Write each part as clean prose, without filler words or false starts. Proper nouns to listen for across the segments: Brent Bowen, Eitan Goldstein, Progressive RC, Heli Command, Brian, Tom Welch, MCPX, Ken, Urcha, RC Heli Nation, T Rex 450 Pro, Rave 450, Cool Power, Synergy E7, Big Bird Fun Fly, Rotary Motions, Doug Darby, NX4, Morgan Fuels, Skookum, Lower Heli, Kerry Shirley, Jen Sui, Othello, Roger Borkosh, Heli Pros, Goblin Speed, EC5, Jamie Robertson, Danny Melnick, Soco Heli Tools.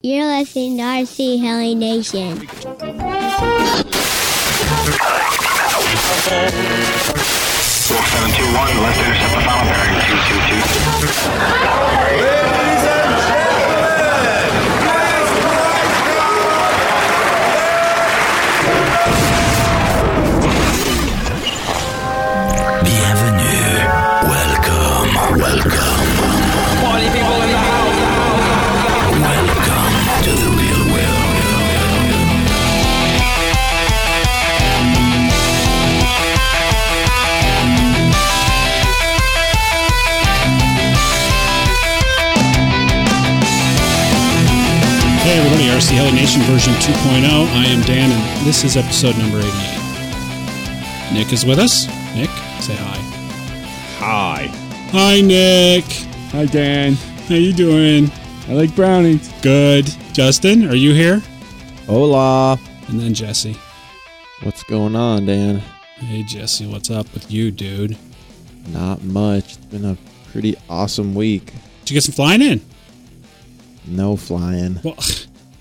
You're listening to RC Heli Nation. Ladies and gentlemen, Gas Powered Thoughts! Bienvenue. Welcome. Welcome. Party people in the house. Hey everybody, RC Heli Nation version 2.0. I am Dan, and this is episode number 88. Nick is with us. Nick, say hi. Hi. Hi, Nick. Hi, Dan. How you doing? I like brownies. Good. Justin, are you here? Hola. And then Jesse. What's going on, Dan? Hey, Jesse, what's up with you, dude? Not much. It's been a pretty awesome week. Did you get some flying in? No flying. Well,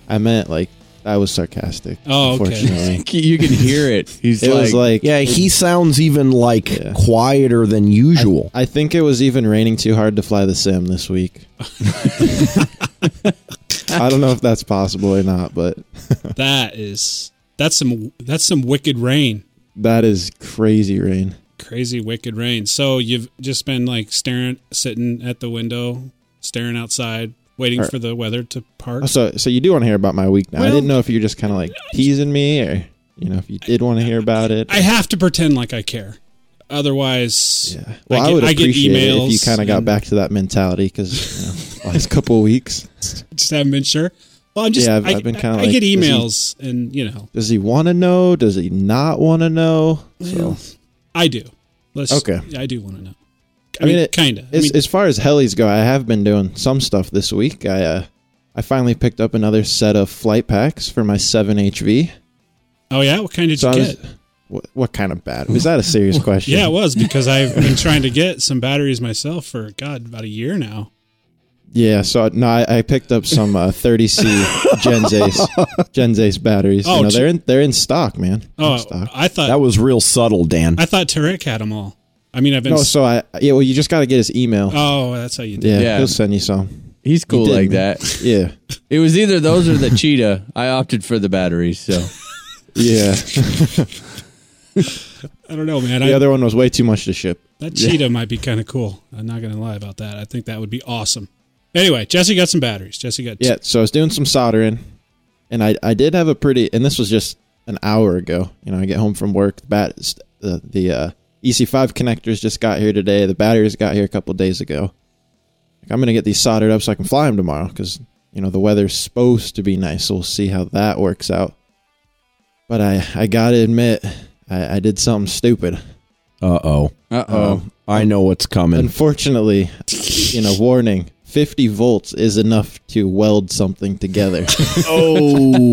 I meant like I was sarcastic. Oh, okay. You can hear it. It was like yeah, he sounds even like quieter than usual. I think it was even raining too hard to fly the sim this week. I don't know if that's possible or not, but that's some wicked rain. That is crazy rain. Crazy wicked rain. So you've just been like sitting at the window, staring outside. Waiting for the weather to part. Oh, so you do want to hear about my week now. Well, I didn't know if you were just kind of like teasing me or, you know, if you did want to hear about it. I have to pretend like I care. Otherwise, yeah. Well, I would appreciate it if you kind of got back to that mentality because, you know, last couple of weeks. Just haven't been sure. Well, I've been kind of like. I get emails and, you know. Does he want to know? Does he not want to know? Well, so. I do. I do want to know. I mean, kind of. As far as helis go, I have been doing some stuff this week. I finally picked up another set of flight packs for my 7 HV. Oh, yeah? What kind did you get? What kind of battery? Was that a serious question? Yeah, it was, because I've been trying to get some batteries myself for, about a year now. Yeah, so no, I picked up some 30C Gens Ace batteries. Oh, you know, they're in stock, man. I thought... That was real subtle, Dan. I thought Tarek had them all. I mean, I've been... No, well, you just got to get his email. Oh, that's how you do it. Yeah, he'll send you some. He's cool like that. Yeah. It was either those or the Cheetah. I opted for the batteries, so... Yeah. I don't know, man. The other one was way too much to ship. That Cheetah might be kind of cool. I'm not going to lie about that. I think that would be awesome. Anyway, Jesse got some batteries. Yeah, so I was doing some soldering, and I did have a pretty... And this was just an hour ago. You know, I get home from work, the EC5 connectors just got here today. The batteries got here a couple days ago. Like, I'm going to get these soldered up so I can fly them tomorrow because, you know, the weather's supposed to be nice. So we'll see how that works out. But I got to admit, I did something stupid. I know what's coming. Unfortunately, you know, warning, 50 volts is enough to weld something together. What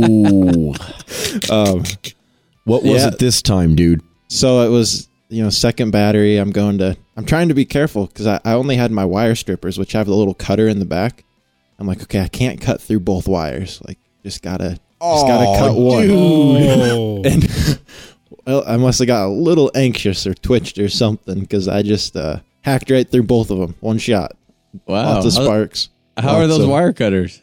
was it this time, dude? So it was... You know, second battery, I'm trying to be careful because I only had my wire strippers, which have the little cutter in the back. I'm like, okay, I can't cut through both wires. Like, just gotta cut one. Dude. And I must have got a little anxious or twitched or something because I just hacked right through both of them. One shot. Wow. Lots of sparks. How are those wire cutters?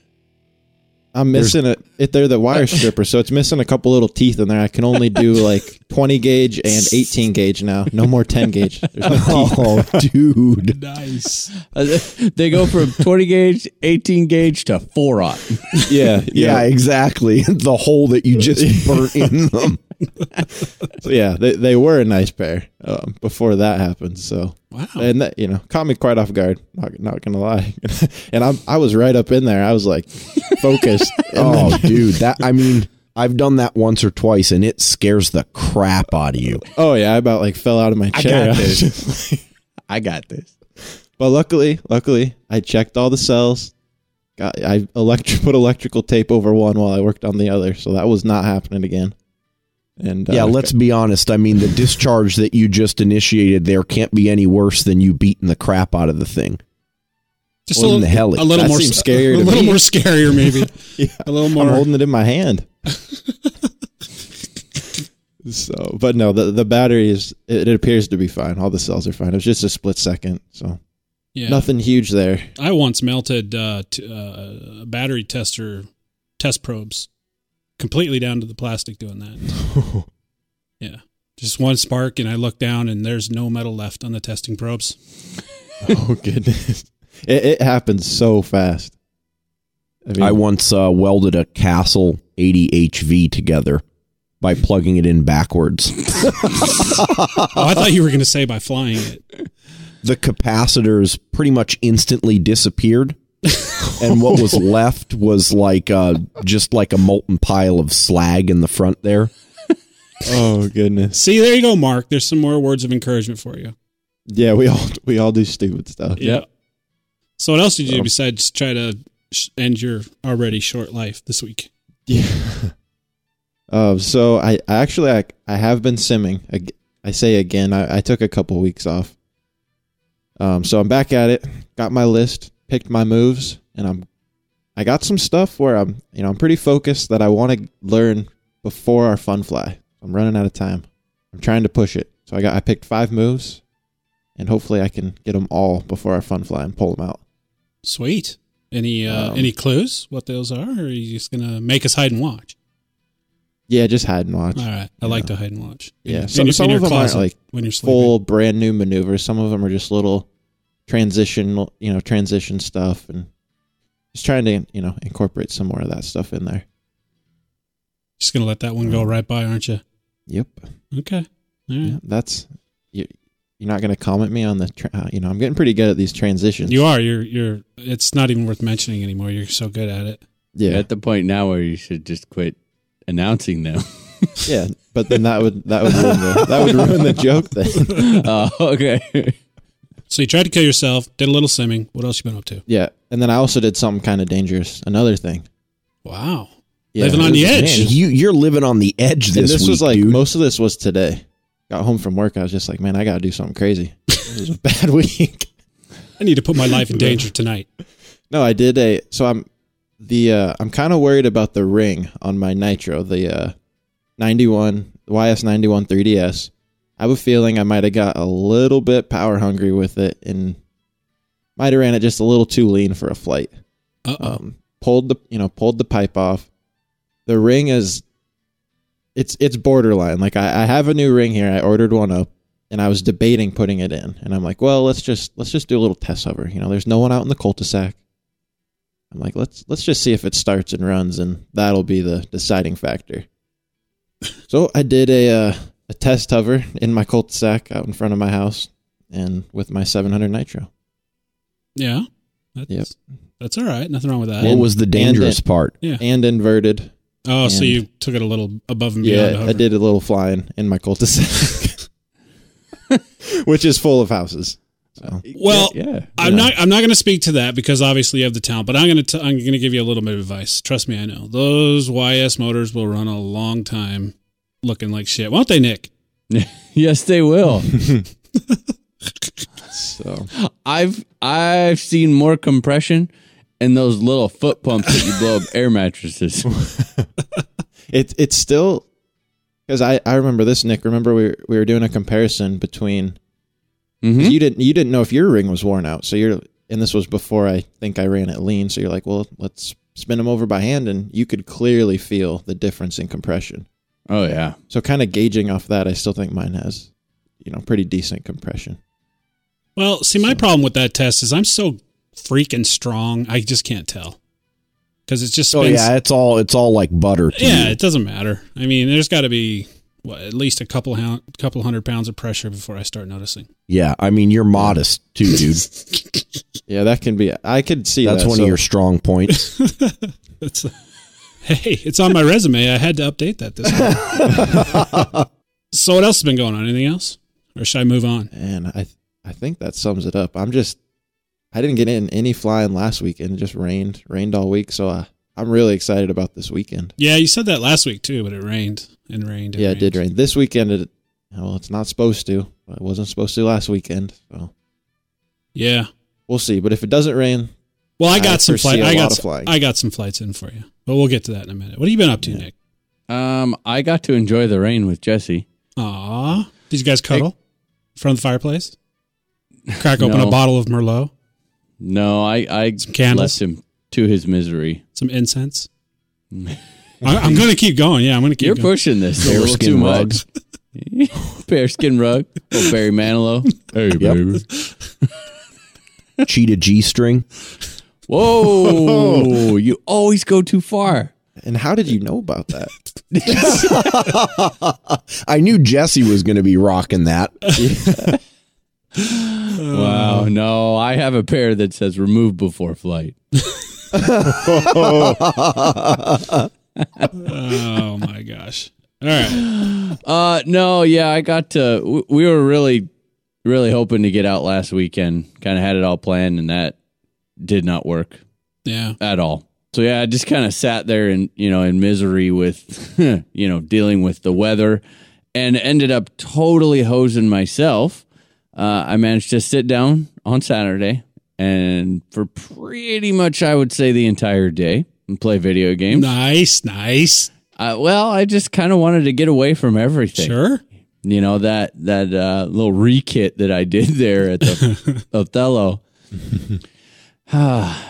I'm missing they're the wire stripper, so it's missing a couple little teeth in there. I can only do like 20 gauge and 18 gauge now. No more 10 gauge. There's no teeth. Dude. Nice. They go from 20 gauge, 18 gauge to 4-aught. Yeah. Yeah, exactly. The hole that you just burnt in them. So yeah, they were a nice pair before that happened. So wow, and that, you know, caught me quite off guard. Not gonna lie, and I was right up in there. I was like focused. Dude, that I've done that once or twice, and it scares the crap out of you. Oh yeah, I about like fell out of my chair. I got this. But luckily, I checked all the cells. I put electrical tape over one while I worked on the other, so that was not happening again. And, let's be honest. I mean, the discharge that you just initiated there can't be any worse than you beating the crap out of the thing. Just holding the heli. A little more scarier. A little more scarier, maybe. Yeah. A little more. I'm holding it in my hand. So, but no, the battery is. It appears to be fine. All the cells are fine. It was just a split second, so yeah, nothing huge there. I once melted battery test probes completely down to the plastic doing that. Yeah, just one spark, and I look down, and there's no metal left on the testing probes. Oh goodness. It happens so fast. I once welded a Castle 80 HV together by plugging it in backwards. Oh, I thought you were going to say by flying it. The capacitors pretty much instantly disappeared. And what was left was just like a molten pile of slag in the front there. Oh, goodness. See, there you go, Mark. There's some more words of encouragement for you. Yeah, we all do stupid stuff. Yeah. So what else did you do besides try to end your already short life this week? Yeah. So I have been simming. I say again, I took a couple weeks off. So I'm back at it. Got my list, picked my moves, and I got some stuff where I'm pretty focused that I want to learn before our fun fly. I'm running out of time. I'm trying to push it. So I picked 5 moves, and hopefully I can get them all before our fun fly and pull them out. Sweet. Any clues what those are, or are you just going to make us hide and watch? Yeah, just hide and watch. All right. I like to hide and watch. Yeah. Some of them are like when you're full brand new maneuvers. Some of them are just little transition stuff, and just trying to, incorporate some more of that stuff in there. Just going to let that one go right by, aren't you? Yep. Okay. All right. Yeah, that's you're not going to comment me on the I'm getting pretty good at these transitions. You are. You're it's not even worth mentioning anymore. You're so good at it. Yeah. You're at the point now where you should just quit announcing them. Yeah, but then that would ruin the joke then. Oh, okay. So you tried to kill yourself, did a little simming. What else you been up to? Yeah. And then I also did something kind of dangerous. Another thing. Wow. Yeah, living on the edge. Man, you're living on the edge this week, was like, dude. Most of this was today. Got home from work, I was just like, man, I got to do something crazy. It was a bad week. I need to put my life in danger tonight. No, I did I'm kind of worried about the ring on my Nitro, the YS91 3DS. I have a feeling I might have got a little bit power hungry with it and might have ran it just a little too lean for a flight. Pulled the pipe off. The ring is it's borderline. Like I have a new ring here. I ordered one up and I was debating putting it in. And I'm like, well, let's just do a little test hover. There's no one out in the cul-de-sac. I'm like, let's just see if it starts and runs, and that'll be the deciding factor. So I did a test hover in my cul-de-sac out in front of my house and with my 700 Nitro. Yeah. That's all right. Nothing wrong with that. What was the dangerous part? Yeah. And inverted. Oh, so you took it a little above and beyond. Yeah, I did a little flying in my cul-de-sac, which is full of houses. So, well, yeah. I'm not going to speak to that because obviously you have the talent, but I'm going to give you a little bit of advice. Trust me, I know. Those YS motors will run a long time looking like shit. Won't they, Nick? Yes, they will. So, I've seen more compression and those little foot pumps that you blow up air mattresses. It's still, because I remember this, Nick. Remember we were doing a comparison between, mm-hmm. you didn't know if your ring was worn out. So and this was before I think I ran it lean. So you're like, well, let's spin them over by hand, and you could clearly feel the difference in compression. Oh yeah. So kind of gauging off that, I still think mine has, pretty decent compression. Well, see, my problem with that test is I'm so freaking strong, I just can't tell because it's just. Spins. Oh yeah, it's all like butter. Yeah, it doesn't matter. I mean, there's got to be at least a couple hundred pounds of pressure before I start noticing. Yeah, I mean you're modest too, dude. Yeah, that can be. I could see that's one of your strong points. Hey, it's on my resume. I had to update that this time. So what else has been going on? Anything else, or should I move on? And I think that sums it up. I didn't get in any flying last weekend. It just rained all week. So I'm really excited about this weekend. Yeah, you said that last week too, but it rained. Yeah, it did rain. This weekend, it's not supposed to. It wasn't supposed to last weekend. So. Yeah. We'll see. But if it doesn't rain, Well, I got some flights. I got some flights in for you, but we'll get to that in a minute. What have you been up to, Nick? I got to enjoy the rain with Jesse. Aw, did you guys cuddle in front of the fireplace? Crack open a bottle of Merlot. No, I left him to his misery. Some incense. I'm going to keep going. Yeah, I'm going to keep going. You're pushing this a little too much. Bearskin rug. Little Barry Manilow. Hey, baby. Cheetah G-string. Whoa. You always go too far. And how did you know about that? I knew Jesse was going to be rocking that. Wow. No, I have a pair that says remove before flight. Oh my gosh. All right. I got to, we were really, really hoping to get out last weekend. Kind of had it all planned and that did not work. Yeah. At all. So yeah, I just kind of sat there and, in misery with, dealing with the weather and ended up totally hosing myself. I managed to sit down on Saturday and for pretty much, I would say the entire day and play video games. Nice. I just kind of wanted to get away from everything. Sure. That little re-kit that I did there at the Othello.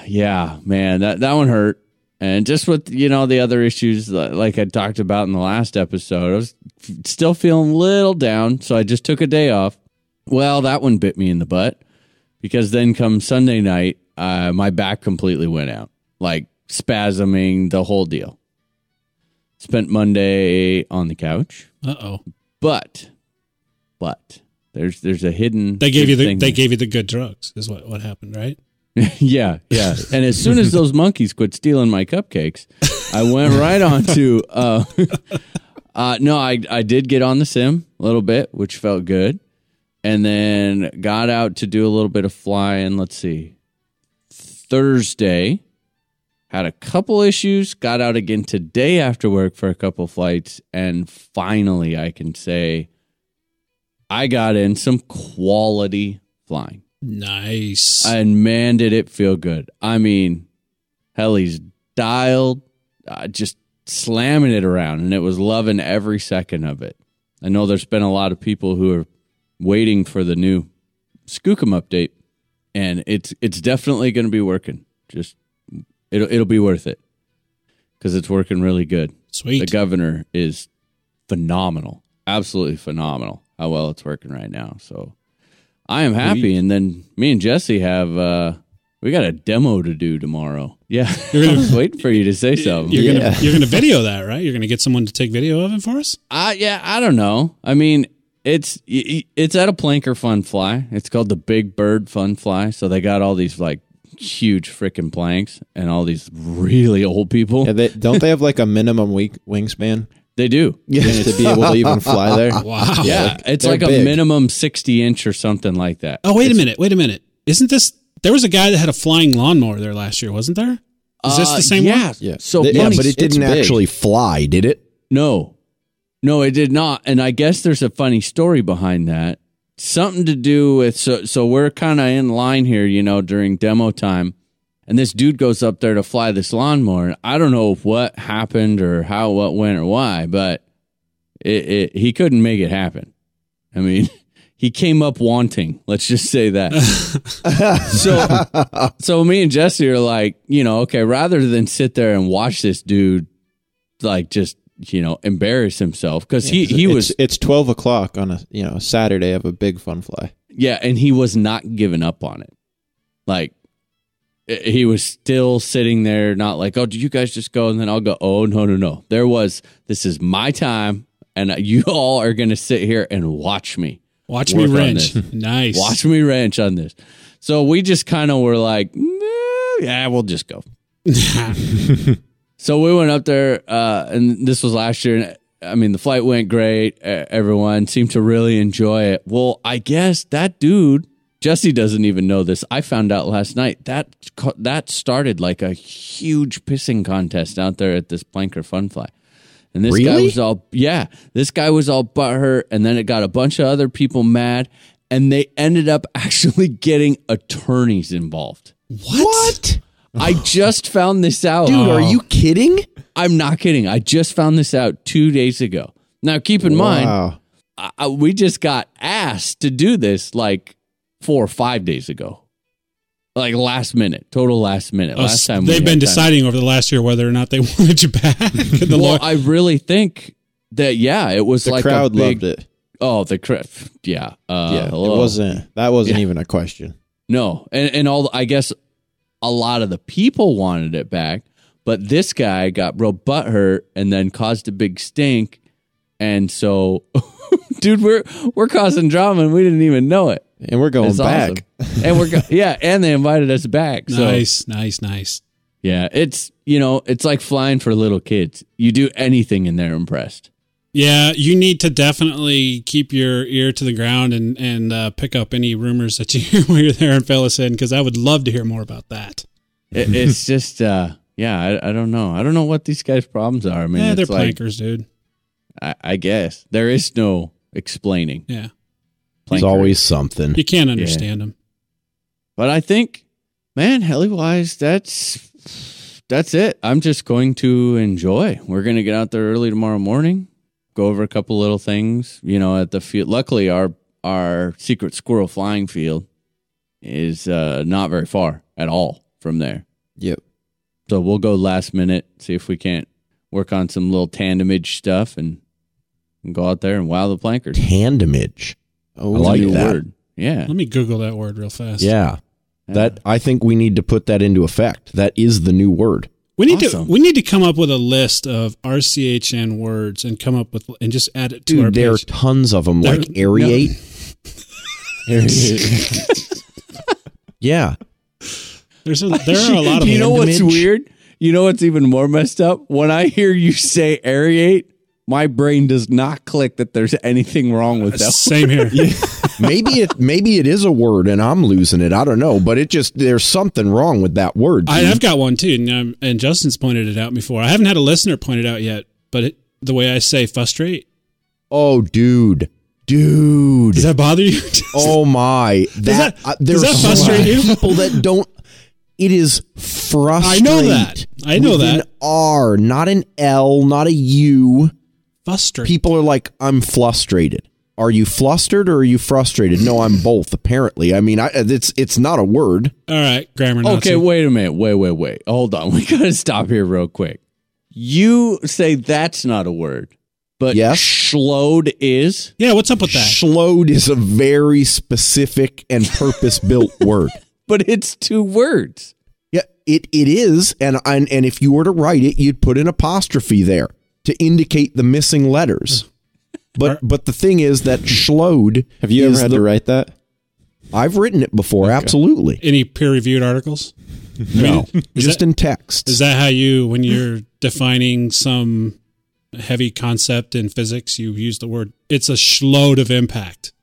Yeah, man, that one hurt. And just with, the other issues like I talked about in the last episode, I was still feeling a little down. So I just took a day off. Well, that one bit me in the butt because then come Sunday night, my back completely went out, like spasming the whole deal. Spent Monday on the couch. Uh-oh. But there's a hidden. They gave you the good drugs is what happened, right? Yeah. And as soon as those monkeys quit stealing my cupcakes, I went right on to, I did get on the sim a little bit, which felt good. And then got out to do a little bit of flying. Let's see. Thursday, had a couple issues. Got out again today after work for a couple flights. And finally, I can say I got in some quality flying. Nice. And man, did it feel good. I mean, Heli's dialed, just slamming it around. And it was loving every second of it. I know there's been a lot of people who are waiting for the new Skookum update, and it's definitely going to be working. Just it'll be worth it because it's working really good. Sweet. The governor is phenomenal, absolutely phenomenal. How well it's working right now. So I am happy. Sweet. And then me and Jesse have we got a demo to do tomorrow. Yeah, you're gonna waiting for you to say something. You're gonna video that, right? You're gonna get someone to take video of it for us. I don't know. I mean. It's at a Planker Fun Fly. It's called the Big Bird Fun Fly. So they got all these like huge freaking planks and all these really old people. Yeah, don't they have like a minimum wingspan? They do. Yes. To be able to even fly there. Wow. Yeah, it's like big. A minimum 60 inch or something like that. Oh, wait a minute. Isn't this? There was a guy that had a flying lawnmower there last year, wasn't there? Is this the same one? Yeah. So but it didn't actually fly, did it? No. No, it did not. And I guess there's a funny story behind that. Something to do with, so we're kind of in line here, during demo time. And this dude goes up there to fly this lawnmower. And I don't know what happened or how, what went or why, but he couldn't make it happen. I mean, he came up wanting, let's just say that. So me and Jesse are like, okay, rather than sit there and watch this dude, like just, embarrass himself because he was. It's 12 o'clock on a Saturday of a big fun fly. Yeah, and he was not giving up on it. Like he was still sitting there, not like, oh, do you guys just go and then I'll go? Oh no. This is my time, and you all are gonna sit here and watch me. Watch me wrench. Nice. Watch me wrench on this. So we just kind of were like, yeah, we'll just go. So we went up there, and this was last year. I mean, the flight went great. Everyone seemed to really enjoy it. Well, I guess that dude, Jesse doesn't even know this. I found out last night. That started like a huge pissing contest out there at this Planker Fun Fly. And this guy was all, this guy was all butthurt, and then it got a bunch of other people mad, and they ended up actually getting attorneys involved. What? I just found this out. Dude, are you kidding? I'm not kidding. I just found this out 2 days ago. Now, keep in mind, we just got asked to do this like 4 or 5 days ago. Like last minute, total last minute. Last time they've been deciding over the last year whether or not they wanted you back. Well, I really think that, yeah, it was like a big... The crowd loved it. Oh, the crowd, yeah. It wasn't, that wasn't even a question. No, and all I guess a lot of the people wanted it back, but this guy got real butthurt and then caused a big stink, and so, dude, we're causing drama and we didn't even know it. And we're going back. Awesome. And and they invited us back. So. Nice. Yeah, it's, it's like flying for little kids. You do anything and they're impressed. Yeah, you need to definitely keep your ear to the ground and pick up any rumors that you hear while you're there and fill us in, because I would love to hear more about that. It's just, I don't know. I don't know what these guys' problems are. I mean, they're plankers, dude. I guess. There is no explaining. Yeah. There's always something. You can't understand them. But I think, man, heli-wise, that's it. I'm just going to enjoy. We're going to get out there early tomorrow morning, go over a couple little things, at the field. Luckily, our secret squirrel flying field is not very far at all from there. Yep. So we'll go last minute, see if we can't work on some little tandemage stuff and go out there and wow the plankers. Tandemage. Oh, I like that word. Yeah. Let me Google that word real fast. Yeah. That I think we need to put that into effect. That is the new word. We need to come up with a list of RCHN words and come up with and just add it to our page. There are tons of them, like aerate. No. Yeah. There are a lot of them. You know what's weird? You know what's even more messed up? When I hear you say aerate, my brain does not click that there's anything wrong with that. Same here. Yeah. Maybe it is a word and I'm losing it. I don't know, but there's something wrong with that word. I've got one too, and Justin's pointed it out before. I haven't had a listener point it out yet, but the way I say frustrate. Oh, dude. Does that bother you? Oh my! Does that frustrate you? People that don't. It is frustrate. I know that. An R, not an L, not a U. Frustrated. People are like, I'm flustrated. Are you flustered or are you frustrated? No, I'm both, apparently. I mean, it's not a word. All right, grammar Nazi. Okay, wait a minute. Wait. Hold on. We got to stop here real quick. You say that's not a word, but schlode is? Yeah, what's up with that? Schlode is a very specific and purpose-built word. But it's two words. Yeah, it is, and if you were to write it, you'd put an apostrophe there to indicate the missing letters. But the thing is that schlode... Have you ever had to write that? I've written it before, okay. Absolutely. Any peer-reviewed articles? No, in text. Is that how when you're defining some heavy concept in physics, you use the word, it's a schlode of impact?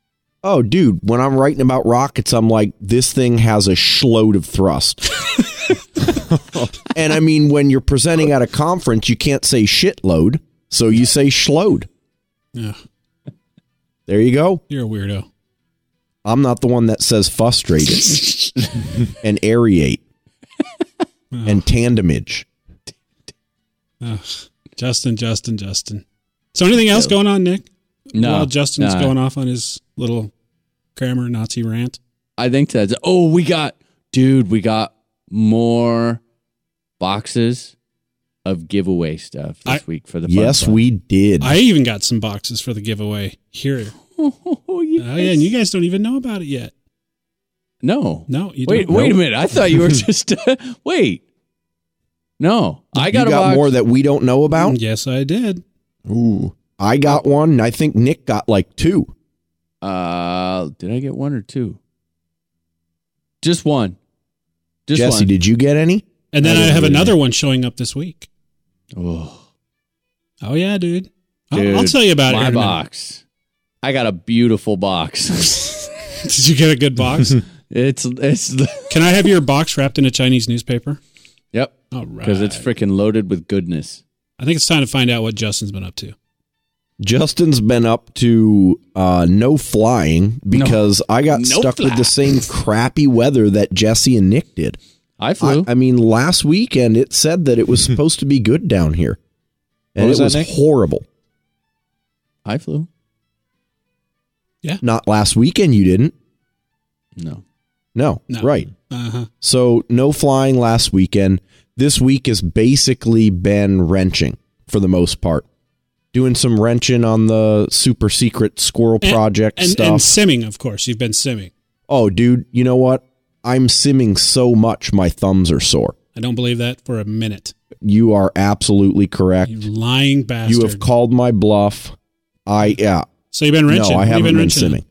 Oh, dude, when I'm writing about rockets, I'm like, this thing has a schlode of thrust. And I mean, when you're presenting at a conference, you can't say shitload, so you say schlode. Yeah. There you go. You're a weirdo. I'm not the one that says frustrated and aerate and tandemage. Oh, Justin. So anything else going on, Nick? No. While Justin's going off on his little grammar Nazi rant. I think that's... Oh, we got more boxes of giveaway stuff this week for the podcast. Yes, we did. I even got some boxes for the giveaway here. Oh, yes. Oh, yeah, and you guys don't even know about it yet. No, you don't. Wait a minute. I thought you were just... wait. No, I got a box. You got more that we don't know about? Yes, I did. Ooh, I got one, and I think Nick got like two. Did I get one or two? Just one. Jesse, did you get any? And then I have another one showing up this week. Oh yeah, dude. I'll tell you about it. My box. I got a beautiful box. Did you get a good box? It's. Can I have your box wrapped in a Chinese newspaper? Yep. All right. Because it's freaking loaded with goodness. I think it's time to find out what Justin's been up to. Justin's been up to no flying because I got stuck with the same crappy weather that Jesse and Nick did. I flew. I mean, last weekend it said that it was supposed to be good down here. And it was horrible. I flew. Yeah. Not last weekend you didn't. No. Right. Uh-huh. So no flying last weekend. This week has basically been wrenching for the most part. Doing some wrenching on the super secret squirrel project and stuff. And simming, of course. You've been simming. Oh, dude, you know what? I'm simming so much my thumbs are sore. I don't believe that for a minute. You are absolutely correct. You lying bastard. You have called my bluff. So you've been wrenching. No, I haven't been simming.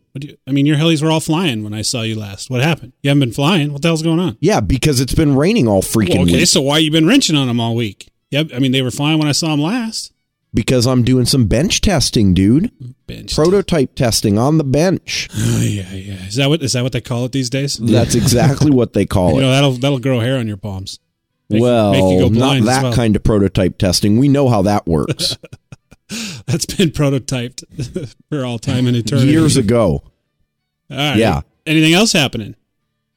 I mean, your helis were all flying when I saw you last. What happened? You haven't been flying? What the hell's going on? Yeah, because it's been raining all freaking week. Okay, so why you been wrenching on them all week? Yep. I mean, they were flying when I saw them last. Because I'm doing some bench testing, dude. Prototype testing on the bench. Oh, yeah. Is that what they call it these days? That's exactly what they call it. You know, that'll grow hair on your palms. Make you go blind, not that kind of prototype testing. We know how that works. That's been prototyped for all time and eternity. Years ago. All right. Yeah. Anything else happening?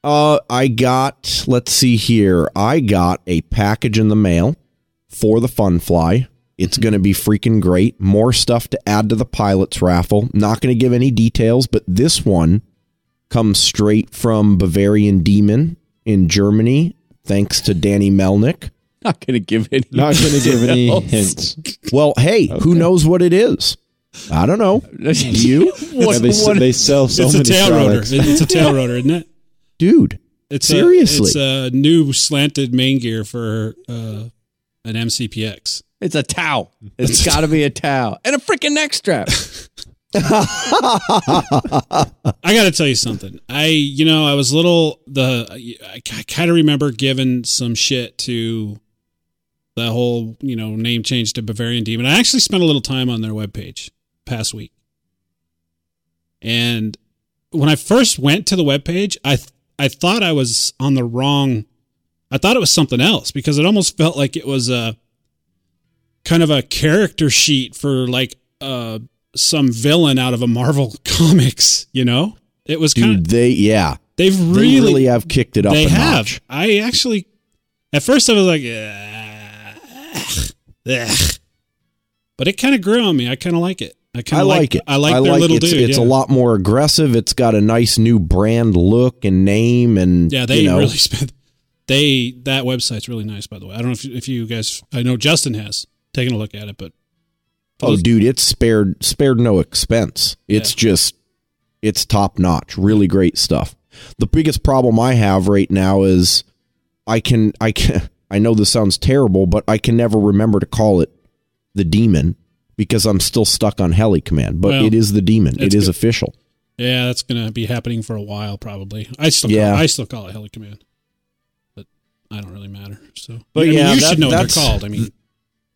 I got a package in the mail for the Fun Fly. It's going to be freaking great. More stuff to add to the pilot's raffle. Not going to give any details, but this one comes straight from Bavarian Demon in Germany, thanks to Danny Melnick. Not going to give any hints. Well, hey, okay. Who knows what it is? I don't know. You? They sell so many products. It's a tail rotor, isn't it? Dude, seriously. It's a new slanted main gear for an MCPX. It's a tau. It's got to be a tau. And a freaking neck strap. I got to tell you something. I kind of remember giving some shit to the whole, name change to Bavarian Demon. I actually spent a little time on their webpage past week. And when I first went to the webpage, I thought I was on the wrong. I thought it was something else because it almost felt like it was a kind of a character sheet for like some villain out of a Marvel comics, It was kind of They really have kicked it up. They have. Notch. I actually, at first I was like, but it kind of grew on me. I kind of like it. I like it. I like their little dude. It's a lot more aggressive. It's got a nice new brand look and name, and really spent. That website's really nice, by the way. I don't know if you guys. I know Justin has taken a look at it, but. Oh, dude, it's spared no expense. It's just, it's top notch, really great stuff. The biggest problem I have right now is I know this sounds terrible, but I can never remember to call it the Demon because I'm still stuck on Heli Command, but it is the Demon. It is official. Yeah, that's going to be happening for a while, probably. I still call it Heli Command, but I don't really matter. So, but you should know what they're called. I mean.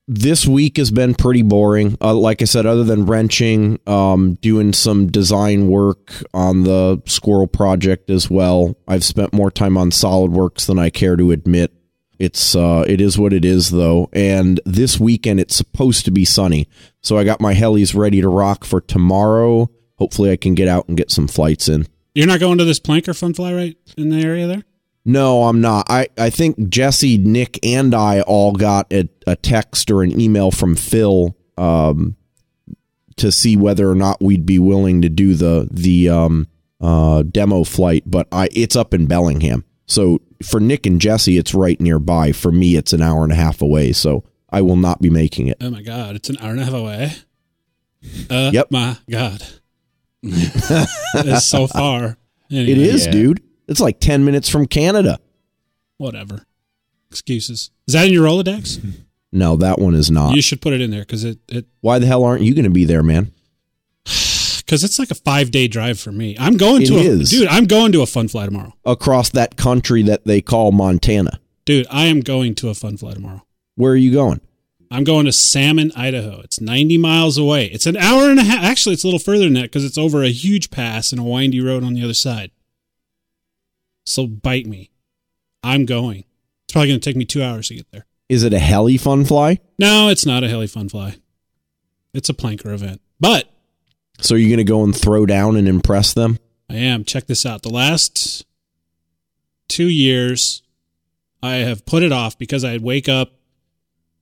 This week has been pretty boring. Like I said, other than wrenching, doing some design work on the squirrel project as well. I've spent more time on SolidWorks than I care to admit. It is what it is, though. And this weekend, it's supposed to be sunny. So I got my helis ready to rock for tomorrow. Hopefully I can get out and get some flights in. You're not going to this Planker Fun Fly right in the area there? No, I'm not. I think Jesse, Nick, and I all got a text or an email from Phil to see whether or not we'd be willing to do the demo flight. But it's up in Bellingham. So for Nick and Jesse, it's right nearby. For me, it's an hour and a half away. So I will not be making it. Oh, my God. It's an hour and a half away. Yep. My God. It's so far. Anyway. It is, dude. It's like 10 minutes from Canada. Whatever. Excuses. Is that in your Rolodex? No, that one is not. You should put it in there because it... Why the hell aren't you going to be there, man? Because it's like a 5-day drive for me. I'm going to a Fun Fly tomorrow. Across that country that they call Montana. Dude, I am going to a Fun Fly tomorrow. Where are you going? I'm going to Salmon, Idaho. It's 90 miles away. It's an hour and a half. Actually, it's a little further than that because it's over a huge pass and a windy road on the other side. So bite me. I'm going. It's probably going to take me 2 hours to get there. Is it a Heli Fun Fly? No, it's not a Heli Fun Fly. It's a Planker event. But. So you're going to go and throw down and impress them? I am. Check this out. The last 2 years, I have put it off because I'd wake up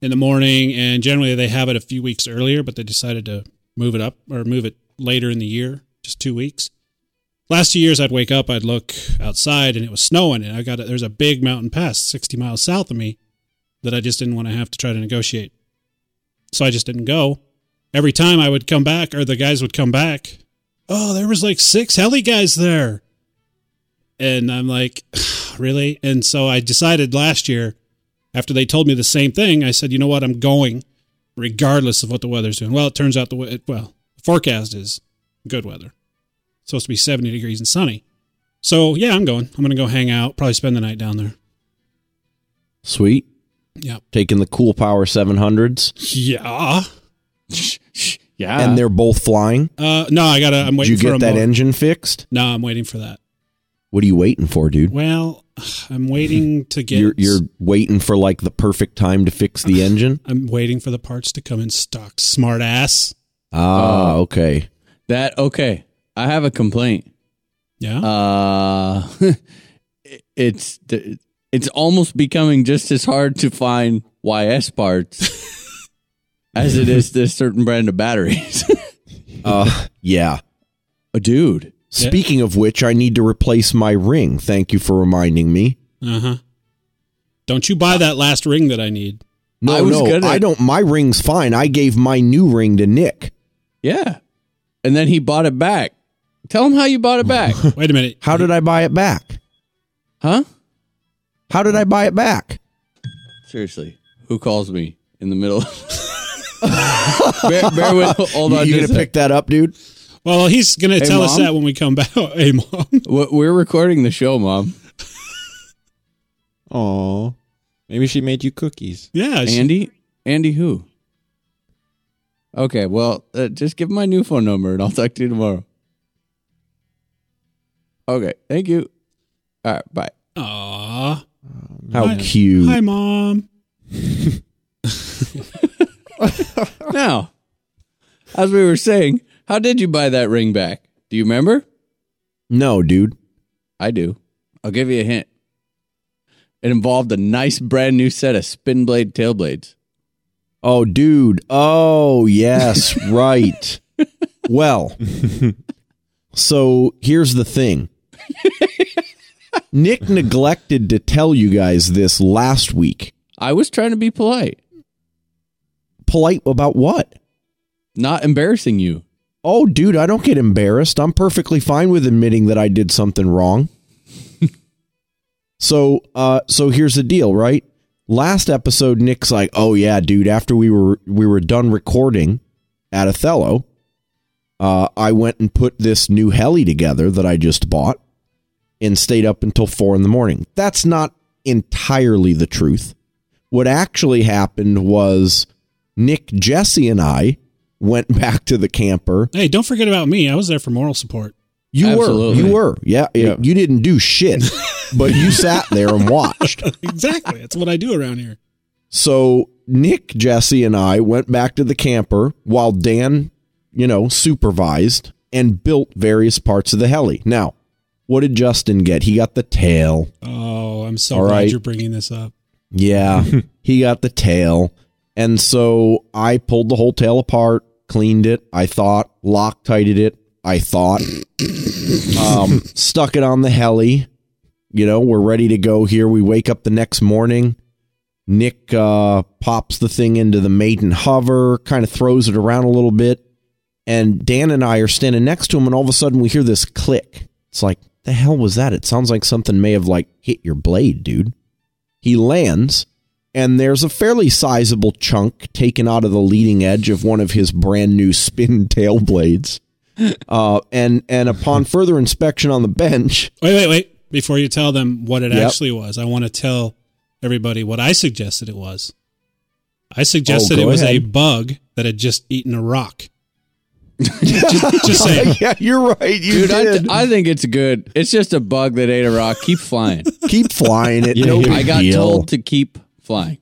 in the morning, and generally they have it a few weeks earlier, but they decided to move it up or move it later in the year, just 2 weeks. Last 2 years, I'd wake up, I'd look outside, and it was snowing, and there's a big mountain pass 60 miles south of me that I just didn't want to have to try to negotiate. So I just didn't go. Every time I would come back, or the guys would come back, oh, there was like 6 heli guys there. And I'm like, really? And so I decided last year, after they told me the same thing, I said, you know what, I'm going regardless of what the weather's doing. Well, it turns out the forecast is good weather. It's supposed to be 70 degrees and sunny. So yeah, I'm going. I'm going to go hang out, probably spend the night down there. Sweet. Yeah. Taking the Cool Power 700s. Yeah. Yeah. And they're both flying? No, I'm waiting for them. Did you get that engine fixed? No, I'm waiting for that. What are you waiting for, dude? Well, I'm waiting to get... You're waiting for, like, the perfect time to fix the engine? I'm waiting for the parts to come in stock, smart ass. Ah, okay. I have a complaint. Yeah? It's almost becoming just as hard to find YS parts... as it is this certain brand of batteries. Yeah. Dude. Speaking of which, I need to replace my ring. Thank you for reminding me. Uh-huh. Don't you buy that last ring that I need. No, my ring's fine. I gave my new ring to Nick. Yeah. And then he bought it back. Tell him how you bought it back. Wait a minute. How did I buy it back? Huh? How did I buy it back? Seriously. Who calls me in the middle of... bear with, hold on. You gonna pick that up, dude? Well, he's gonna tell us that when we come back. Hey, Mom, we're recording the show, Mom. Oh, maybe she made you cookies. Yeah, Andy, who? Okay, well, just give my new phone number, and I'll talk to you tomorrow. Okay, thank you. All right, bye. Aww, how cute! Hi, Mom. Now, as we were saying, how did you buy that ring back? Do you remember? No, dude. I do. I'll give you a hint. It involved a nice brand new set of Spin Blade tail blades. Oh, dude. Oh, yes. Right. Well, so here's the thing. Nick neglected to tell you guys this last week. I was trying to be polite. Polite about what? Not embarrassing you. Oh, dude, I don't get embarrassed. I'm perfectly fine with admitting that I did something wrong. So here's the deal, right? Last episode, Nick's like, "Oh yeah, dude." After we were done recording at Othello, I went and put this new heli together that I just bought, and stayed up until 4 a.m. That's not entirely the truth. What actually happened was, Nick, Jesse, and I went back to the camper. Hey, don't forget about me. I was there for moral support. You Absolutely. Were. You were. Yeah. You didn't do shit, but you sat there and watched. Exactly. That's what I do around here. So Nick, Jesse, and I went back to the camper while Dan, supervised and built various parts of the heli. Now, what did Justin get? He got the tail. Oh, I'm so glad you're bringing this up. Yeah, he got the tail. And so I pulled the whole tail apart, cleaned it, I thought, Loctited it, I thought, stuck it on the heli. We're ready to go here. We wake up the next morning. Nick pops the thing into the maiden hover, kind of throws it around a little bit. And Dan and I are standing next to him, and all of a sudden we hear this click. It's like, the hell was that? It sounds like something may have, hit your blade, dude. He lands. And there's a fairly sizable chunk taken out of the leading edge of one of his brand new spin tail blades. And upon further inspection on the bench... Wait. Before you tell them what it actually was, I want to tell everybody what I suggested it was. I suggested it was a bug that had just eaten a rock. just saying. Yeah, you're right. Dude, did. I think it's good. It's just a bug that ate a rock. Keep flying. It. Yeah, I got told to keep flying.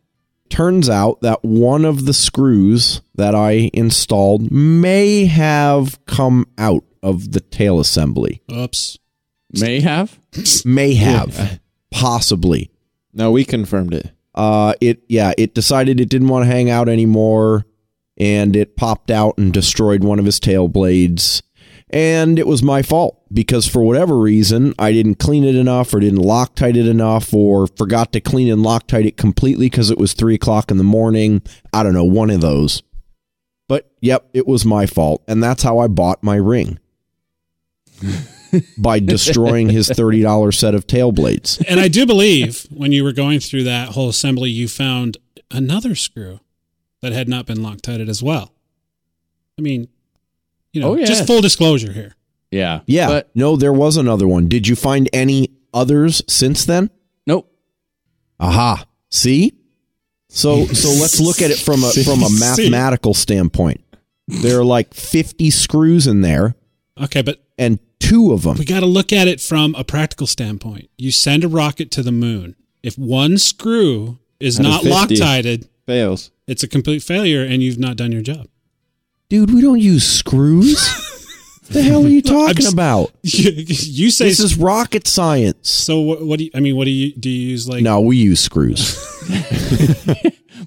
Turns out that one of the screws that I installed may have come out of the tail assembly. Oops. May have? Possibly. No, we confirmed it. It decided it didn't want to hang out anymore, and it popped out and destroyed one of his tail blades. And it was my fault, because for whatever reason, I didn't clean it enough, or didn't Loctite it enough, or forgot to clean and Loctite it completely because it was 3 o'clock in the morning. I don't know, one of those. But, yep, it was my fault, and that's how I bought my ring. By destroying his $30 set of tail blades. And I do believe when you were going through that whole assembly, you found another screw that had not been Loctited as well. I mean... just full disclosure here. Yeah. Yeah. But no, there was another one. Did you find any others since then? Nope. Aha. See? So let's look at it from a mathematical standpoint. There are like 50 screws in there. Okay, but... And 2 of them. We got to look at it from a practical standpoint. You send a rocket to the moon. If one screw is not Loctited... Fails. It's a complete failure, and you've not done your job. Dude, we don't use screws. What the hell are you talking about? You say this is rocket science. So what do you use? Like, no, we use screws.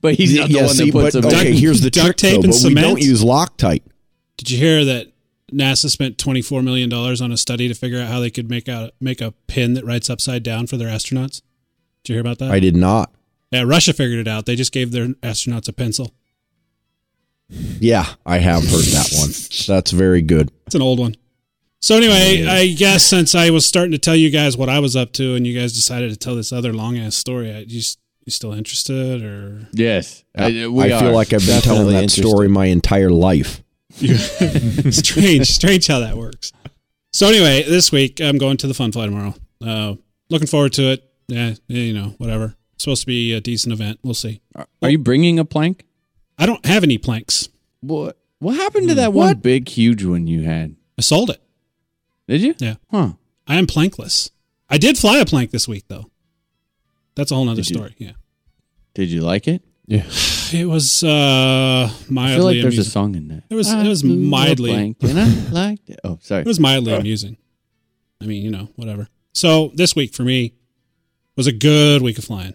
But he's not the one that puts them. Okay, here's the duct tape and cement. We don't use Loctite. Did you hear that NASA spent $24 million on a study to figure out how they could make a pin that writes upside down for their astronauts? Did you hear about that? I did not. Yeah, Russia figured it out. They just gave their astronauts a pencil. Yeah, I have heard that one. That's very good. It's an old one. So anyway, I guess since I was starting to tell you guys what I was up to and you guys decided to tell this other long-ass story, you still interested? Or Yes. I feel like I've been telling that story my entire life. Strange how that works. So anyway, this week, I'm going to the Fun Fly tomorrow. Looking forward to it. Yeah, whatever. It's supposed to be a decent event. We'll see. Are you bringing a plank? I don't have any planks. What happened to that one big, huge one you had? I sold it. Did you? Yeah. Huh. I am plankless. I did fly a plank this week, though. That's a whole other story. Yeah. Did you like it? Yeah. It was mildly I feel like there's a song in that. It was mildly. Plank and I liked it. Oh, sorry. It was mildly amusing. I mean, whatever. So this week for me was a good week of flying.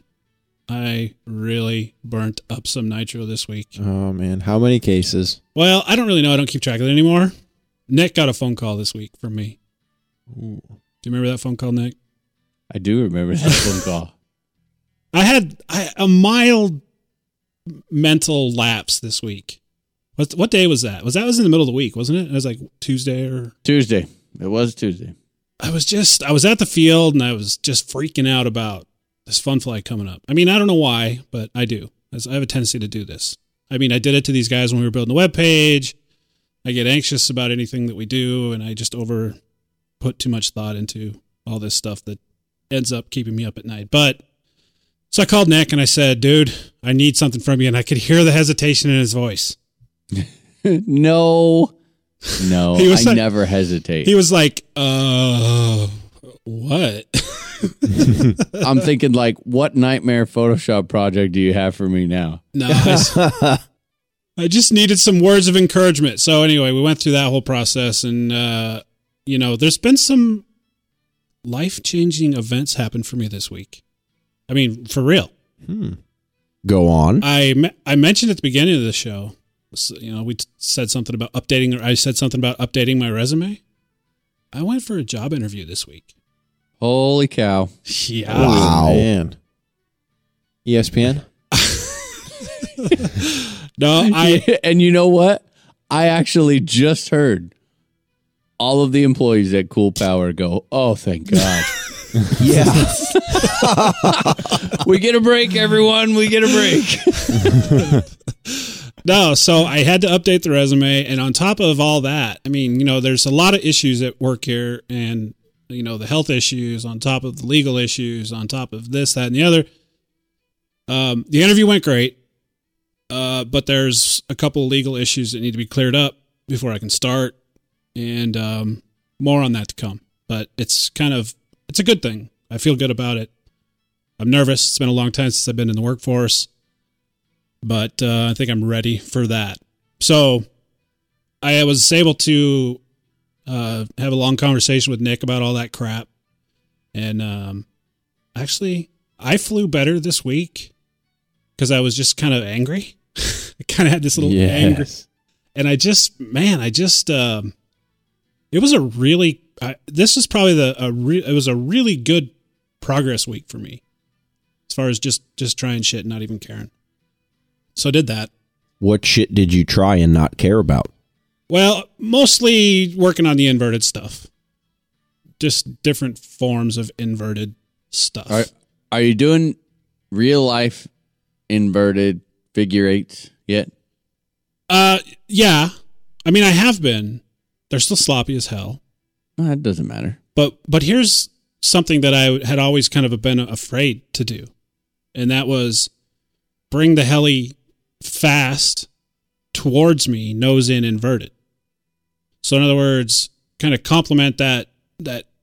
I really burnt up some nitro this week. Oh, man. How many cases? Well, I don't really know. I don't keep track of it anymore. Nick got a phone call this week from me. Ooh. Do you remember that phone call, Nick? I do remember that phone call. I had a mild mental lapse this week. What day was that? That was in the middle of the week, wasn't it? It was like Tuesday. It was Tuesday. I was at the field, and I was just freaking out about this Fun Fly coming up. I mean, I don't know why, but I do. I have a tendency to do this. I mean, I did it to these guys when we were building the webpage. I get anxious about anything that we do, and I just put too much thought into all this stuff that ends up keeping me up at night. But, so I called Nick and I said, dude, I need something from you. And I could hear the hesitation in his voice. No, I never hesitate. He was like, what? I'm thinking, like, what nightmare Photoshop project do you have for me now? No, I just needed some words of encouragement. So anyway, we went through that whole process, and there's been some life-changing events happen for me this week. I mean, for real. Go on. I mentioned at the beginning of the show, we said something about updating. I said something about updating my resume. I went for a job interview this week. Holy cow. Yeah. Wow. Man. ESPN? No, And you know what? I actually just heard all of the employees at Cool Power go, oh, thank God. Yeah. We get a break, everyone. We get a break. No, so I had to update the resume. And on top of all that, I mean, there's a lot of issues at work here, and the health issues on top of the legal issues on top of this, that, and the other. The interview went great, but there's a couple of legal issues that need to be cleared up before I can start, and more on that to come. But it's a good thing. I feel good about it. I'm nervous. It's been a long time since I've been in the workforce, but I think I'm ready for that. So I was able to have a long conversation with Nick about all that crap. And actually, I flew better this week because I was just kind of angry. I kind of had this little anger. And I just, man, I just, it was a really, this is probably it was a really good progress week for me as far as just trying shit and not even caring. So I did that. What shit did you try and not care about? Well, mostly working on the inverted stuff. Just different forms of inverted stuff. Are you doing real life inverted figure eights yet? Yeah. I mean, I have been. They're still sloppy as hell. That doesn't matter. But here's something that I had always kind of been afraid to do. And that was bring the heli fast towards me, nose in, inverted. So in other words, kind of complement that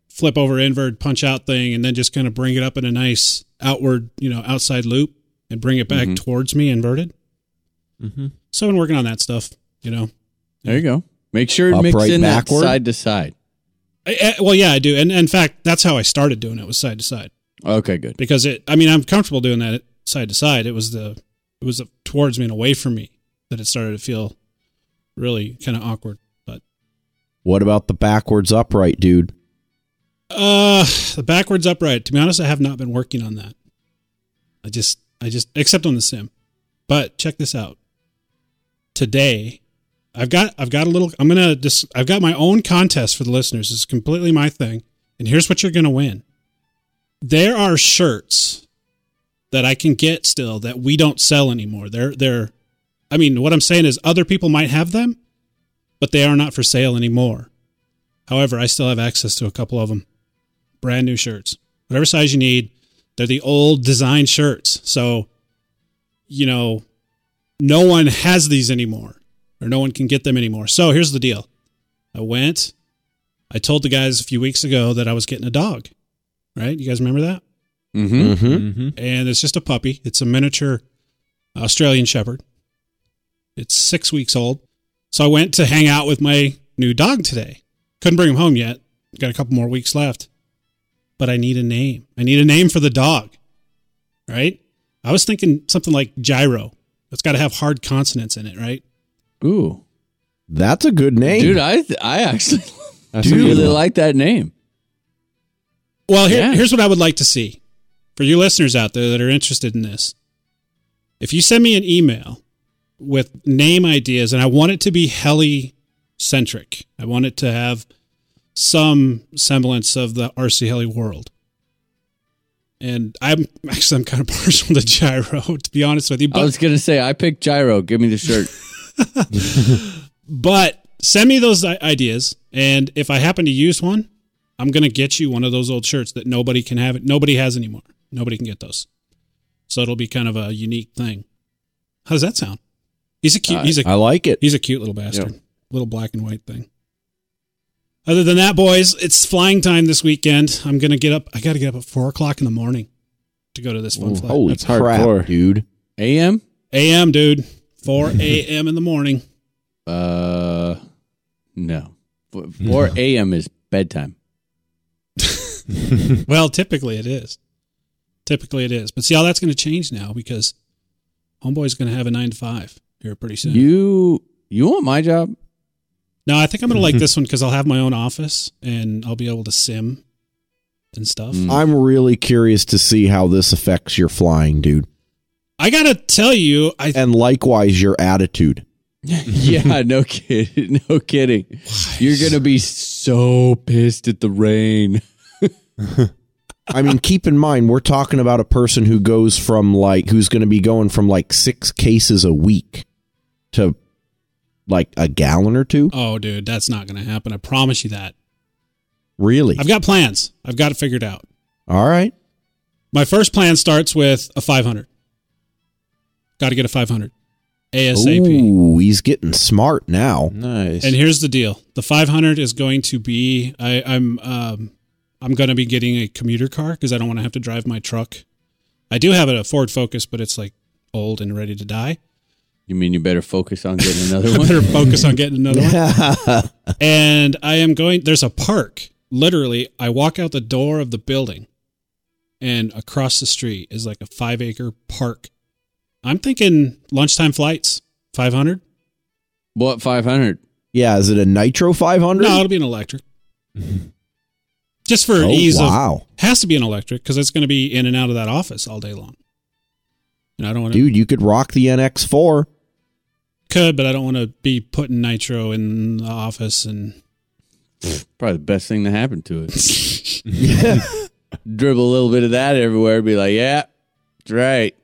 flip over invert punch out thing, and then just kind of bring it up in a nice outward, outside loop and bring it back towards me inverted. Mm-hmm. So I've been working on that stuff, There you go. Make sure it mixes in backward. That side to side. Well, yeah, I do. And in fact, that's how I started doing it, was side to side. Okay, good. Because I'm comfortable doing that side to side. It was towards me and away from me that it started to feel really kind of awkward. But what about the backwards upright, dude? The backwards upright. To be honest, I have not been working on that. I just except on the sim. But check this out. Today, I've got a little. I've got my own contest for the listeners. It's completely my thing. And here's what you're gonna win. There are shirts that I can get still that we don't sell anymore. What I'm saying is other people might have them, but they are not for sale anymore. However, I still have access to a couple of them. Brand new shirts. Whatever size you need. They're the old design shirts. So, no one has these anymore or no one can get them anymore. So here's the deal. I told the guys a few weeks ago that I was getting a dog, right? You guys remember that? Mm-hmm. Mm-hmm. And it's just a puppy. It's a miniature Australian Shepherd. It's 6 weeks old. So I went to hang out with my new dog today. Couldn't bring him home yet. Got a couple more weeks left. But I need a name. I need a name for the dog, right? I was thinking something like Gyro. It's got to have hard consonants in it, right? Ooh. That's a good name. Dude, I actually really like that name. Well, here's what I would like to see. For you listeners out there that are interested in this, if you send me an email with name ideas, and I want it to be heli-centric. I want it to have some semblance of the RC Heli world. And I'm kind of partial to Gyro, to be honest with you. But I was going to say, I picked Gyro. Give me the shirt. But send me those ideas. And if I happen to use one, I'm going to get you one of those old shirts that nobody can have. Nobody has anymore. Nobody can get those. So it'll be kind of a unique thing. How does that sound? I like it. He's a cute little bastard. Yep. Little black and white thing. Other than that, boys, it's flying time this weekend. I'm going to get up. I got to get up at 4 o'clock in the morning to go to this fun flight. Holy crap, dude. A.M.? A.M., dude. 4 a.m. in the morning. No. 4 a.m. is bedtime. Well, typically it is. But see how that's going to change now because Homeboy's going to have a 9 to 5 here pretty soon. You want my job? No, I think I'm going to like this one because I'll have my own office and I'll be able to sim and stuff. I'm really curious to see how this affects your flying, dude. I got to tell you. And likewise, your attitude. Yeah, no kidding. What? You're going to be so pissed at the rain. I mean, keep in mind, we're talking about a person who's going to be going from like 6 cases a week to like a gallon or two? Oh, dude, that's not going to happen. I promise you that. Really? I've got plans. I've got it figured out. All right. My first plan starts with a 500. Got to get a 500. ASAP. Ooh, he's getting smart now. Nice. And here's the deal. The 500 is going to be, I'm going to be getting a commuter car because I don't want to have to drive my truck. I do have a Ford Focus, but it's like old and ready to die. You mean you better focus on getting another one? And I am going, there's a park. Literally, I walk out the door of the building and across the street is like a 5-acre park. I'm thinking lunchtime flights, 500. What 500? Yeah, is it a nitro 500? No, it'll be an electric. Just for ease of, has to be an electric because it's going to be in and out of that office all day long. And I don't want to. Dude, you could rock the NX4. Could, but I don't want to be putting nitro in the office and. Probably the best thing that happened to it. Yeah. Dribble a little bit of that everywhere. Be like, yeah, that's right.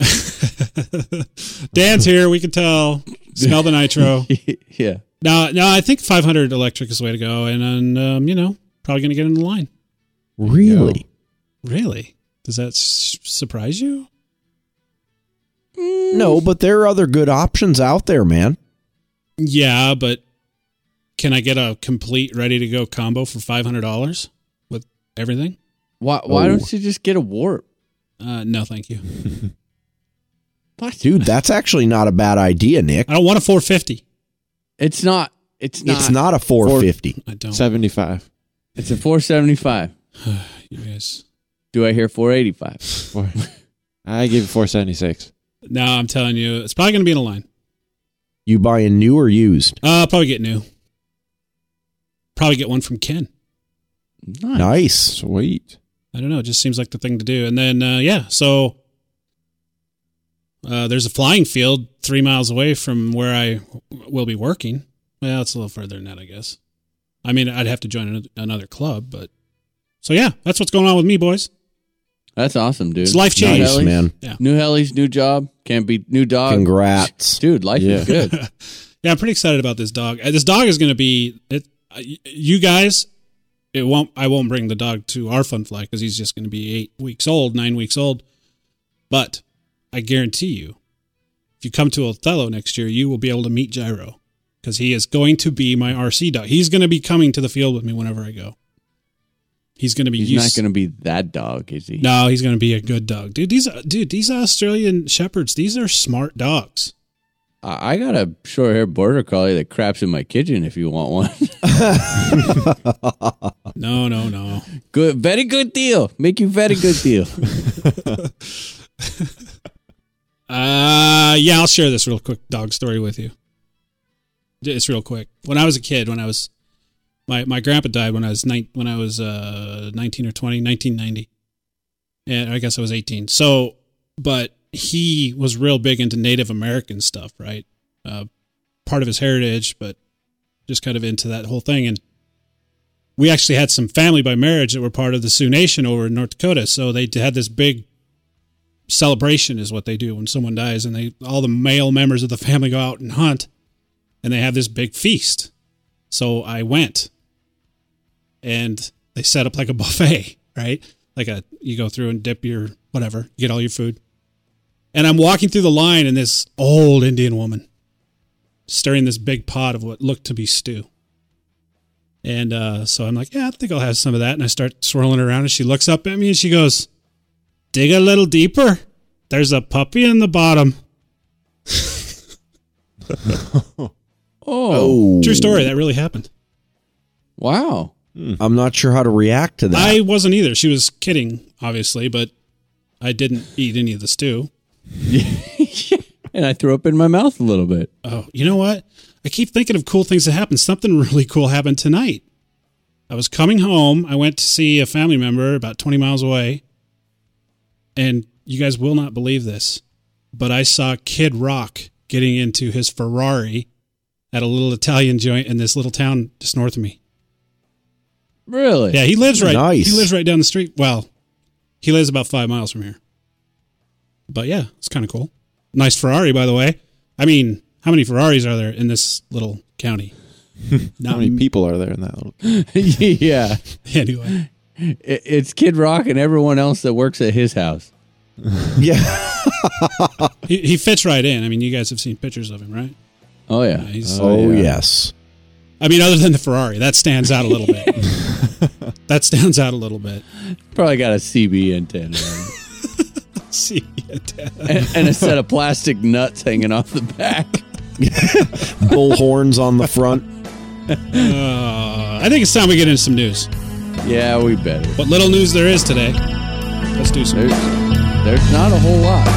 Dan's here. We can tell. Smell the nitro. Yeah. No, I think 500 electric is the way to go. And probably going to get in the line. Really? Yeah. Really? Does that surprise you? No, but there are other good options out there, man. Yeah, but can I get a complete ready-to-go combo for $500 with everything? Why don't you just get a Warp? No, thank you. Dude, that's actually not a bad idea, Nick. I don't want a 450. It's not. It's not a 450. I don't. 75. It's a 475. You guys. Do I hear 485? I give it 476. No, I'm telling you, it's probably going to be in a line. You buying new or used? Probably get new. Probably get one from Ken. Nice. Sweet. I don't know. It just seems like the thing to do. And then, so there's a flying field 3 miles away from where I will be working. Well, it's a little further than that, I guess. I mean, I'd have to join another club, but... So, yeah, that's what's going on with me, boys. That's awesome, dude. It's life change. Nice, man. Yeah. New helis, new job. Can't be new dog. Congrats. Dude, life is good. Yeah, I'm pretty excited about this dog. This dog is going to be... you guys, it won't. I won't bring the dog to our fun fly because he's just going to be 9 weeks old. But I guarantee you, if you come to Othello next year, you will be able to meet Gyro because he is going to be my RC dog. He's going to be coming to the field with me whenever I go. He's going to be. He's not going to be that dog, is he? No, he's going to be a good dog, dude. These Australian shepherds. These are smart dogs. I got a short-haired border collie that craps in my kitchen if you want one. No. Good, very good deal. Make you very good deal. Yeah, I'll share this real quick dog story with you. It's real quick. When I was a kid, my grandpa died when I was 19 or 20, 1990. And I guess I was 18. So, but... He was real big into Native American stuff, right? Part of his heritage, but just kind of into that whole thing. And we actually had some family by marriage that were part of the Sioux Nation over in North Dakota. So they had this big celebration is what they do when someone dies. And all the male members of the family go out and hunt and they have this big feast. So I went and they set up like a buffet, right? Like you go through and dip your whatever, you get all your food. And I'm walking through the line, and this old Indian woman stirring this big pot of what looked to be stew. And so I'm like, yeah, I think I'll have some of that. And I start swirling around, and she looks up at me, and she goes, dig a little deeper. There's a puppy in the bottom. Oh. True story. That really happened. Wow. I'm not sure how to react to that. I wasn't either. She was kidding, obviously, but I didn't eat any of the stew. And I threw up in my mouth a little bit. Oh, you know what? I keep thinking of cool things that happened. Something really cool happened tonight. I was coming home. I went to see a family member about 20 miles away. And you guys will not believe this, but I saw Kid Rock getting into his Ferrari at a little Italian joint in this little town just north of me. Really? Yeah, he lives right down the street. Well, he lives about 5 miles from here. But yeah, it's kind of cool. Nice Ferrari, by the way. I mean, how many Ferraris are there in this little county? How many people are there in that little county? Yeah. Anyway. It's Kid Rock and everyone else that works at his house. Yeah. He fits right in. I mean, you guys have seen pictures of him, right? Oh, yeah. Yes. I mean, other than the Ferrari, that stands out a little bit. Probably got a CB antenna on it. And a set of plastic nuts hanging off the back. Bull horns on the front. I think it's time we get into some news. Yeah, we better. What little news there is today. Let's do some. There's not a whole lot.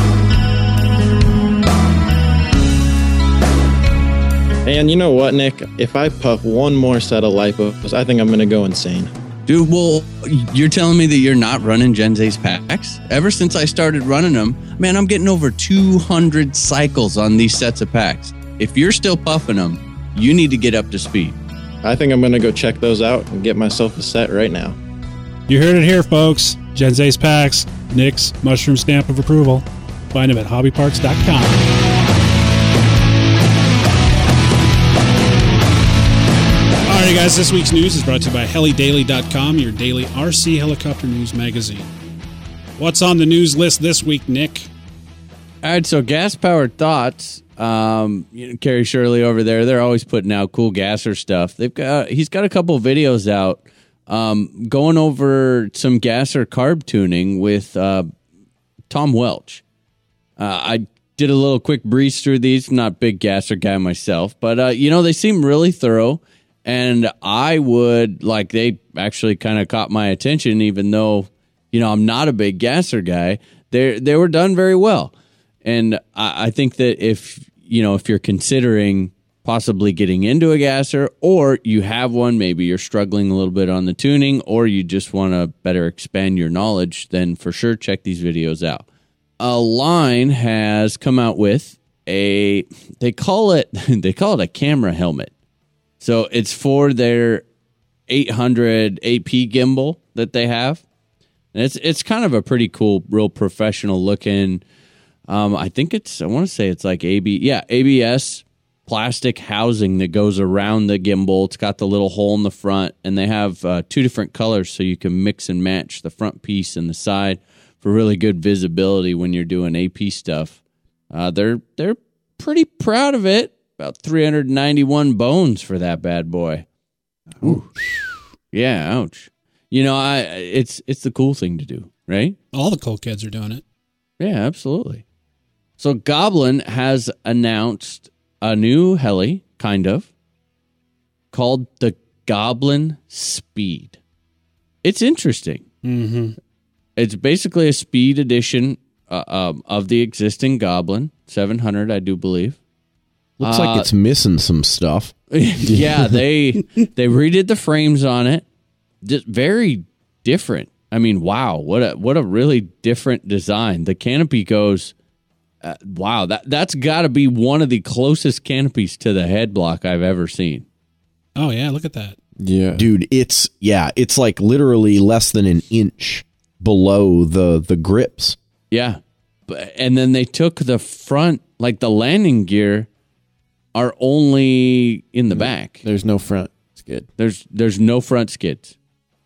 And you know what, Nick? If I puff one more set of lipos, I think I'm going to go insane. Dude, well, you're telling me that you're not running Gens Ace packs? Ever since I started running them, man, I'm getting over 200 cycles on these sets of packs. If you're still puffing them, you need to get up to speed. I think I'm going to go check those out and get myself a set right now. You heard it here, folks. Gens Ace packs, Nick's mushroom stamp of approval. Find them at hobbyparts.com. All right, guys, this week's news is brought to you by helidaily.com, your daily RC helicopter news magazine. What's on the news list this week, Nick? All right, so Gas Powered Thoughts, Kerry Shirley over there, they're always putting out cool gasser stuff. He's got a couple videos out going over some gasser carb tuning with Tom Welch. I did a little quick breeze through these, not big gasser guy myself, but, they seem really thorough. And they actually kind of caught my attention, even though, I'm not a big gasser guy. They were done very well. And I think that if you're considering possibly getting into a gasser, or you have one, maybe you're struggling a little bit on the tuning, or you just want to better expand your knowledge, then for sure, check these videos out. Align has come out with they call it a camera helmet. So it's for their 800 AP gimbal that they have. And it's kind of a pretty cool, real professional looking. I want to say it's like ABS plastic housing that goes around the gimbal. It's got the little hole in the front, and they have two different colors so you can mix and match the front piece and the side for really good visibility when you're doing AP stuff. They're pretty proud of it. About 391 bones for that bad boy. Ooh. Yeah, ouch. It's the cool thing to do, right? All the cool kids are doing it. Yeah, absolutely. So Goblin has announced a new heli, kind of, called the Goblin Speed. It's interesting. Mm-hmm. It's basically a speed edition of the existing Goblin, 700, I do believe. Looks like it's missing some stuff. Yeah, they redid the frames on it. Just very different. I mean, wow, what a really different design. The canopy goes, wow, that's got to be one of the closest canopies to the head block I've ever seen. Oh, yeah, look at that. Yeah. Dude, it's like literally less than an inch below the grips. Yeah, and then they took the front, like the landing gear, are only in the back. There's no front skid. There's no front skids,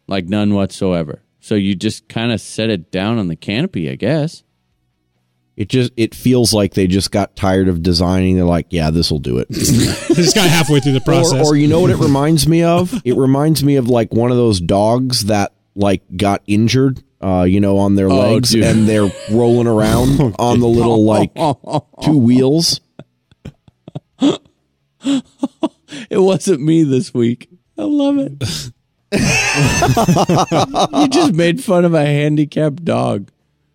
like none whatsoever. So you just kind of set it down on the canopy, I guess. It feels like they just got tired of designing. They're like, yeah, this will do it. Just got halfway through the process. Or you know what it reminds me of? It reminds me of like one of those dogs that like got injured. On their legs, dude. And they're rolling around on the little like two wheels. It wasn't me this week. I love it. You just made fun of a handicapped dog.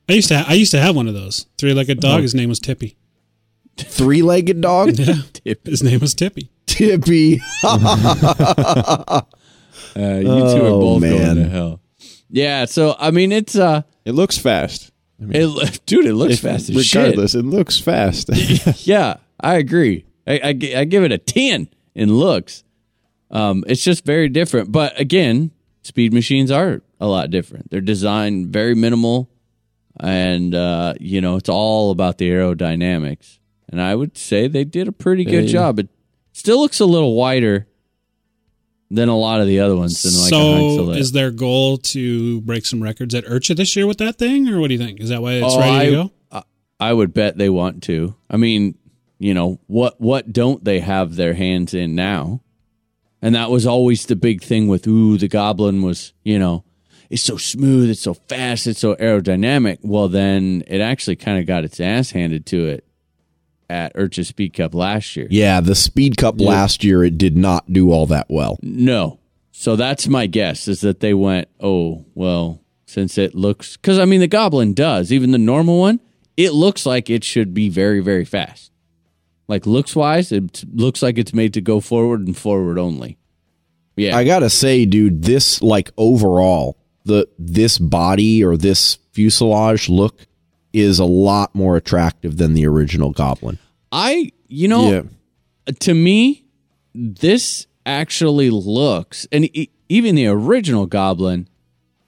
I used to have one of those. Three-legged dog. His name was Tippy. Three-legged dog? Yeah. Tippy. His name was Tippy. Tippy. You two are both going to hell. Yeah, so, I mean, it's... It looks fast. I mean, it looks fast as shit. Regardless, it looks fast. Yeah, I agree. I give it a 10 in looks. It's just very different. But again, speed machines are a lot different. They're designed very minimal. And, it's all about the aerodynamics. And I would say they did a pretty good job. It still looks a little wider than a lot of the other ones. So is their goal to break some records at Urcha this year with that thing? Or what do you think? Is that why it's ready to go? I would bet they want to. I mean... what don't they have their hands in now? And that was always the big thing with, the Goblin was, it's so smooth, it's so fast, it's so aerodynamic. Well, then it actually kind of got its ass handed to it at Urcha Speed Cup last year. Yeah, the Speed Cup last year, it did not do all that well. No. So that's my guess, is that they went, since it looks... Because, I mean, the Goblin does. Even the normal one, it looks like it should be very, very fast. Like, looks-wise, it looks like it's made to go forward and forward only. Yeah. I gotta say, dude, this, like, overall, this body or this fuselage look is a lot more attractive than the original Goblin. To me, this actually looks... And even the original Goblin...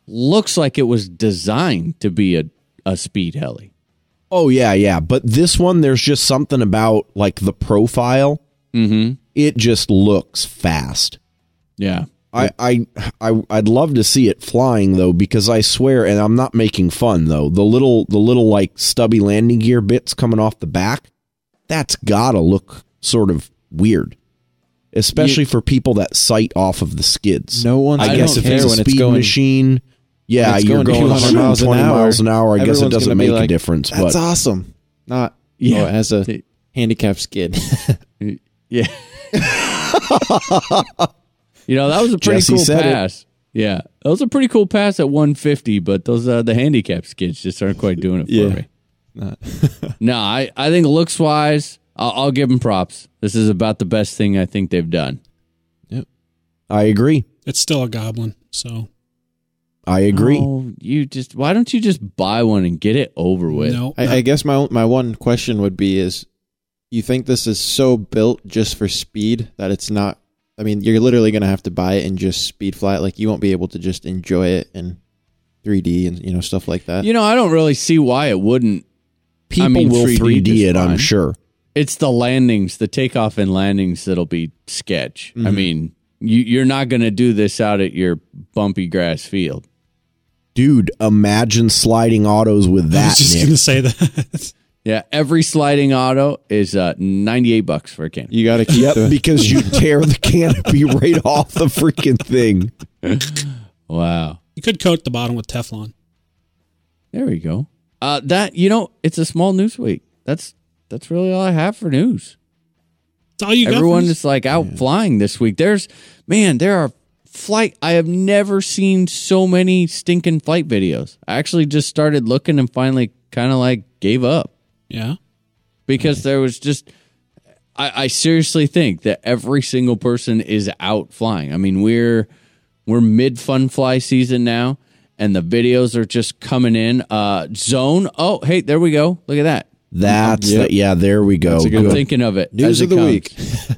looks like it was designed to be a speed heli. Oh, yeah, yeah. But this one, there's just something about, like, the profile. Mm-hmm. It just looks fast. Yeah. I'd love to see it flying, though, because I swear, and I'm not making fun, though, the little like, stubby landing gear bits coming off the back, that's gotta look sort of weird. Especially for people that sight off of the skids. No one, I guess, if it's a speed machine, yeah, you're going 120 miles an hour. I guess it doesn't make a difference. That's awesome. Not as a handicapped skid. Yeah, that was a pretty cool pass. Yeah, that was a pretty cool pass at 150. But those the handicapped skids just aren't quite doing it for me. No, I think looks wise. I'll give them props. This is about the best thing I think they've done. Yep. I agree. It's still a Goblin, so. I agree. Oh, why don't you just buy one and get it over with? No. I guess my one question would be is, you think this is so built just for speed that it's not, I mean, you're literally going to have to buy it and just speed fly it. Like, you won't be able to just enjoy it in 3D and, stuff like that. I don't really see why it wouldn't. People will 3D it, I'm sure. It's the landings, the takeoff and landings that'll be sketch. Mm-hmm. I mean, you're not going to do this out at your bumpy grass field. Dude, imagine sliding autos with that. I was just going to say that. Yeah, every sliding auto is $98 for a canopy. You got to keep because you tear the canopy right off the freaking thing. Wow. You could coat the bottom with Teflon. There we go. It's a small news week. That's really all I have for news. That's all you got. Everyone is like out flying this week. There are flight. I have never seen so many stinking flight videos. I actually just started looking and finally kind of like gave up. Yeah. Because there was just, I seriously think that every single person is out flying. I mean, we're mid fun fly season now and the videos are just coming in. Zone. Oh, hey, there we go. Look at that. That's there we go. I'm thinking of it. News of the week.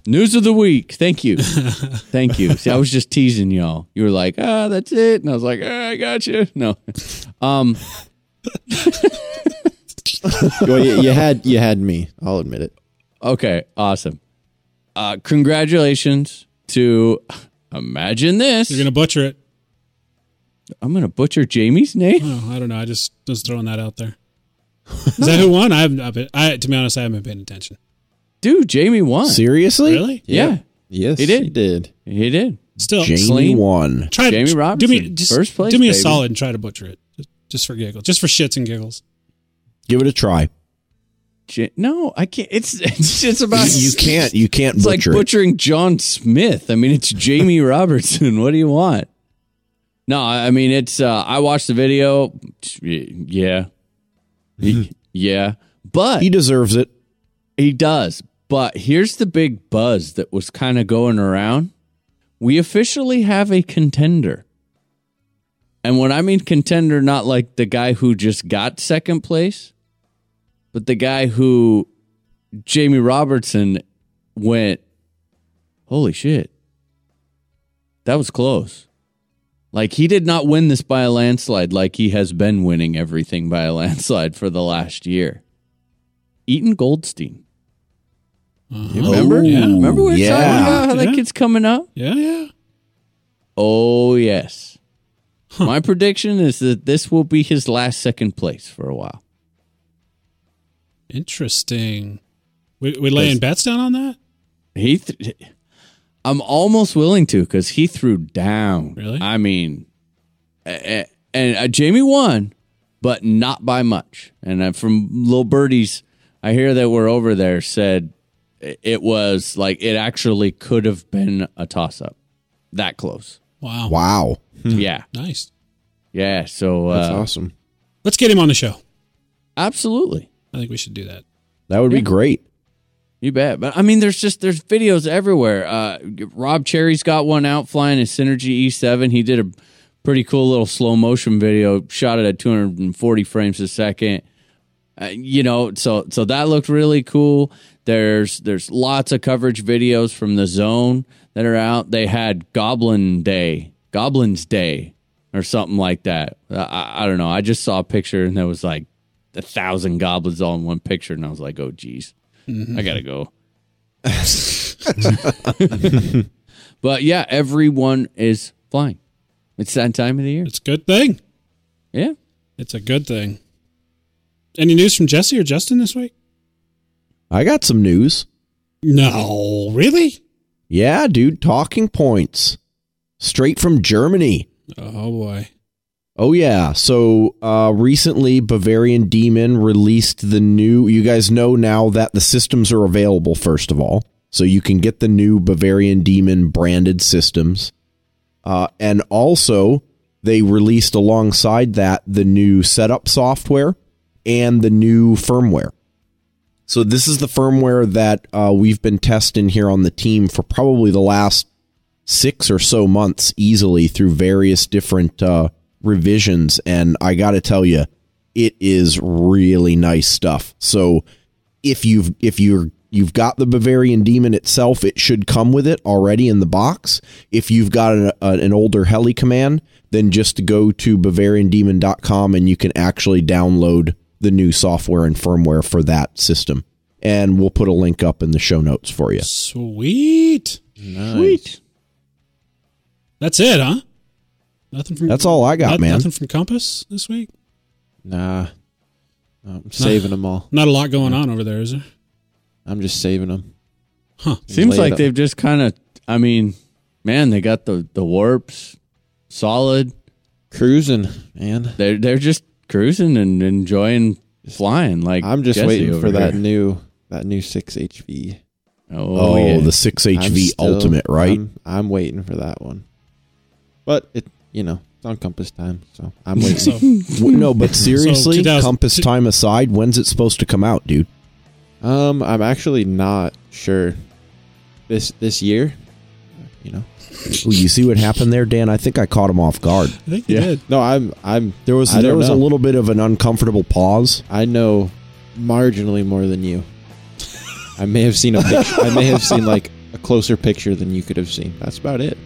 News of the week. Thank you. Thank you. See, I was just teasing y'all. You were like, that's it. And I was like, I got you. No. Well, you had me. I'll admit it. Okay. Awesome. Congratulations to, imagine this. You're going to butcher it. I'm going to butcher Jamie's name? Oh, I don't know. I just was throwing that out there. Is that who won? To be honest, I haven't been paying attention. Dude, Jamie won. Seriously? Really? Yeah. Yes, he did. Still, Jamie won. Jamie Robertson. First place. Do me a solid and try to butcher it, just for giggles, just for shits and giggles. Give it a try. No, I can't. It's just about you can't. You can't. It's butcher like butchering John Smith. I mean, it's Jamie Robertson. What do you want? No, I mean it's. I watched the video. Yeah. Yeah, but he deserves it. He does. But here's the big buzz that was kind of going around. We officially have a contender. And when I mean contender, not like the guy who just got second place, but the guy who Jamie Robertson went, holy shit, that was close. Like, he did not win this by a landslide like he has been winning everything by a landslide for the last year. Eitan Goldstein. Uh-huh. You remember? Yeah. Remember we were talking about how that kid's coming up? Yeah, yeah. Oh, yes. Huh. My prediction is that this will be his last second place for a while. Interesting. We laying bets down on that? I'm almost willing to because he threw down. Really? I mean, and Jamie won, but not by much. And from Little Birdies, I hear that we're over there, said it was like it actually could have been a toss-up. That close. Wow. Yeah. Nice. Yeah, so that's awesome. Let's get him on the show. Absolutely. I think we should do that. That would be great. You bet. But I mean, there's videos everywhere. Rob Cherry's got one out flying his Synergy E7. He did a pretty cool little slow motion video, shot it at 240 frames a second. So that looked really cool. There's lots of coverage videos from the zone that are out. They had Goblin's Day or something like that. I don't know. I just saw a picture and there was like 1,000 goblins all in one picture. And I was like, oh, geez, I got to go. But yeah, everyone is flying. It's that time of the year. It's a good thing. Yeah. It's a good thing. Any news from Jesse or Justin this week? I got some news. No, really? Yeah, dude. Talking points. Straight from Germany. Oh, boy. Oh, yeah. So recently, Bavarian Demon released the new... You guys know now that the systems are available, first of all. So you can get the new Bavarian Demon branded systems. And also, they released alongside that the new setup software and the new firmware. So this is the firmware that we've been testing here on the team for probably the last 6 or so months easily through various different revisions. And I got to tell you, it is really nice stuff. So if you've got the Bavarian Demon itself, it should come with it already in the box. If you've got an older Heli Command, then just go to BavarianDemon.com and you can actually download the new software and firmware for that system. And we'll put a link up in the show notes for you. Sweet. Nice. Sweet. That's it, huh? Nothing from... That's all I got, man. Nothing from Compass this week? Nah. I'm saving them all. Not a lot going on over there, is there? I'm just saving them. Huh. Seems like they've just kind of... I mean, man, they got the warps. Solid. Cruising, man. They're just cruising and enjoying flying. Like I'm just waiting for that new 6HV. Oh, yeah. The 6HV Ultimate, right? I'm waiting for that one. But it's on Compass time, so I'm waiting. No, but seriously, Compass time aside, when's it supposed to come out, dude? I'm actually not sure. This year, Well, you see what happened there, Dan? I think I caught him off guard. I think you did. No, I'm. There was a little bit of an uncomfortable pause. I know marginally more than you. I may have seen a picture. I may have seen like a closer picture than you could have seen. That's about it.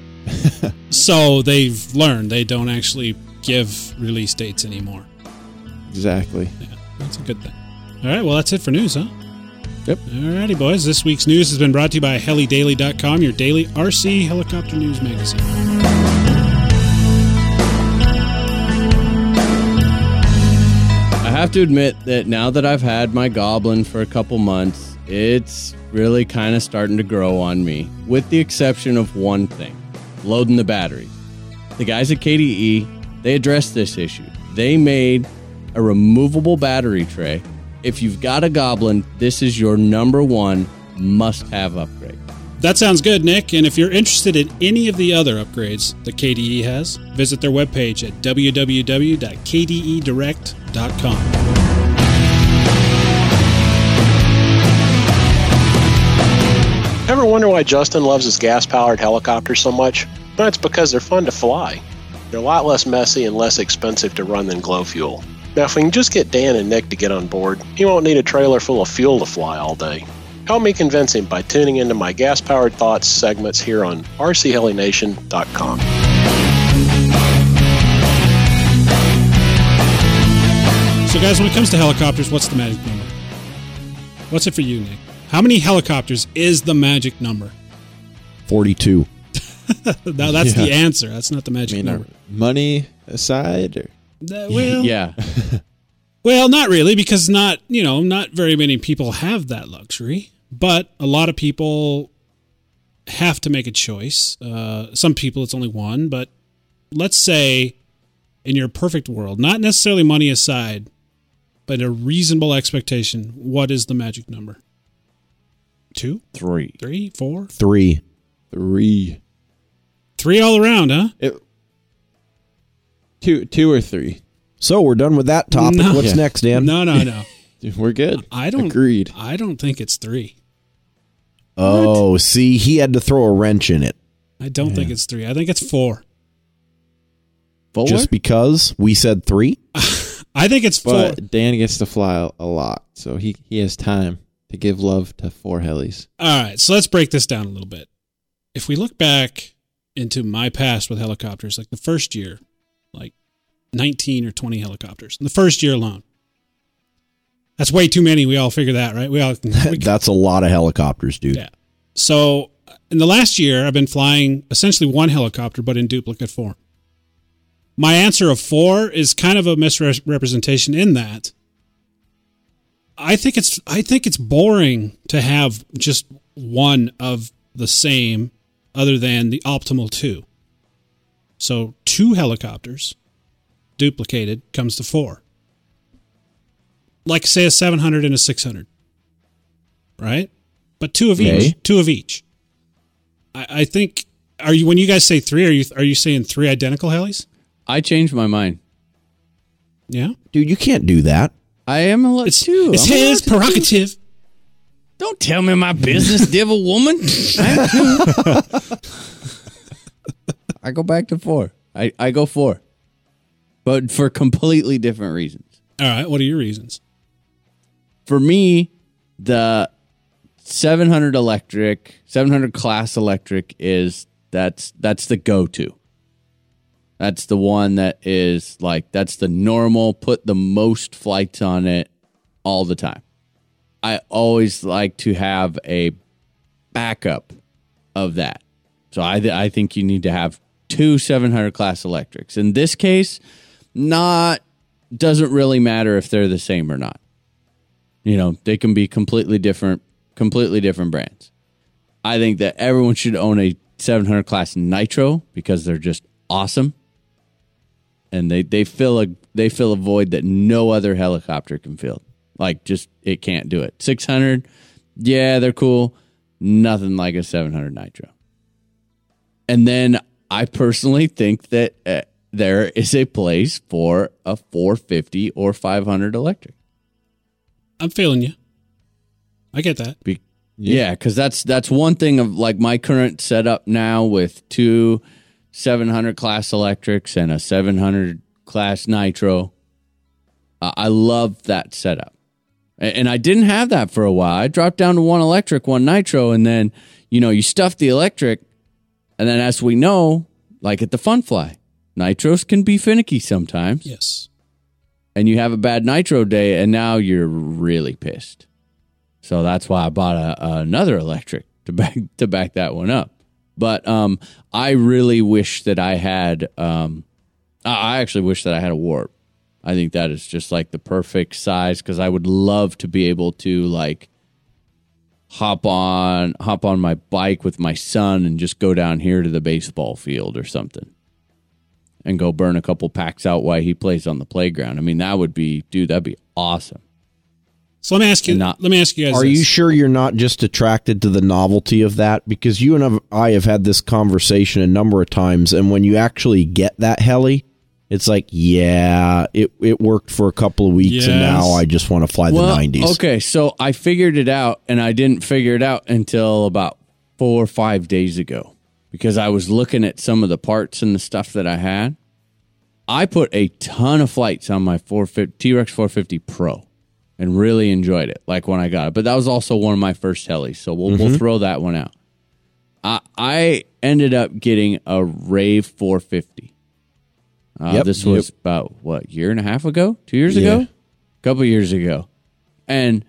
So they've learned they don't actually give release dates anymore. Exactly. Yeah, that's a good thing. All right. Well, that's it for news, huh? Yep. Alrighty, boys. This week's news has been brought to you by HeliDaily.com, your daily RC helicopter news magazine. I have to admit that now that I've had my Goblin for a couple months, it's really kind of starting to grow on me, with the exception of one thing, loading the batteries. The guys at KDE, they addressed this issue. They made a removable battery tray. If you've got a Goblin, this is your number one must-have upgrade. That sounds good, Nick. And if you're interested in any of the other upgrades that KDE has, visit their webpage at www.kdedirect.com. Ever wonder why Justin loves his gas-powered helicopters so much? Well, it's because they're fun to fly. They're a lot less messy and less expensive to run than glow fuel. Now, if we can just get Dan and Nick to get on board, he won't need a trailer full of fuel to fly all day. Help me convince him by tuning into my Gas Powered Thoughts segments here on rchelination.com. So, guys, when it comes to helicopters, what's the magic number? What's it for you, Nick? How many helicopters is the magic number? 42. No, that's the answer. That's not the magic number. Money aside, or... Well, yeah. Well, not really, because not very many people have that luxury, but a lot of people have to make a choice. Some people it's only one, but let's say in your perfect world, not necessarily money aside, but a reasonable expectation, what is the magic number? 2? 3. 3, 4? 3. 3. 3 all around, huh? Two or three. So we're done with that topic. No. What's next, Dan? No. We're good. Agreed. I don't think it's three. Oh, see, he had to throw a wrench in it. I don't think it's three. I think it's four. Four? Just because we said three? I think it's four. But Dan gets to fly a lot, so he has time to give love to four helis. All right, so let's break this down a little bit. If we look back into my past with helicopters, like the first year, like 19 or 20 helicopters in the first year alone. That's way too many. We all figure that, right? That's a lot of helicopters, dude. Yeah. So in the last year, I've been flying essentially one helicopter, but in duplicate form. My answer of four is kind of a misrepresentation in that I think it's boring to have just one of the same other than the optimal two. So two helicopters duplicated comes to four. Like say a 700 and a 600, right? But two of each. I think. Are you when you guys say three? Are you saying three identical helis? I changed my mind. Yeah, dude, you can't do that. I am allowed to. It's his prerogative. Don't tell me my business, devil woman. I go back to four. I go four, but for completely different reasons. All right, what are your reasons? For me, the 700 class electric is that's the go-to. That's the one that is like, that's the normal, put the most flights on it all the time. I always like to have a backup of that. So I think you need to have two 700 class electrics. In this case, doesn't really matter if they're the same or not. You know, they can be completely different brands. I think that everyone should own a 700 class Nitro because they're just awesome. And they fill a void that no other helicopter can fill. Like, just, it can't do it. 600, yeah, they're cool. Nothing like a 700 Nitro. And then I personally think that there is a place for a 450 or 500 electric. I'm feeling you. I get that. Yeah, because that's one thing of like my current setup now with two 700 class electrics and a 700 class Nitro. I love that setup. And I didn't have that for a while. I dropped down to one electric, one Nitro, and then, you know, you stuff the electric. And then as we know, like at the Fun Fly, Nitros can be finicky sometimes. Yes. And you have a bad Nitro day, and now you're really pissed. So that's why I bought another electric to back that one up. But I really wish that I had... I actually wish that I had a Warp. I think that is just like the perfect size, because I would love to be able to like hop on my bike with my son and just go down here to the baseball field or something. And go burn a couple packs out while he plays on the playground. I mean, that'd be awesome. So let me ask you guys. Are you sure you're not just attracted to the novelty of that? Because you and I have had this conversation a number of times, and when you actually get that heli, it's like, yeah, it worked for a couple of weeks, and now I just want to fly the 90s. Okay, so I figured it out, and I didn't figure it out until about 4 or 5 days ago. Because I was looking at some of the parts and the stuff that I had. I put a ton of flights on my T Rex 450 Pro and really enjoyed it, like when I got it. But that was also one of my first helis, so we'll throw that one out. I ended up getting a Rave 450. This was about, what, year and a half ago? 2 years ago? A couple years ago. And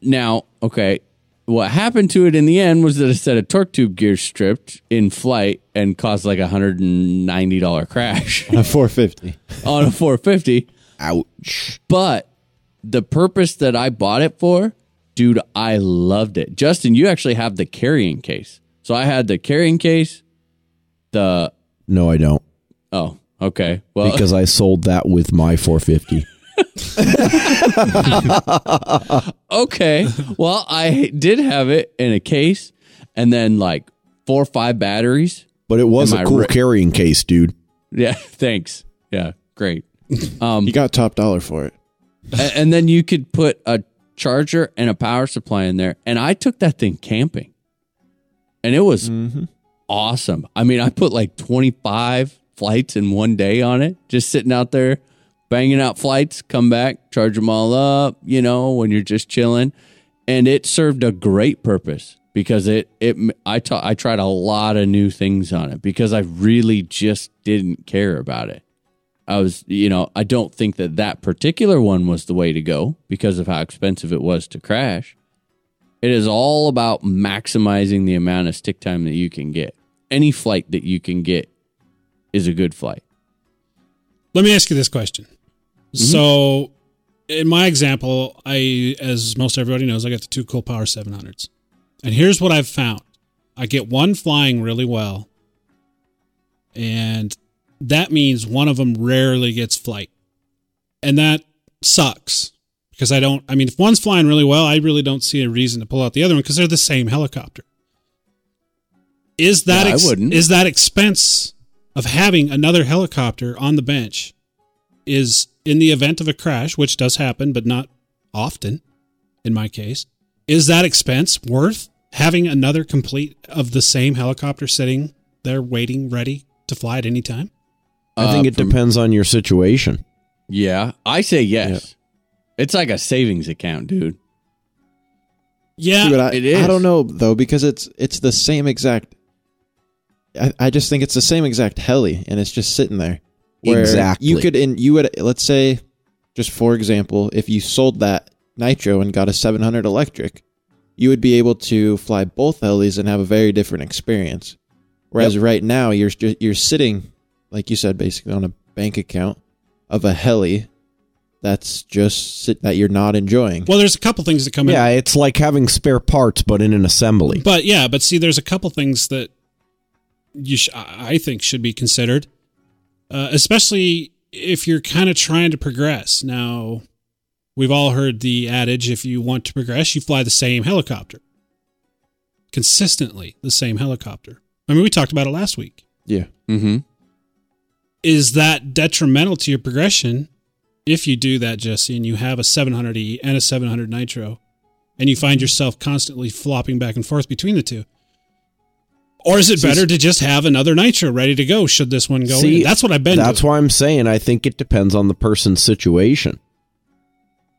now, okay... What happened to it in the end was that a set of torque tube gears stripped in flight and caused like $190 crash. On a 450. On a 450. Ouch. But the purpose that I bought it for, dude, I loved it. Justin, you actually have the carrying case. So I had the carrying case, the... No, I don't. Oh, okay. Well, because I sold that with my 450. Okay, well, I did have it in a case, and then like 4 or 5 batteries. But it was a cool carrying case, dude. Yeah, thanks. Yeah, great. You got top dollar for it. And then you could put a charger and a power supply in there. And I took that thing camping. And it was awesome. I mean, I put like 25 flights in one day on it, just sitting out there, banging out flights, come back, charge them all up, you know, when you're just chilling. And it served a great purpose because I tried a lot of new things on it because I really just didn't care about it. I was, you know, I don't think that particular one was the way to go because of how expensive it was to crash. It is all about maximizing the amount of stick time that you can get. Any flight that you can get is a good flight. Let me ask you this question. Mm-hmm. So in my example, as most everybody knows, I got the two Cool Power 700s. And here's what I've found. I get one flying really well. And that means one of them rarely gets flight. And that sucks because if one's flying really well, I really don't see a reason to pull out the other one because they're the same helicopter. Is that, yeah, is that expense of having another helicopter on the bench is in the event of a crash, which does happen, but not often in my case, is that expense worth having another complete of the same helicopter sitting there waiting, ready to fly at any time? I think it depends on your situation. Yeah, I say yes. Yeah. It's like a savings account, dude. Yeah, dude, it is. I don't know, though, because it's the same exact... I just think it's the same exact heli, and it's just sitting there. Where exactly. You would, let's say, just for example, if you sold that Nitro and got a 700 electric, you would be able to fly both helis and have a very different experience. Whereas right now, you're sitting... like you said, basically on a bank account of a heli that's just that you're not enjoying. Well, there's a couple things that come in. Yeah, it's like having spare parts, but in an assembly. But yeah, but see, there's a couple things that I think should be considered, especially if you're kind of trying to progress. Now, we've all heard the adage, if you want to progress, you fly the same helicopter. Consistently, the same helicopter. I mean, we talked about it last week. Yeah. Mm-hmm. Is that detrimental to your progression if you do that, Jesse, and you have a 700E and a 700 Nitro, and you find yourself constantly flopping back and forth between the two? Or is it better to just have another Nitro ready to go should this one go in? That's what I've been doing. That's why I'm saying I think it depends on the person's situation.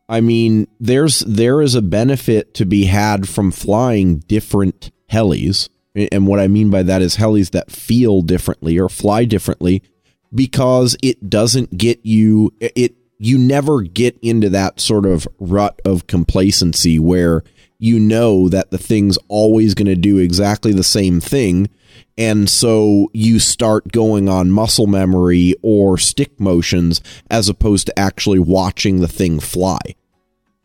I mean, there is a benefit to be had from flying different helis, and what I mean by that is helis that feel differently or fly differently, because it doesn't get you never get into that sort of rut of complacency where you know that the thing's always going to do exactly the same thing. And so you start going on muscle memory or stick motions as opposed to actually watching the thing fly.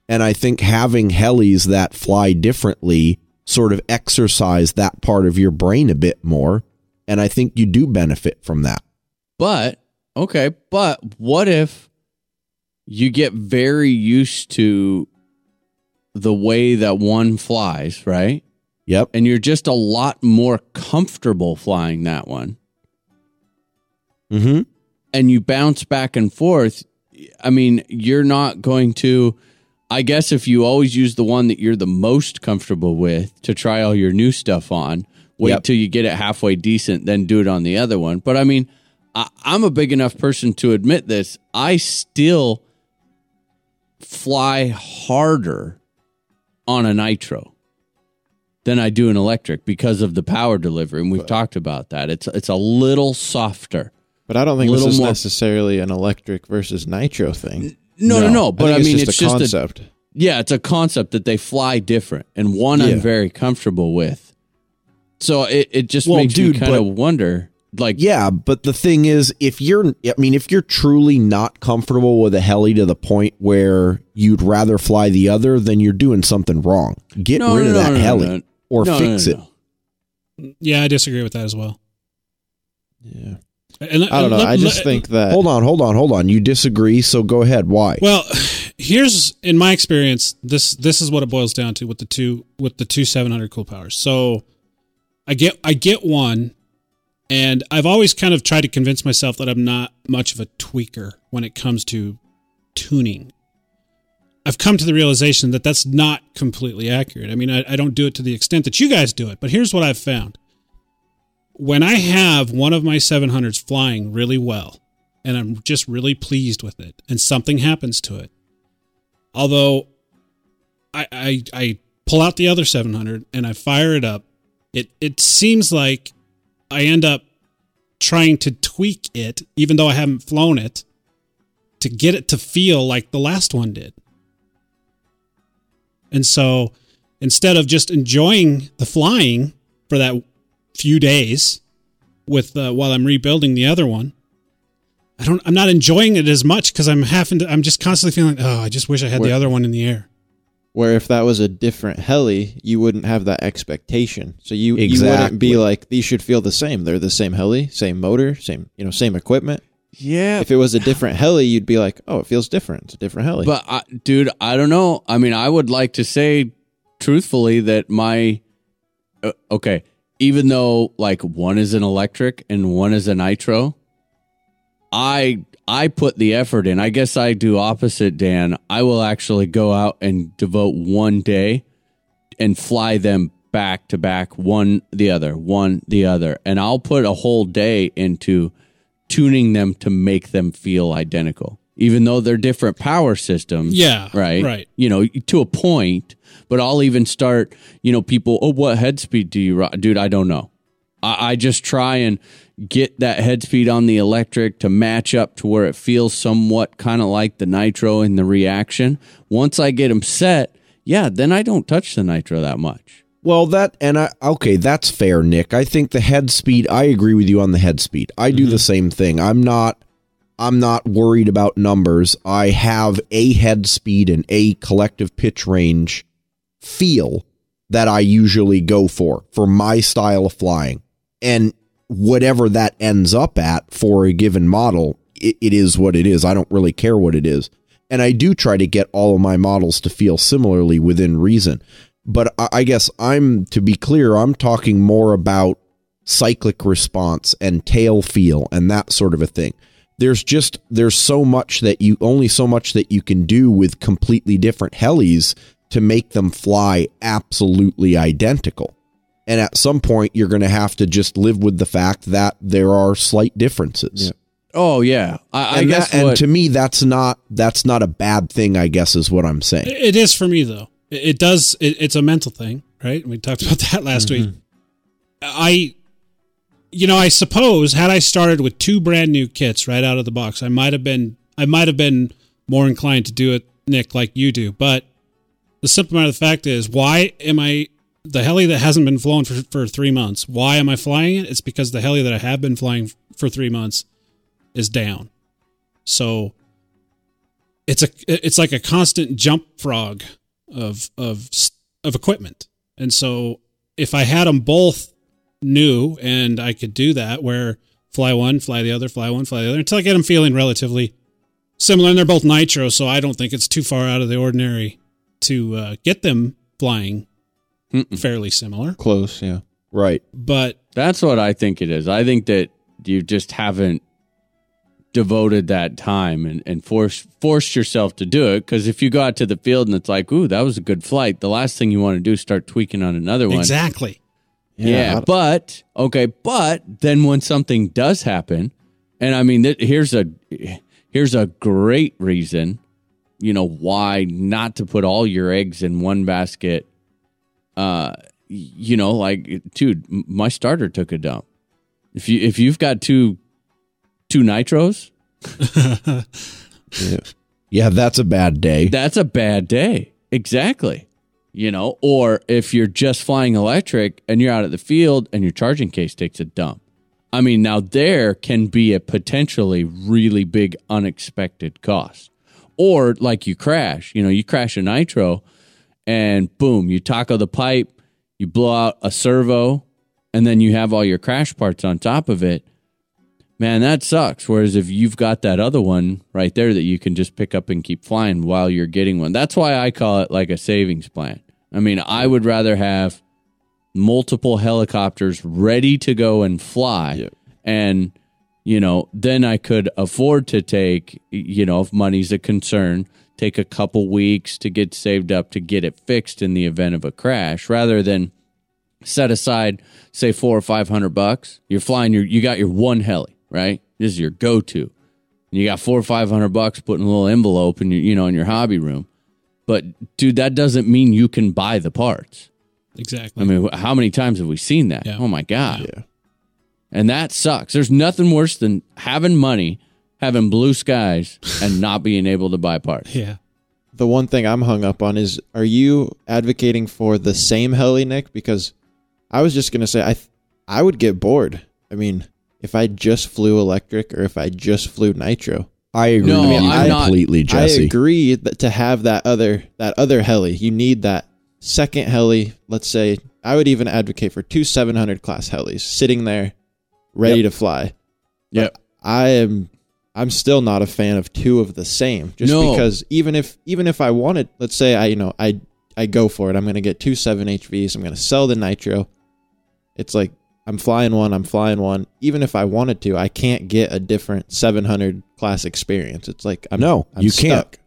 And I think having helis that fly differently sort of exercise that part of your brain a bit more. And I think you do benefit from that. But what if you get very used to the way that one flies, right? Yep. And you're just a lot more comfortable flying that one. Mm-hmm. And you bounce back and forth. I mean, you're not going to, I guess if you always use the one that you're the most comfortable with to try all your new stuff on, wait till you get it halfway decent, then do it on the other one. But I mean... I'm a big enough person to admit this. I still fly harder on a Nitro than I do an electric because of the power delivery, and we've talked about that. It's a little softer. But I don't think this is necessarily an electric versus Nitro thing. No. But I mean, it's just a concept. It's a concept that they fly different, and one I'm very comfortable with. So it just makes me kind of wonder... but the thing is, if you're truly not comfortable with a heli to the point where you'd rather fly the other, then you're doing something wrong. Get rid of that heli or fix it. Yeah, I disagree with that as well. Yeah. I don't know. I just think that... Hold on. You disagree, so go ahead. Why? Well, here's, in my experience, this is what it boils down to with the two 700 Cool Powers. So I get one And I've always kind of tried to convince myself that I'm not much of a tweaker when it comes to tuning. I've come to the realization that that's not completely accurate. I mean, I don't do it to the extent that you guys do it, but here's what I've found. When I have one of my 700s flying really well, and I'm just really pleased with it, and something happens to it, although I pull out the other 700 and I fire it up, it seems like I end up trying to tweak it, even though I haven't flown it, to get it to feel like the last one did. And so instead of just enjoying the flying for that few days with while I'm rebuilding the other one, I'm not enjoying it as much because I'm just constantly feeling, oh, I just wish I had the other one in the air. Where if that was a different heli, you wouldn't have that expectation. So you wouldn't be like, these should feel the same. They're the same heli, same motor, same equipment. Yeah. If it was a different heli, you'd be like, oh, it feels different. It's a different heli. But, dude, I don't know. I mean, I would like to say truthfully that even though like one is an electric and one is a nitro, I put the effort in. I guess I do opposite, Dan. I will actually go out and devote one day and fly them back to back, one, the other. And I'll put a whole day into tuning them to make them feel identical, even though they're different power systems. Yeah, right. You know, to a point, but I'll even start, you know, people, oh, what head speed do you ride? Dude, I don't know. I just try and get that head speed on the electric to match up to where it feels somewhat kind of like the nitro in the reaction. Once I get them set, yeah, then I don't touch the nitro that much. Well, that's fair, Nick. I think the head speed, I agree with you on the head speed. I do the same thing. I'm not worried about numbers. I have a head speed and a collective pitch range feel that I usually go for my style of flying. And whatever that ends up at for a given model, it is what it is. I don't really care what it is. And I do try to get all of my models to feel similarly within reason. But I guess to be clear, I'm talking more about cyclic response and tail feel and that sort of a thing. There's so much that you can do with completely different helis to make them fly absolutely identical. And at some point, you're going to have to just live with the fact that there are slight differences. Yeah. Oh yeah, I guess, to me, that's not a bad thing, I guess, is what I'm saying. It is for me though. It does. It's a mental thing, right? We talked about that last week. I suppose had I started with two brand new kits right out of the box, I might have been more inclined to do it, Nick, like you do. But the simple matter of the fact is, why am I the heli that hasn't been flown for 3 months? Why am I flying it? It's because the heli that I have been flying for 3 months is down. So it's like a constant jump frog of equipment. And so if I had them both new and I could do that where fly one, fly the other, fly one, fly the other, until I get them feeling relatively similar, and they're both nitro. So I don't think it's too far out of the ordinary to get them flying fairly similar. Close. Yeah. Right. But that's what I think it is. I think that you just haven't devoted that time and forced yourself to do it, because if you go out to the field and it's like, ooh, that was a good flight, the last thing you want to do is start tweaking on another one. Exactly. Yeah. But then when something does happen, and I mean, here's a great reason, you know, why not to put all your eggs in one basket. You know, like, dude, my starter took a dump. If you've got two nitros? yeah, that's a bad day. That's a bad day. Exactly. You know, or if you're just flying electric and you're out at the field and your charging case takes a dump. I mean, now there can be a potentially really big unexpected cost. Or like you crash a nitro and boom, you taco the pipe, you blow out a servo, and then you have all your crash parts on top of it. Man, that sucks. Whereas if you've got that other one right there that you can just pick up and keep flying while you're getting one. That's why I call it like a savings plan. I mean, I would rather have multiple helicopters ready to go and fly And, you know, then I could afford to take, you know, if money's a concern, take a couple weeks to get saved up to get it fixed in the event of a crash, rather than set aside, say, $400 or $500. You're flying your, you got your one heli, right? This is your go-to. And you got $400 or $500 put in a little envelope in your, you know, in your hobby room. But dude, that doesn't mean you can buy the parts. Exactly. I mean, how many times have we seen that? Yeah. Oh my God. Yeah. And that sucks. There's nothing worse than having money, having blue skies, and not being able to buy parts. Yeah. The one thing I'm hung up on is, are you advocating for the same heli, Nick? Because I was just going to say, I would get bored. I mean, if I just flew electric or if I just flew nitro. I agree. No, I completely, Jesse. I agree that to have that other heli, you need that second heli. Let's say, I would even advocate for two 700 class helis sitting there ready to fly. Yep. But I'm still not a fan of two of the same, just because even if I wanted, let's say I go for it. I'm going to get two 7HVs. I'm going to sell the nitro. It's like, I'm flying one. Even if I wanted to, I can't get a different 700 class experience. It's like, I'm stuck. Can't.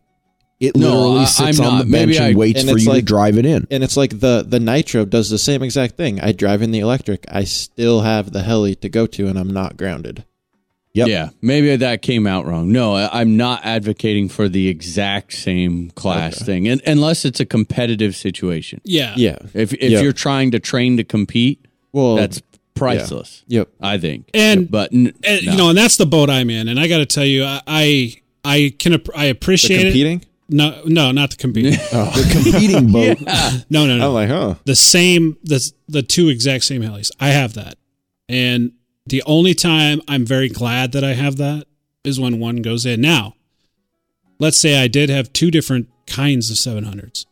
It literally sits on the bench and waits for you to drive it in. And it's like the nitro does the same exact thing. I drive in the electric. I still have the heli to go to, and I'm not grounded. Yep. Yeah, maybe that came out wrong. No, I'm not advocating for the exact same class thing, and unless it's a competitive situation. Yeah. Yeah. If you're trying to train to compete, well, that's priceless. Yeah. Yep. I think. And that's the boat I'm in. And I got to tell you, I appreciate the competing? It. No, not the competing. Oh. The competing boat. Yeah. No. I'm like, huh? The two exact same helis. I have that. And the only time I'm very glad that I have that is when one goes in. Now, let's say I did have two different kinds of 700s.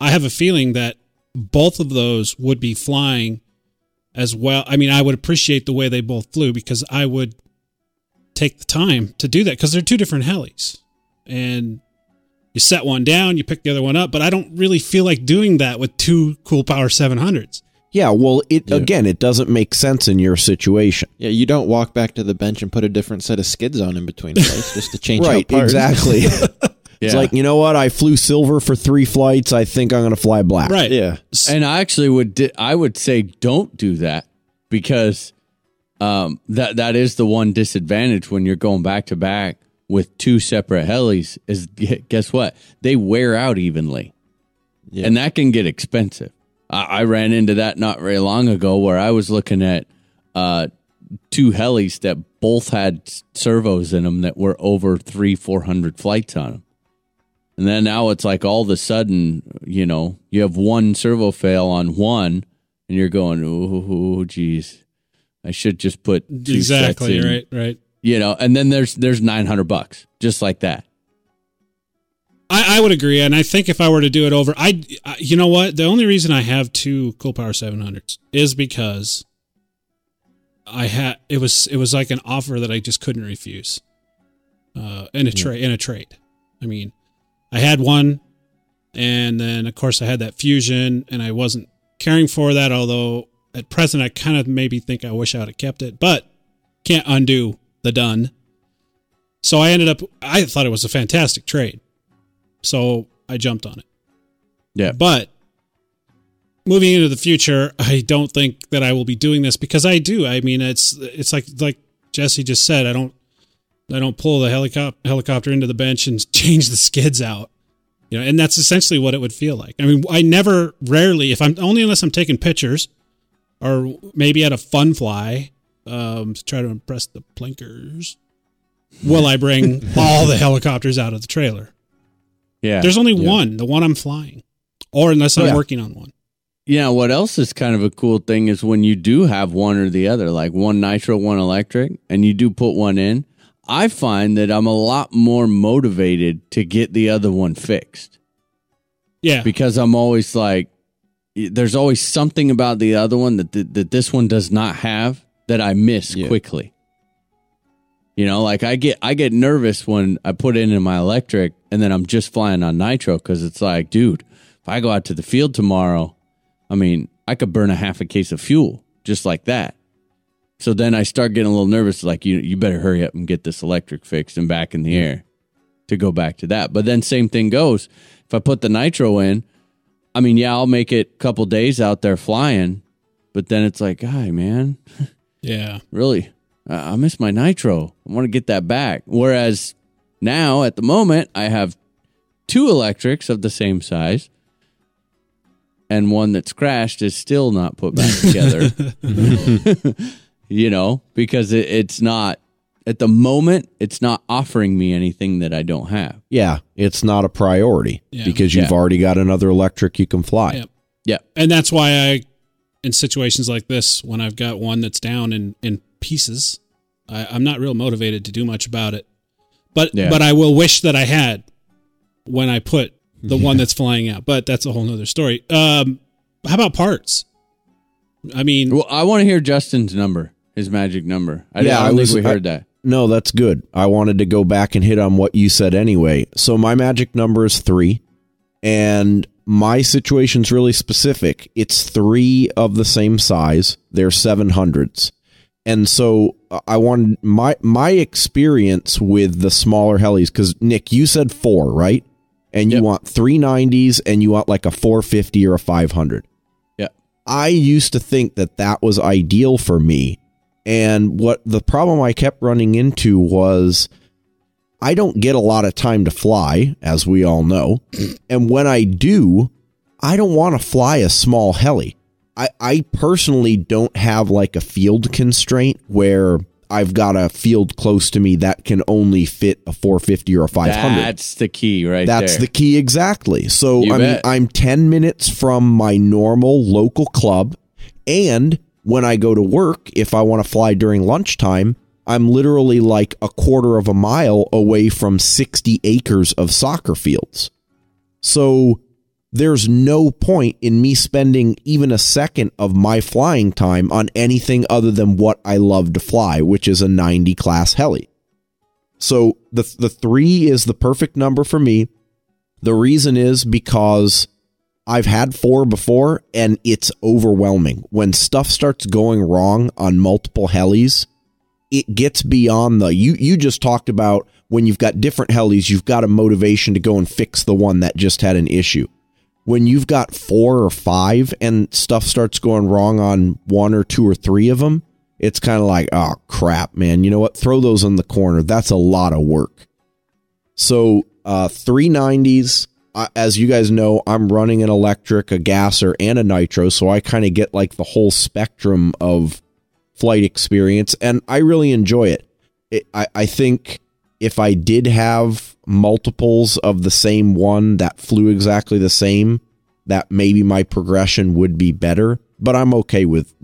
I have a feeling that both of those would be flying as well. I mean, I would appreciate the way they both flew, because I would take the time to do that, because they're two different helis. And you set one down, you pick the other one up, but I don't really feel like doing that with two Cool Power 700s. Yeah, well, it doesn't make sense in your situation. Yeah, you don't walk back to the bench and put a different set of skids on in between flights just to change out parts. Right, exactly. Yeah. It's like, you know what? I flew silver for 3 flights. I think I'm going to fly black. Right. Yeah. And I actually would say don't do that, because that is the one disadvantage when you're going back to back with two separate helis is, guess what? They wear out evenly. Yeah. And that can get expensive. I ran into that not very long ago, where I was looking at two helis that both had servos in them that were over 300-400 flights on them. And then now it's like all of a sudden, you know, you have one servo fail on one, and you're going, oh, geez, I should just put two exactly sets in. Right. You know, and then there's $900 just like that. I would agree, and I think if I were to do it over, you know what? The only reason I have two Cool Power 700s is because it was like an offer that I just couldn't refuse. In a trade. I mean, I had one, and then of course I had that Fusion, and I wasn't caring for that. Although at present, I kind of maybe think I wish I would have kept it, but can't undo the done. So I ended up. I thought it was a fantastic trade. So I jumped on it. Yeah. But moving into the future, I don't think that I will be doing this, because I do. I mean, it's like Jesse just said, I don't pull the helicopter into the bench and change the skids out. You know, and that's essentially what it would feel like. I mean, rarely, if I'm only unless I'm taking pictures or maybe at a fun fly, to try to impress the plinkers, will I bring all the helicopters out of the trailer. Yeah, there's only one, the one I'm flying, or unless I'm working on one. Yeah, what else is kind of a cool thing is when you do have one or the other, like one nitro, one electric, and you do put one in, I find that I'm a lot more motivated to get the other one fixed. Yeah. Because I'm always like, there's always something about the other one that this one does not have that I miss quickly. You know, like I get nervous when I put in my electric and then I'm just flying on nitro, because it's like, dude, if I go out to the field tomorrow, I mean, I could burn a half a case of fuel just like that. So then I start getting a little nervous, like, you better hurry up and get this electric fixed and back in the air to go back to that. But then same thing goes. If I put the nitro in, I mean, yeah, I'll make it a couple days out there flying, but then it's like, hi, man. Yeah. Really? I miss my nitro. I want to get that back. Whereas now, at the moment, I have two electrics of the same size, and one that's crashed is still not put back together. You know, because it's not, at the moment, it's not offering me anything that I don't have. Yeah, it's not a priority because you've already got another electric you can fly. Yeah. Yep. And that's why I, in situations like this, when I've got one that's down in pieces, I'm not real motivated to do much about it. But I will wish that I had when I put the one that's flying out. But that's a whole nother story. How about parts? I mean... Well, I want to hear Justin's number. His magic number. I don't think we heard that. No, that's good. I wanted to go back and hit on what you said anyway. So my magic number is 3, and my situation's really specific. It's 3 of the same size. They're 700s. And so I wanted my experience with the smaller helis, because Nick, you said 4, right? And you want 390s, and you want like a 450 or a 500. Yeah. I used to think that was ideal for me. And what the problem I kept running into was I don't get a lot of time to fly, as we all know. And when I do, I don't want to fly a small heli. I personally don't have like a field constraint where I've got a field close to me that can only fit a 450 or a 500. That's the key right there. That's the key, exactly. So I mean, I'm 10 minutes from my normal local club, and when I go to work, if I want to fly during lunchtime, I'm literally like a quarter of a mile away from 60 acres of soccer fields. So there's no point in me spending even a second of my flying time on anything other than what I love to fly, which is a 90 class heli. So the 3 is the perfect number for me. The reason is because I've had 4 before, and it's overwhelming. When stuff starts going wrong on multiple helis, it gets beyond the... You just talked about when you've got different helis, you've got a motivation to go and fix the one that just had an issue. When you've got 4 or 5 and stuff starts going wrong on 1 or 2 or 3 of them, it's kind of like, oh, crap, man. You know what? Throw those in the corner. That's a lot of work. So 390s. As you guys know, I'm running an electric, a gasser, and a nitro, so I kind of get like the whole spectrum of flight experience, and I really enjoy it. I think if I did have multiples of the same one that flew exactly the same, that maybe my progression would be better, but I'm okay with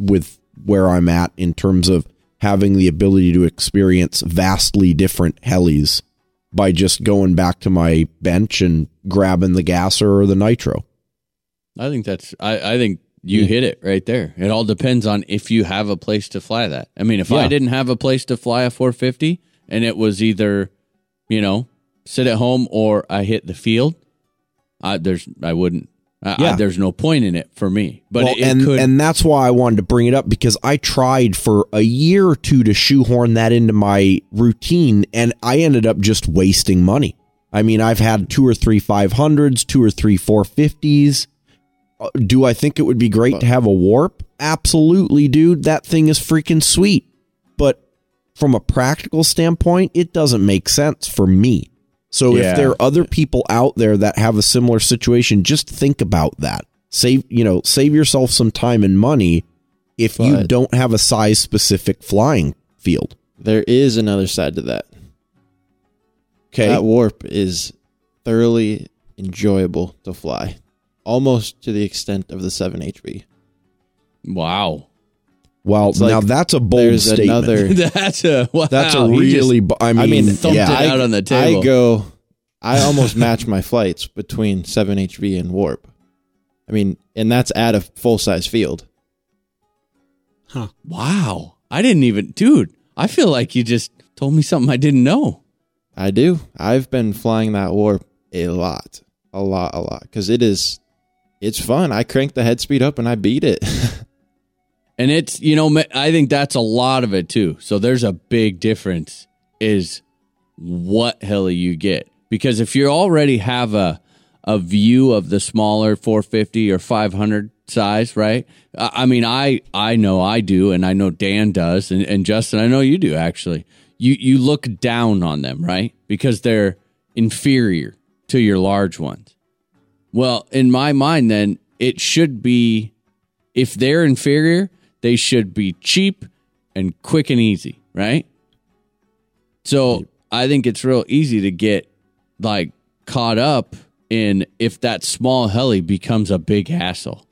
where I'm at in terms of having the ability to experience vastly different helis by just going back to my bench and grabbing the gasser or the nitro. I think that's... I think you hit it right there. It all depends on if you have a place to fly that. I mean, if I didn't have a place to fly a 450 and it was either, you know, sit at home or I hit the field, there's no point in it for me. But and that's why I wanted to bring it up, because I tried for a year or two to shoehorn that into my routine, and I ended up just wasting money. I mean, I've had 2 or 3 500s, 2 or 3 450s. Do I think it would be great to have a Warp? Absolutely, dude. That thing is freaking sweet. But from a practical standpoint, it doesn't make sense for me. So if there are other people out there that have a similar situation, just think about that. Save yourself some time and money if you don't have a size-specific flying field. There is another side to that. Okay. That Warp is thoroughly enjoyable to fly, almost to the extent of the 7 HV. Wow. Well, like, now that's a bold statement. That's a really... I thumped it out on the table. I almost match my flights between 7 HV and Warp. I mean, and that's at a full-size field. Huh. Wow. I didn't even... Dude, I feel like you just told me something I didn't know. I do. I've been flying that Warp a lot, because it's fun. I crank the head speed up and I beat it. And it's, you know, I think that's a lot of it too. So there's a big difference is what heli you get. Because if you already have a view of the smaller 450 or 500 size, right? I mean, I know I do, and I know Dan does, and Justin, I know you do actually. You look down on them, right? Because they're inferior to your large ones. Well, in my mind then, it should be, if they're inferior, they should be cheap and quick and easy, right? So I think it's real easy to get like caught up in if that small heli becomes a big hassle.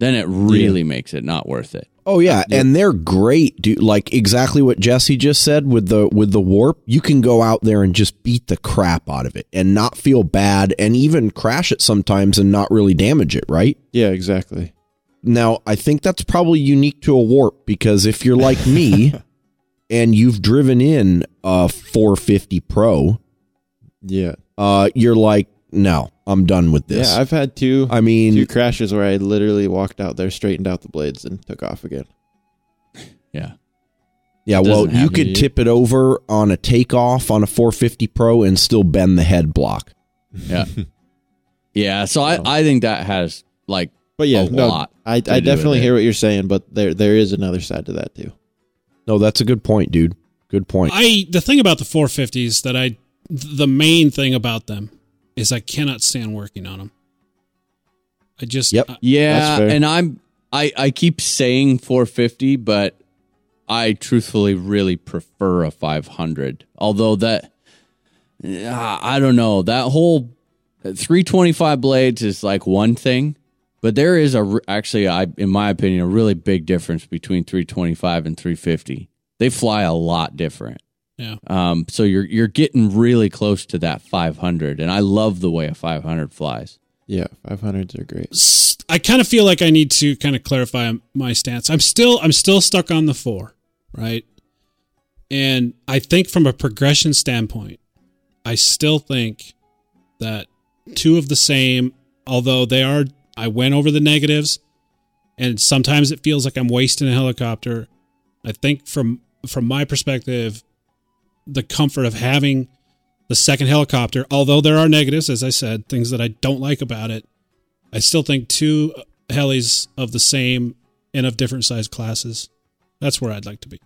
Then it really makes it not worth it. Oh yeah, and they're great, dude. Like exactly what Jesse just said with the warp, you can go out there and just beat the crap out of it and not feel bad, and even crash it sometimes and not really damage it, right? Yeah, exactly. Now, I think that's probably unique to a warp, because if you're like me and you've driven in a 450 Pro, yeah, you're like, no, I'm done with this. Yeah, I've had two crashes where I literally walked out there, straightened out the blades, and took off again. Yeah. Yeah, well, you could tip it over on a takeoff on a 450 Pro and still bend the head block. Yeah. Yeah, so I think that has, like, but yeah, a lot. I definitely hear what you're saying, but there is another side to that, too. No, that's a good point, dude. Good point. The thing about the 450s that the main thing about them is I cannot stand working on them. I just... Yep. Yeah, and I keep saying 450, but I truthfully really prefer a 500. Although that... I don't know. That whole 325 blades is like one thing, but there is in my opinion, a really big difference between 325 and 350. They fly a lot different. Yeah. So you're getting really close to that 500, and I love the way a 500 flies. Yeah, 500s are great. I kind of feel like I need to kind of clarify my stance. I'm still stuck on the 4, right? And I think from a progression standpoint, I still think that two of the same, although they are. I went over the negatives, and sometimes it feels like I'm wasting a helicopter. I think from my perspective, the comfort of having the second helicopter, although there are negatives, as I said, things that I don't like about it, I still think two helis of the same and of different size classes, that's where I'd like to be.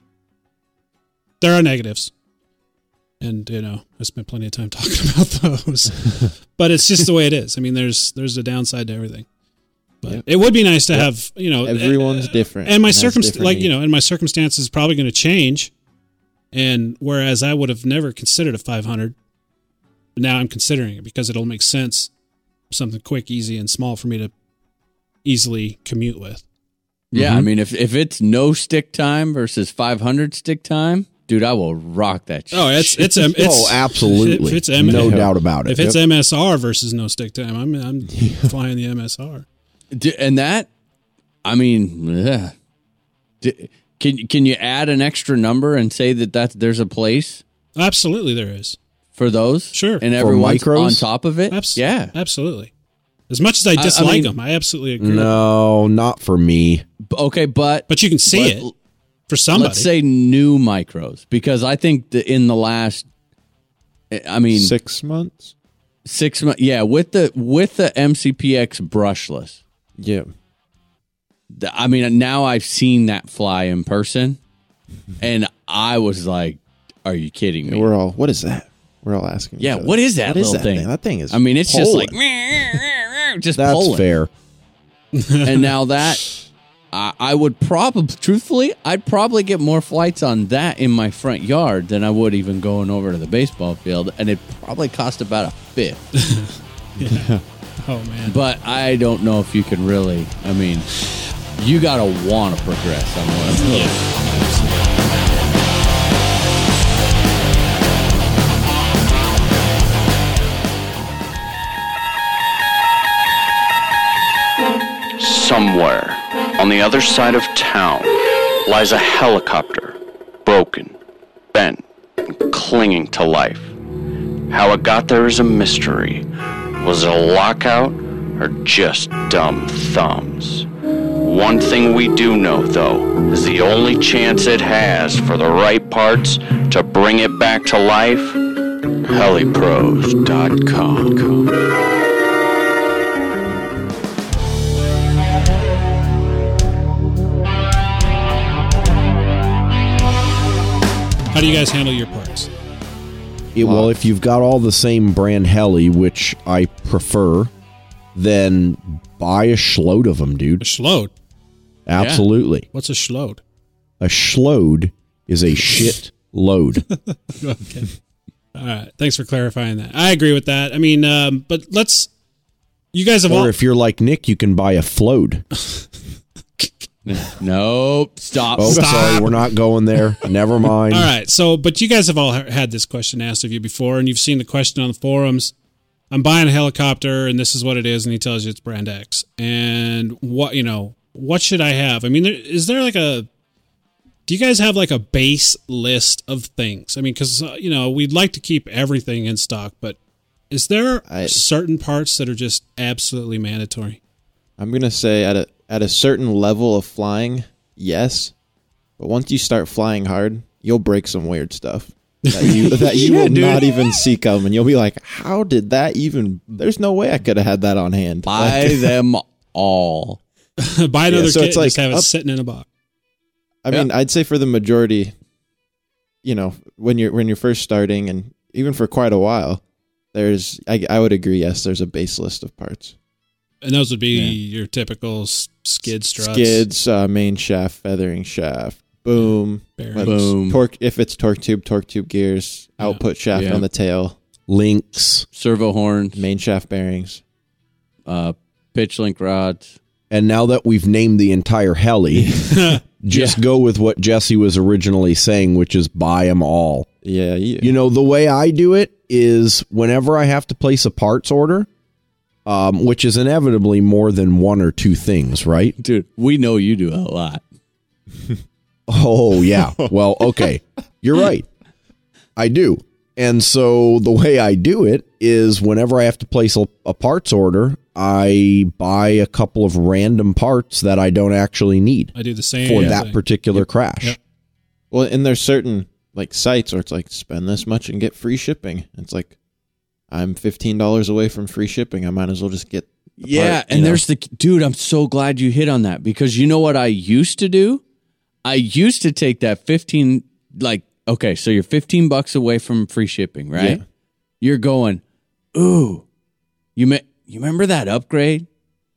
There are negatives. And, you know, I spent plenty of time talking about those. But it's just the way it is. I mean, there's a downside to everything. But It would be nice to have, you know... Everyone's different. And my circumstance is probably going to change. And whereas I would have never considered a 500, now I'm considering it because it'll make sense. Something quick, easy, and small for me to easily commute with. Yeah, mm-hmm. I mean, if it's no stick time versus 500 stick time, dude, I will rock that shit. Oh, absolutely. If it's no doubt about it. If it's MSR versus no stick time, I'm flying the MSR. And that, I mean, yeah. Can you add an extra number and say that there's a place? Absolutely, there is for those. Sure, and everyone's on top of it. Absolutely. As much as I dislike them, I absolutely agree. No, not for me. Okay, but you can see it for somebody. Let's say new micros, because I think that in the last, 6 months. 6 months, yeah, with the MCPX brushless. Yeah. I mean, now I've seen that fly in person, and I was like, "Are you kidding me?" What is that? We're all asking. Yeah, what is that little thing? That thing is. I mean, it's just like just that's pulling. Fair. And now that I would probably, truthfully, I'd probably get more flights on that in my front yard than I would even going over to the baseball field, and it probably cost about $1/5. Yeah. Oh man. But I don't know if you can really. I mean. You gotta want to progress on what I'm doing. Somewhere on the other side of town lies a helicopter, broken, bent, and clinging to life. How it got there is a mystery. Was it a lockout or just dumb thumbs? One thing we do know, though, is the only chance it has for the right parts to bring it back to life, helipros.com. How do you guys handle your parts? Well, if you've got all the same brand heli, which I prefer, then buy a shload of them, dude. A shload? Absolutely. Yeah. What's a shload? A shload is a shit load. Okay. All right. Thanks for clarifying that. I agree with that. I mean, but let's... You guys have... Or if you're like Nick, you can buy a fload. Nope. Stop. Oh, stop. Sorry. We're not going there. Never mind. All right. So, but you guys have all had this question asked of you before, and you've seen the question on the forums. I'm buying a helicopter, and this is what it is, and he tells you it's brand X. And what, you know, what should I have? I mean, is there like a... Do you guys have like a base list of things? I mean, because, you know, we'd like to keep everything in stock, but is there certain parts that are just absolutely mandatory? I'm going to say at a certain level of flying, yes. But once you start flying hard, you'll break some weird stuff that you will not even see coming. You'll be like, how did that even... There's no way I could have had that on hand. Buy them all. Buy another kit and like just have it sitting in a box. I mean, I'd say for the majority, you know, when you're first starting and even for quite a while, there's... I would agree, yes, there's a base list of parts. And those would be your typical skid struts. Skids, main shaft, feathering shaft, boom, boom. Torque, if it's torque tube gears, output shaft on the tail. Links. Servo horns. Main shaft bearings. Pitch link rods. And now that we've named the entire heli, just go with what Jesse was originally saying, which is buy them all. Yeah. You know, the way I do it is whenever I have to place a parts order, which is inevitably more than one or two things, right? Dude, we know you do a lot. Oh, yeah. Well, okay. You're right. I do. And so the way I do it is whenever I have to place a parts order, I buy a couple of random parts that I don't actually need. I do the same for that particular crash. Yep. Well, and there's certain like sites where it's like, spend this much and get free shipping. It's like, I'm $15 away from free shipping. I might as well just get the part, and there's the... Dude, I'm so glad you hit on that, because you know what I used to do? I used to take that 15... Like, okay, so you're $15 away from free shipping, right? Yeah. You're going, ooh, you remember that upgrade?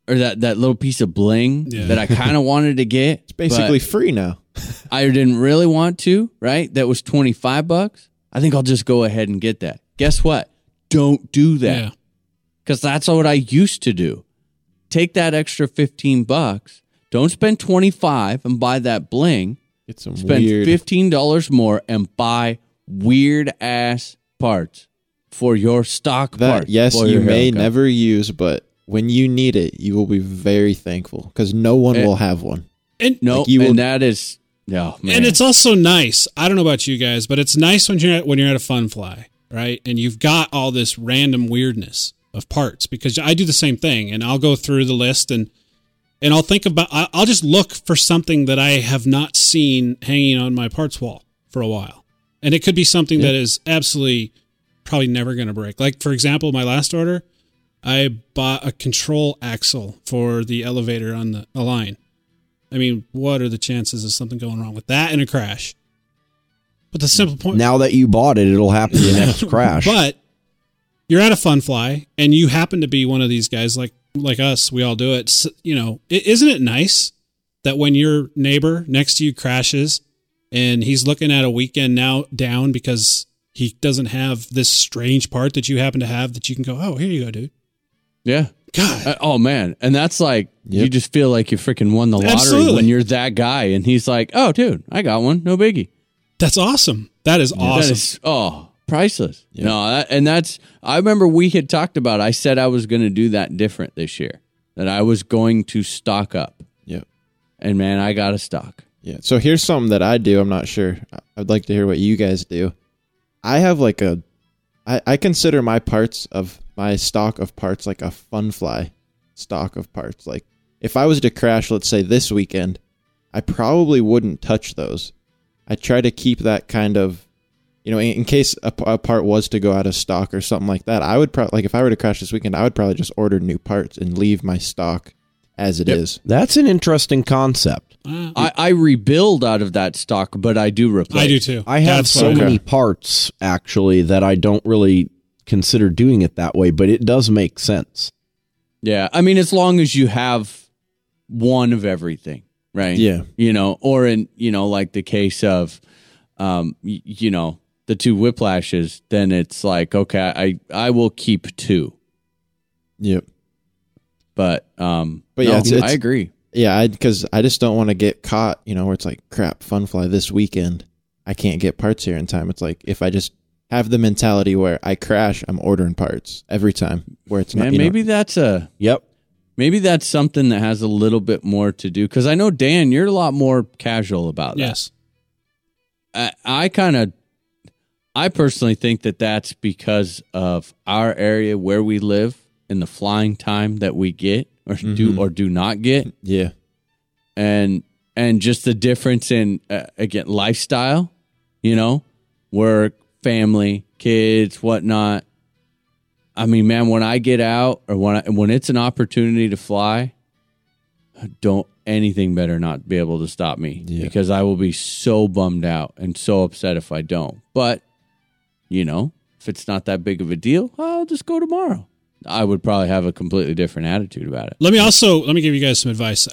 Or that little piece of bling that I kind of wanted to get? It's basically free now. I didn't really want to, right? That was $25. I think I'll just go ahead and get that. Guess what? Don't do that, because that's what I used to do. Take that extra $15. Don't spend $25 and buy that bling. Get some spend weird... $15 more and buy weird ass parts for your stock parts. Yes, you may never use, but when you need it, you will be very thankful, because no one will have one. And that is man. And it's also nice. I don't know about you guys, but it's nice when you're at a fun fly. Right. And you've got all this random weirdness of parts, because I do the same thing, and I'll go through the list and I'll think about, I'll just look for something that I have not seen hanging on my parts wall for a while. And it could be something that is absolutely probably never going to break. Like, for example, my last order, I bought a control axle for the elevator on the Align. I mean, what are the chances of something going wrong with that in a crash? But the simple point... Now that you bought it, it'll happen in the next crash. But you're at a fun fly, and you happen to be one of these guys like us. We all do it. So, you know, isn't it nice that when your neighbor next to you crashes, and he's looking at a weekend now down because he doesn't have this strange part that you happen to have, that you can go, oh, here you go, dude. Yeah. God. Oh, man. And that's like, you just feel like you freaking won the lottery when you're that guy. And he's like, oh, dude, I got one. No biggie. That's awesome. That is awesome. That is, priceless. Yeah. No, I remember we had talked about, I said I was going to do that different this year, that I was going to stock up. Yeah. And man, I got a stock. Yeah. So here's something that I do. I'm not sure. I'd like to hear what you guys do. I have like I consider my stock of parts like a fun fly stock of parts. Like If I was to crash, let's say this weekend, I probably wouldn't touch those. I try to keep that kind of, you know, in case a part was to go out of stock or something like that. I would probably, like, if I were to crash this weekend, I would probably just order new parts and leave my stock as it is. That's an interesting concept. I rebuild out of that stock, but I do replace. I do too. I have many parts, actually, that I don't really consider doing it that way, but it does make sense. Yeah. I mean, as long as you have one of everything, right? Yeah. You know, or in, you know, like the case of, you know, the two whiplashes, then it's like, okay, I will keep two. Yep. But yeah, no, I agree. Yeah, because I just don't want to get caught, you know, where it's like, crap, Fun Fly this weekend, I can't get parts here in time. It's like, if I just have the mentality where I crash, I'm ordering parts every time, where it's not. And maybe maybe that's something that has a little bit more to do, because I know, Dan, you're a lot more casual about that. Yes. I personally think that that's because of our area where we live and the flying time that we get or do or do not get. Yeah. And just the difference in, again, lifestyle, you know, work, family, kids, whatnot. I mean, man, when I get out or when it's an opportunity to fly, anything better not be able to stop me because I will be so bummed out and so upset if I don't. But, you know, if it's not that big of a deal, I'll just go tomorrow. I would probably have a completely different attitude about it. Let me give you guys some advice.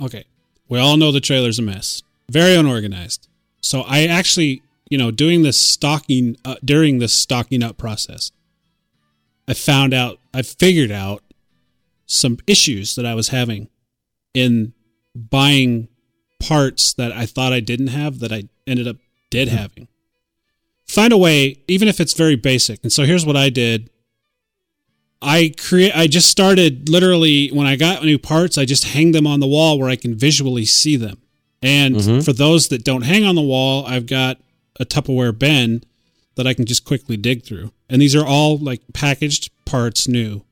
Okay. We all know the trailer's a mess. Very unorganized. So I actually, you know, during this stocking up process, I figured out some issues that I was having in buying parts that I thought I didn't have that I ended up did having. Find a way, even if it's very basic. And so here's what I did. I just started literally when I got new parts, I just hang them on the wall where I can visually see them. And for those that don't hang on the wall, I've got a Tupperware bin that I can just quickly dig through. And these are all like packaged parts new.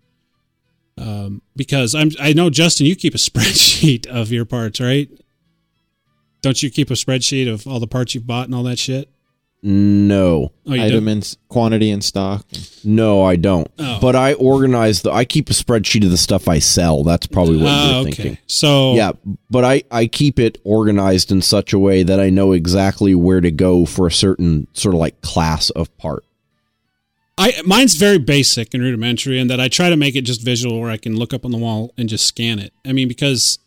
Because I know, Justin, you keep a spreadsheet of your parts, right? Don't you keep a spreadsheet of all the parts you've bought and all that shit? No. Oh, item in quantity and stock? No, I don't. Oh. But I organize I keep a spreadsheet of the stuff I sell. That's probably what you're thinking. So yeah, but I keep it organized in such a way that I know exactly where to go for a certain sort of like class of part. Mine's very basic and rudimentary in that I try to make it just visual where I can look up on the wall and just scan it. I mean, because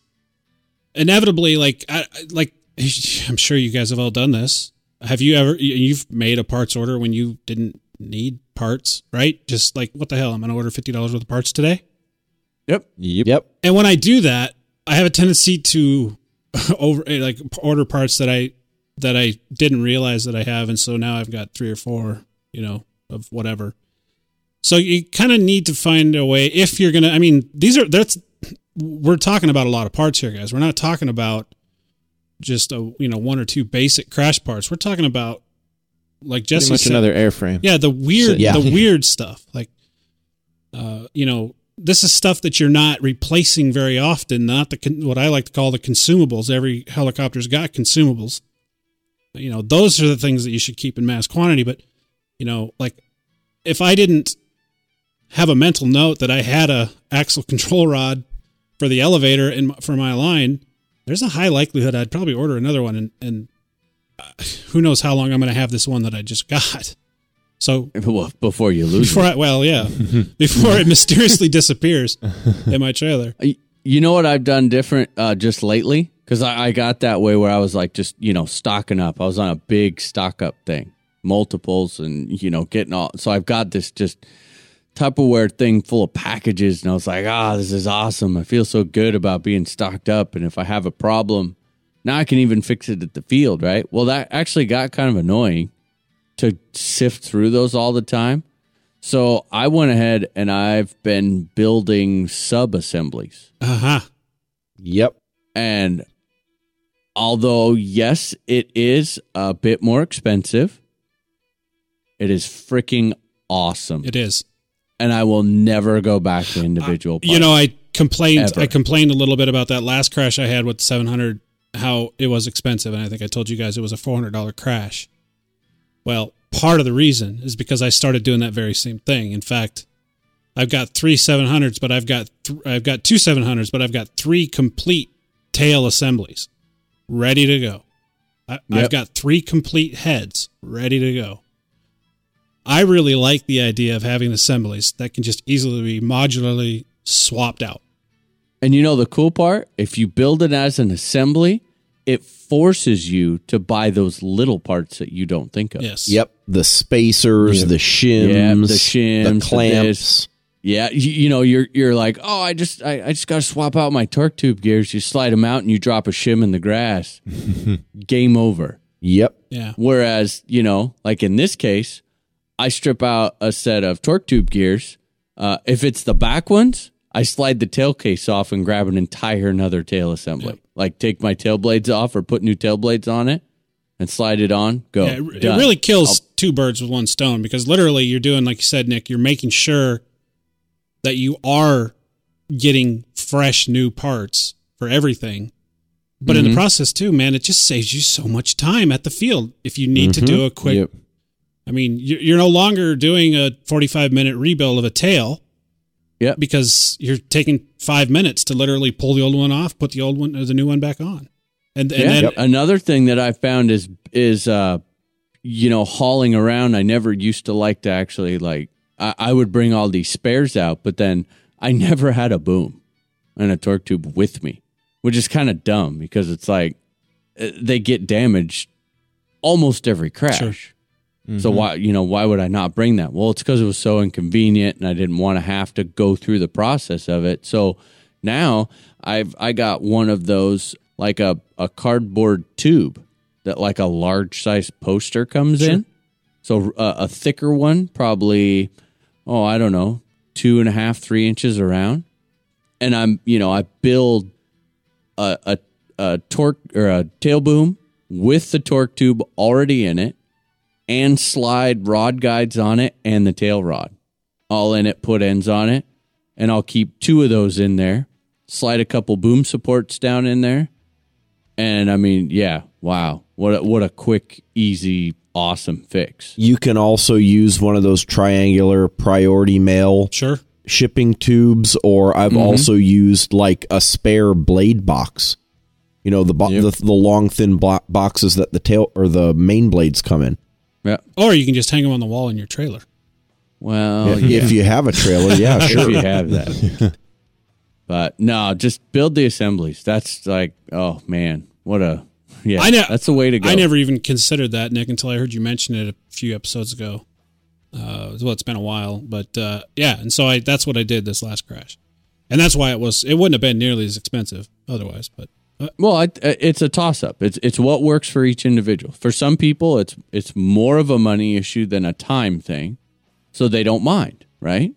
inevitably, like I'm sure you guys have all done this. Have you ever, you've made a parts order when you didn't need parts, right? Just like, what the hell, I'm going to order $50 worth of parts today? Yep. And when I do that, I have a tendency to order parts that I didn't realize that I have. And so now I've got 3 or 4, you know, of whatever. So you kind of need to find a way if you're going to, I mean, we're talking about a lot of parts here, guys. We're not talking about just one or two basic crash parts. We're talking about, like Jesse said, another airframe. Yeah, the weird stuff. Like, this is stuff that you're not replacing very often. Not what I like to call the consumables. Every helicopter's got consumables. You know, those are the things that you should keep in mass quantity. But you know, like if I didn't have a mental note that I had a axle control rod for the elevator and for my line, there's a high likelihood I'd probably order another one, and who knows how long I'm going to have this one that I just got. So before you lose it. Before it mysteriously disappears in my trailer. You know what I've done different just lately? Because I got that way where I was like just, you know, stocking up. I was on a big stock up thing, multiples and, you know, getting all. So I've got this just Tupperware thing full of packages, and I was like, this is awesome. I feel so good about being stocked up, and if I have a problem, now I can even fix it at the field, right? Well, that actually got kind of annoying to sift through those all the time. So I went ahead and I've been building sub-assemblies. Yep. And although, yes, it is a bit more expensive, it is freaking awesome. It is. And I will never go back to individual parts. You know, I complained. Ever. I complained a little bit about that last crash I had with the 700, how it was expensive. And I think I told you guys it was a $400 crash. Well, part of the reason is because I started doing that very same thing. In fact, I've got three 700s, but I've got two 700s, but I've got three complete tail assemblies ready to go. I've got three complete heads ready to go. I really like the idea of having assemblies that can just easily be modularly swapped out. And you know the cool part? If you build it as an assembly, it forces you to buy those little parts that you don't think of. Yes. Yep. The spacers, the shims, the clamps. Yeah. You know, you're like, oh, I just got to swap out my torque tube gears. You slide them out and you drop a shim in the grass. Game over. Yep. Yeah. Whereas, you know, like in this case, I strip out a set of torque tube gears. If it's the back ones, I slide the tail case off and grab an entire another tail assembly. Yep. Like take my tail blades off or put new tail blades on it and slide it on. Go. Yeah, it really kills two birds with one stone, because literally you're doing, like you said, Nick, you're making sure that you are getting fresh new parts for everything. But in the process too, man, it just saves you so much time at the field. If you need to do a quick, I mean, you're no longer doing a 45-minute rebuild of a tail. Yeah, because you're taking 5 minutes to literally pull the old one off, put the old one or the new one back on. And then another thing that I found is you know, hauling around. I never used to like to actually I would bring all these spares out, but then I never had a boom and a torque tube with me, which is kind of dumb because it's like they get damaged almost every crash. Sure. So why would I not bring that? Well, it's because it was so inconvenient and I didn't want to have to go through the process of it. So now I got one of those, like a cardboard tube that like a large size poster comes in. So a thicker one, probably, 2.5-3 inches around. And I build a torque or a tail boom with the torque tube already in it, and slide rod guides on it and the tail rod all in it, put ends on it. And I'll keep two of those in there, slide a couple boom supports down in there. And I mean, yeah, wow. What a quick, easy, awesome fix. You can also use one of those triangular priority mail shipping tubes, or I've also used like a spare blade box. You know, the long, thin boxes that the tail or the main blades come in. Yeah. Or you can just hang them on the wall in your trailer. Well, if you have a trailer, yeah, sure. If you have that. But no, just build the assemblies. That's like, oh man, that's the way to go. I never even considered that, Nick, until I heard you mention it a few episodes ago. Well, it's been a while, but and so that's what I did this last crash. And that's why it wouldn't have been nearly as expensive otherwise, but. Well, it's a toss-up. It's what works for each individual. For some people, it's more of a money issue than a time thing, so they don't mind, right?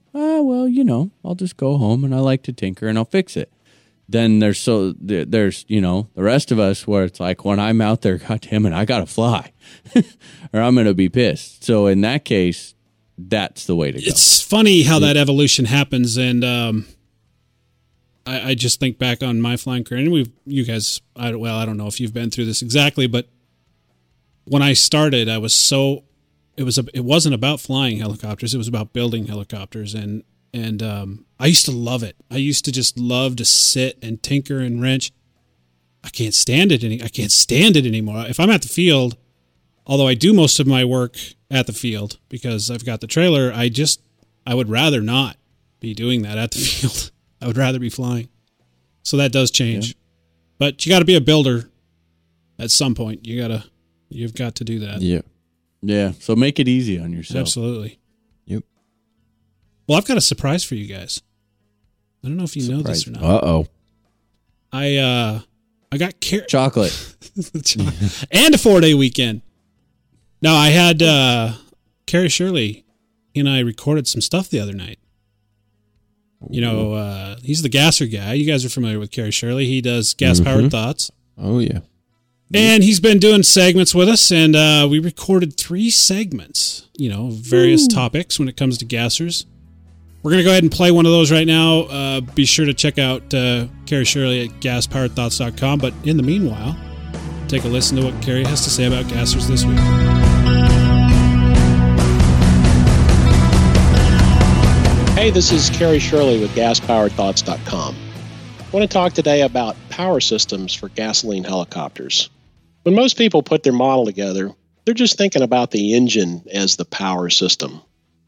I'll just go home and I like to tinker and I'll fix it. Then there's the rest of us where it's like, when I'm out there, God damn it, I gotta fly, or I'm gonna be pissed. So in that case, that's the way to go. It's funny how that evolution happens, and I just think back on my flying career, and I don't know if you've been through this exactly, but when I started, I was it wasn't about flying helicopters. It was about building helicopters. And I used to love it. I used to just love to sit and tinker and wrench. I can't stand it anymore. If I'm at the field, although I do most of my work at the field because I've got the trailer, I would rather not be doing that at the field. I would rather be flying. So that does change. Yeah. But you got to be a builder at some point. You've got to do that. Yeah. Yeah. So make it easy on yourself. Absolutely. Yep. Well, I've got a surprise for you guys. I don't know if you know this or not. Uh-oh. I got chocolate. And a 4-day weekend. No, I had Kerry Shirley and I recorded some stuff the other night. You know, he's the gasser guy. You guys are familiar with Kerry Shirley. He does Gas Powered Thoughts. Oh, yeah. And he's been doing segments with us, and we recorded 3 segments, various topics when it comes to gassers. We're going to go ahead and play one of those right now. Be sure to check out Kerry Shirley at gaspoweredthoughts.com. But in the meanwhile, take a listen to what Kerry has to say about gassers this week. Hey, this is Kerry Shirley with GasPoweredThoughts.com. I want to talk today about power systems for gasoline helicopters. When most people put their model together, they're just thinking about the engine as the power system.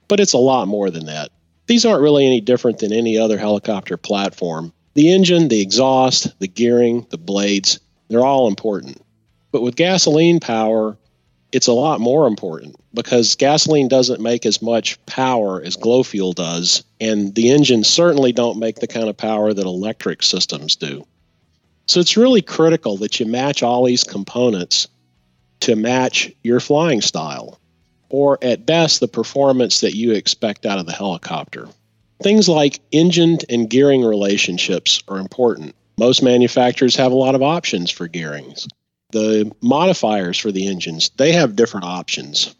But it's a lot more than that. These aren't really any different than any other helicopter platform. The engine, the exhaust, the gearing, the blades, they're all important. But with gasoline power, it's a lot more important because gasoline doesn't make as much power as glow fuel does, and the engines certainly don't make the kind of power that electric systems do. So it's really critical that you match all these components to match your flying style, or at best, the performance that you expect out of the helicopter. Things like engine and gearing relationships are important. Most manufacturers have a lot of options for gearings. The modifiers for the engines, they have different options.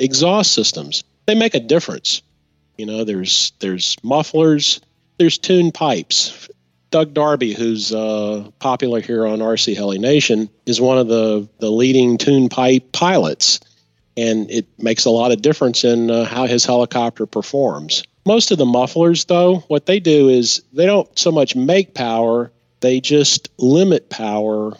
Exhaust systems, they make a difference. You know, there's mufflers, there's tuned pipes. Doug Darby, who's popular here on RC Heli Nation, is one of the leading tuned pipe pilots, and it makes a lot of difference in how his helicopter performs. Most of the mufflers, though, what they do is they don't so much make power, they just limit power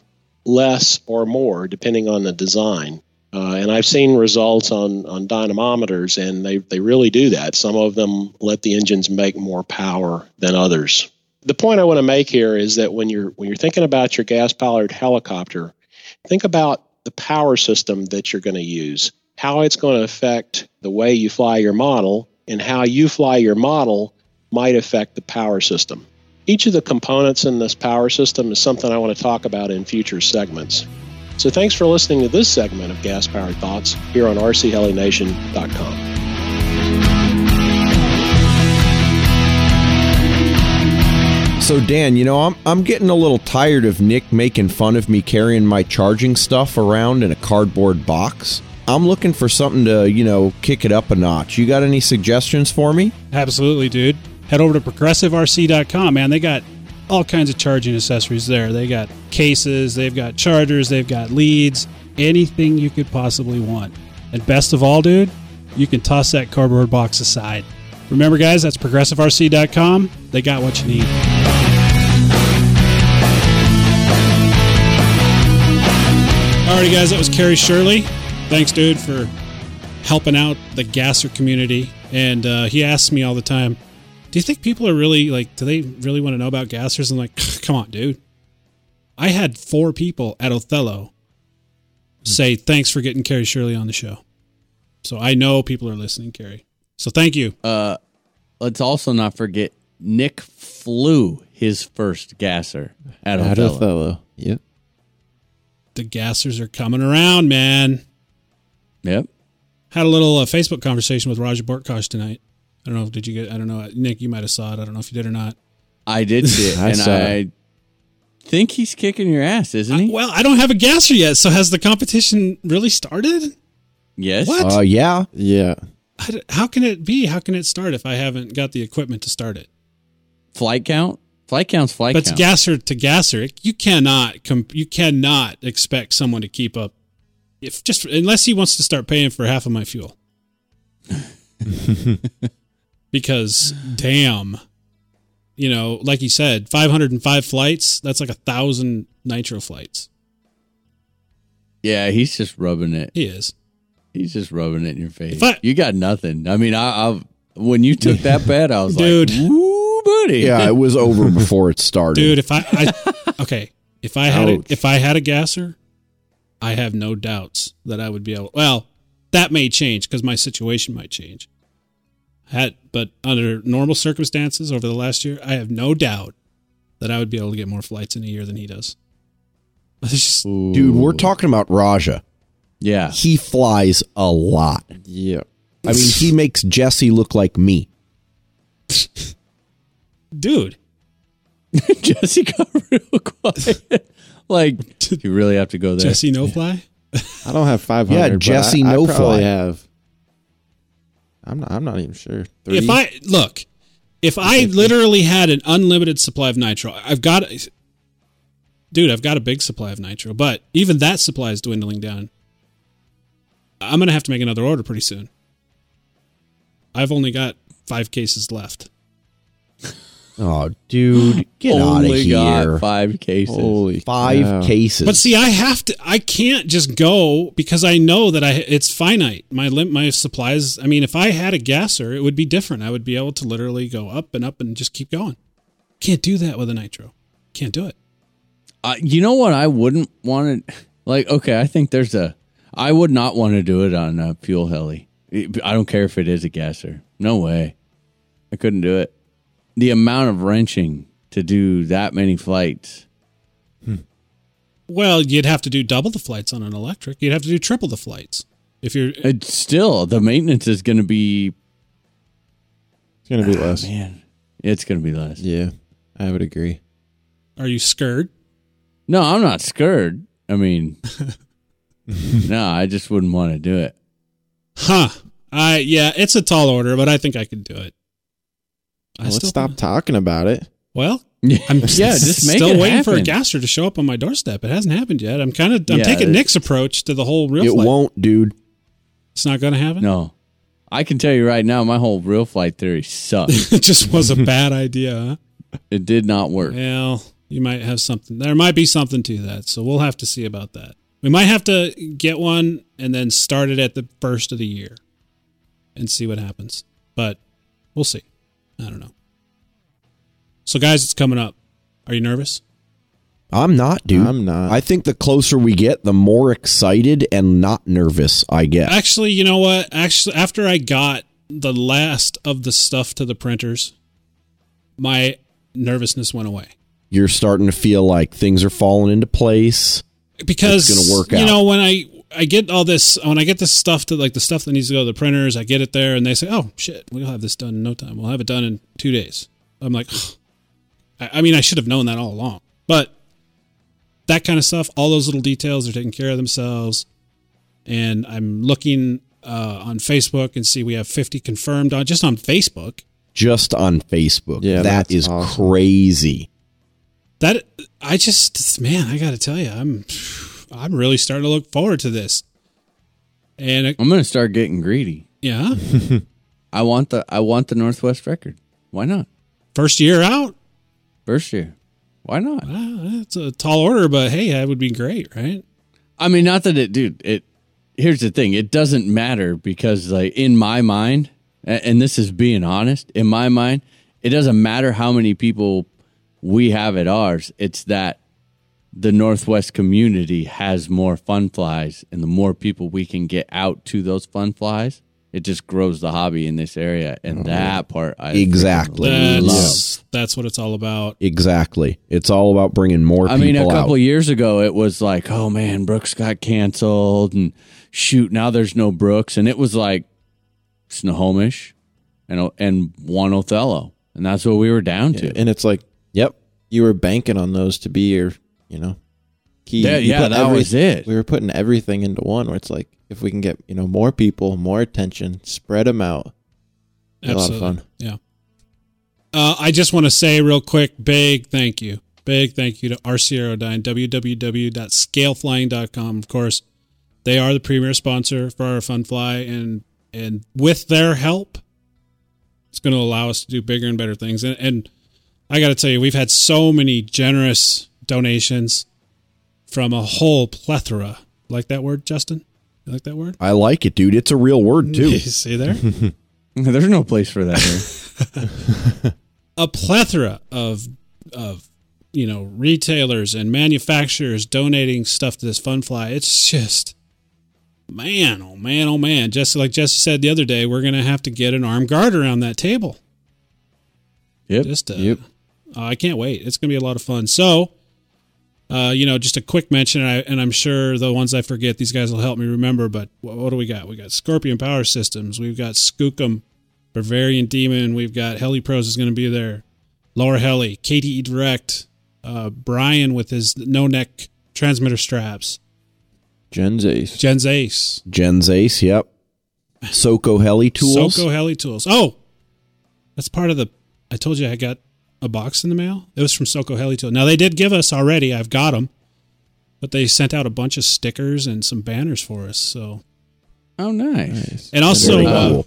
less or more, depending on the design. And I've seen results on dynamometers, and they really do that. Some of them let the engines make more power than others. The point I want to make here is that when you're thinking about your gas-powered helicopter, think about the power system that you're going to use, how it's going to affect the way you fly your model, and how you fly your model might affect the power system. Each of the components in this power system is something I want to talk about in future segments. So thanks for listening to this segment of Gas Powered Thoughts here on rchelination.com. So Dan, you know, I'm getting a little tired of Nick making fun of me carrying my charging stuff around in a cardboard box. I'm looking for something to, you know, kick it up a notch. You got any suggestions for me? Absolutely, dude. Head over to progressiverc.com, man. They got all kinds of charging accessories there. They got cases, they've got chargers, they've got leads, anything you could possibly want. And best of all, dude, you can toss that cardboard box aside. Remember, guys, that's progressiverc.com. They got what you need. Alrighty, guys, that was Kerry Shirley. Thanks, dude, for helping out the gasser community. And he asks me all the time, do you think people are really, like, do they really want to know about gassers? I'm like, come on, dude. I had 4 people at Othello say, thanks for getting Kerry Shirley on the show. So I know people are listening, Kerry. So thank you. Let's also not forget, Nick flew his first gasser at Othello. Yep. The gassers are coming around, man. Yep. Had a little Facebook conversation with Roger Borkosh tonight. I don't know. Did you get? I don't know. Nick, you might have saw it. I don't know if you did or not. I did see it, and I think he's kicking your ass, isn't he? Well, I don't have a gasser yet, so has the competition really started? Yes. What? Yeah. Yeah. How can it be? How can it start if I haven't got the equipment to start it? Flight count. Flight count's flight count. But it's gasser to gasser. You cannot expect someone to keep up unless he wants to start paying for half of my fuel. Because, damn, you know, like he said, 505 flights, that's like 1,000 nitro flights. Yeah, he's just rubbing it. He is. He's just rubbing it in your face. You got nothing. I mean, I when you took that bet, I was like, woo, buddy. Yeah, it was over before it started. Dude, if I had a gasser, I have no doubts that I would be able, well, that may change because my situation might change. But under normal circumstances over the last year, I have no doubt that I would be able to get more flights in a year than he does. Dude, we're talking about Raja. Yeah. He flies a lot. Yeah. I mean, he makes Jesse look like me. Dude. Jesse got real quiet. Like, do you really have to go there? Jesse no fly? I don't have 500. Yeah, Jesse no fly. I'm not even sure. 30? If I look, If I literally had an unlimited supply of nitro, I've got a big supply of nitro, but even that supply is dwindling down. I'm going to have to make another order pretty soon. I've only got 5 cases left. Oh, dude, get out of here. Only got 5 cases. Holy 5 cow. Cases. But see, I can't just go because I know that it's finite. My supplies, I mean, if I had a gasser, it would be different. I would be able to literally go up and just keep going. Can't do that with a nitro. Can't do it. You know what I wouldn't want to, like, okay, I would not want to do it on a fuel heli. I don't care if it is a gasser. No way. I couldn't do it. The amount of wrenching to do that many flights. Well, you'd have to do double the flights on an electric. You'd have to do triple the flights. It's still, the maintenance is going to be... It's going to be less. Man, it's going to be less. Yeah, I would agree. Are you scared? No, I'm not scared. I mean, no, I just wouldn't want to do it. Huh. Yeah, it's a tall order, but I think I could do it. Let's stop talking about it. Well, I'm just still waiting happen. For a gasser to show up on my doorstep. It hasn't happened yet. I'm taking Nick's approach to the whole real flight. It won't, dude. It's not going to happen? No. I can tell you right now, my whole real flight theory sucks. It just was a bad idea, huh? It did not work. Well, you might have something. There might be something to that, so we'll have to see about that. We might have to get one and then start it at the first of the year and see what happens. But we'll see. I don't know. So, guys, it's coming up. Are you nervous? I'm not, dude. I'm not. I think the closer we get, the more excited and not nervous I get. Actually, you know what? Actually, after I got the last of the stuff to the printers, my nervousness went away. You're starting to feel like things are falling into place. Because, it's gonna work out. You know, when I get all this, when I get this stuff to like the stuff that needs to go to the printers, I get it there and they say, oh shit, we'll have this done in no time. We'll have it done in 2 days. I'm like, oh. I mean, I should have known that all along, but that kind of stuff, all those little details are taking care of themselves. And I'm looking on Facebook and see, we have 50 confirmed on just on Facebook. Yeah, that is awesome. Crazy. That I got to tell you, I'm really starting to look forward to this. And I'm going to start getting greedy. Yeah. I want the Northwest record. Why not? First year. Why not? That's a tall order, but hey, that would be great, right? I mean, not that it, dude, here's the thing. It doesn't matter because like in my mind, and this is being honest, in my mind, it doesn't matter how many people we have at ours. It's that the Northwest community has more fun flies, and the more people we can get out to those fun flies, it just grows the hobby in this area. And that part, I exactly love. That's what it's all about. Exactly, it's all about bringing more people out. I mean, a couple of years ago, it was like, oh man, Brooks got canceled, and shoot, now there's no Brooks, and it was like Snohomish and one Othello, and that's what we were down to. And it's like, yep, you were banking on those to be your. You know, that was it. We were putting everything into one where it's like, if we can get, you know, more people, more attention, spread them out. Absolutely. A lot of fun. Yeah. I just want to say real quick, Big thank you to RC Aerodine, www.scaleflying.com. Of course, they are the premier sponsor for our Fun Fly. And with their help, it's going to allow us to do bigger and better things. And I got to tell you, we've had so many generous donations from a whole plethora. Like that word, Justin? You like that word? I like it, dude. It's a real word, too. You see there? There's no place for that here. A plethora of you know, retailers and manufacturers donating stuff to this Fun Fly. It's just, man, oh, man, oh, man. Just like Jesse said the other day, we're going to have to get an armed guard around that table. Yep. I can't wait. It's going to be a lot of fun. So, you know, just a quick mention, and I'm sure the ones I forget, these guys will help me remember, but what do we got? We got Scorpion Power Systems. We've got Skookum, Bavarian Demon. We've got Heli Pros is going to be there. Lower Heli, KDE Direct, Brian with his no-neck transmitter straps. Gens Ace, yep. Soco Heli Tools. Oh, that's part of the I told you I got a box in the mail. It was from Soko Heli Tool. Now, they did give us already. I've got them. But they sent out a bunch of stickers and some banners for us. So, oh, nice. And also, cool.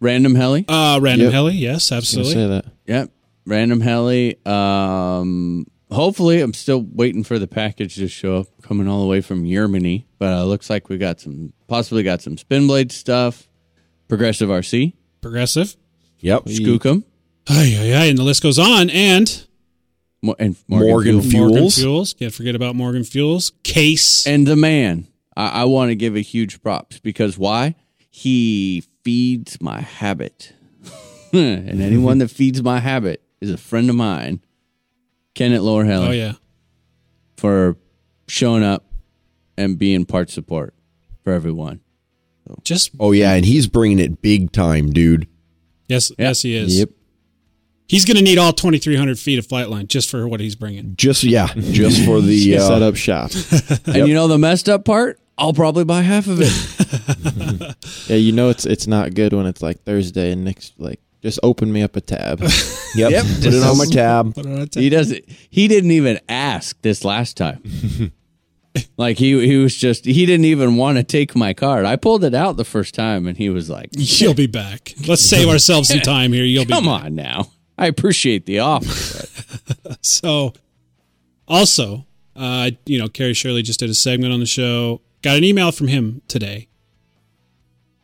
Random Heli. Random Heli. Yes, absolutely. I was gonna say that. Yep. Random Heli. Hopefully, I'm still waiting for the package to show up, coming all the way from Germany. But it looks like we got some, possibly got some Spin Blade stuff. Progressive RC. Progressive. Yep. Skookum. And the list goes on. And Morgan Fuels. Can't forget about Morgan Fuels. Case. And the man. I want to give a huge props because why? He feeds my habit. And anyone that feeds my habit is a friend of mine. Ken at Lower Heli. Oh, yeah. For showing up and being part support for everyone. So. And he's bringing it big time, dude. Yes, he is. Yep. He's going to need all 2,300 feet of flight line just for what he's bringing. Just for the setup shop. And you know the messed up part? I'll probably buy half of it. Yeah, you know it's not good when it's like Thursday and next, like, just open me up a tab. Yep. Put it on my tab. He doesn't. He didn't even ask this last time. Like he was just, he didn't even want to take my card. I pulled it out the first time and he was like, "You'll be back. Let's save ourselves some time here. You'll be come back. On now." I appreciate the offer. But. So, also, Kerry Shirley just did a segment on the show. Got an email from him today.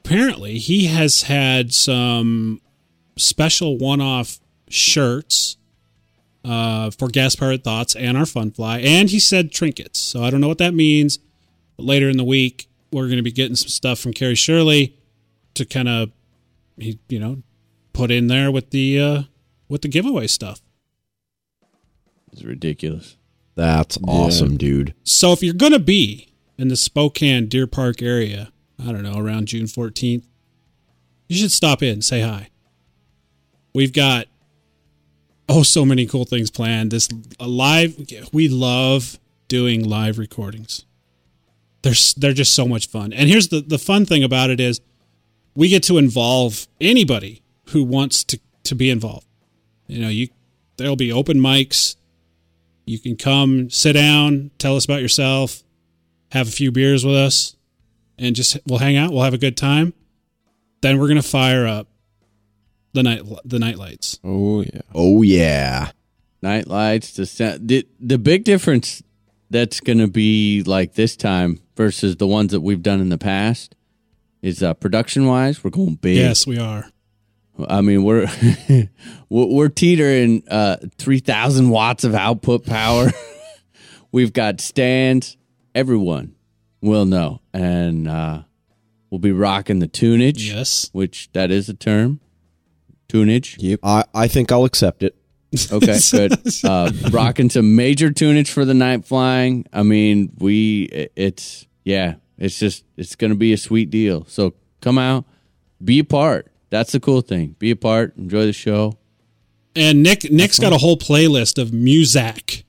Apparently, he has had some special one-off shirts for Gas Powered Thoughts and our Fun Fly, and he said trinkets. So I don't know what that means. But later in the week, we're going to be getting some stuff from Kerry Shirley to kind of, put in there with the giveaway stuff. It's ridiculous. That's awesome, dude. So if you're going to be in the Spokane Deer Park area, I don't know, around June 14th, you should stop in and say hi. We've got, so many cool things planned. We love doing live recordings. They're just so much fun. And here's the fun thing about it is we get to involve anybody who wants to be involved. There'll be open mics. You can come, sit down, tell us about yourself, have a few beers with us, and we'll hang out. We'll have a good time. Then we're gonna fire up the night lights. Oh yeah, night lights. The big difference that's gonna be like this time versus the ones that we've done in the past is production wise, we're going big. Yes, we are. I mean, we're teetering 3,000 watts of output power. We've got stands. Everyone will know. And we'll be rocking the tunage. Yes. Which that is a term. Tunage. Yep. I think I'll accept it. Okay, good. Rocking some major tunage for the night flying. I mean, it's going to be a sweet deal. So come out, be a part. That's the cool thing. Be a part. Enjoy the show. And Nick's got a whole playlist of Muzak.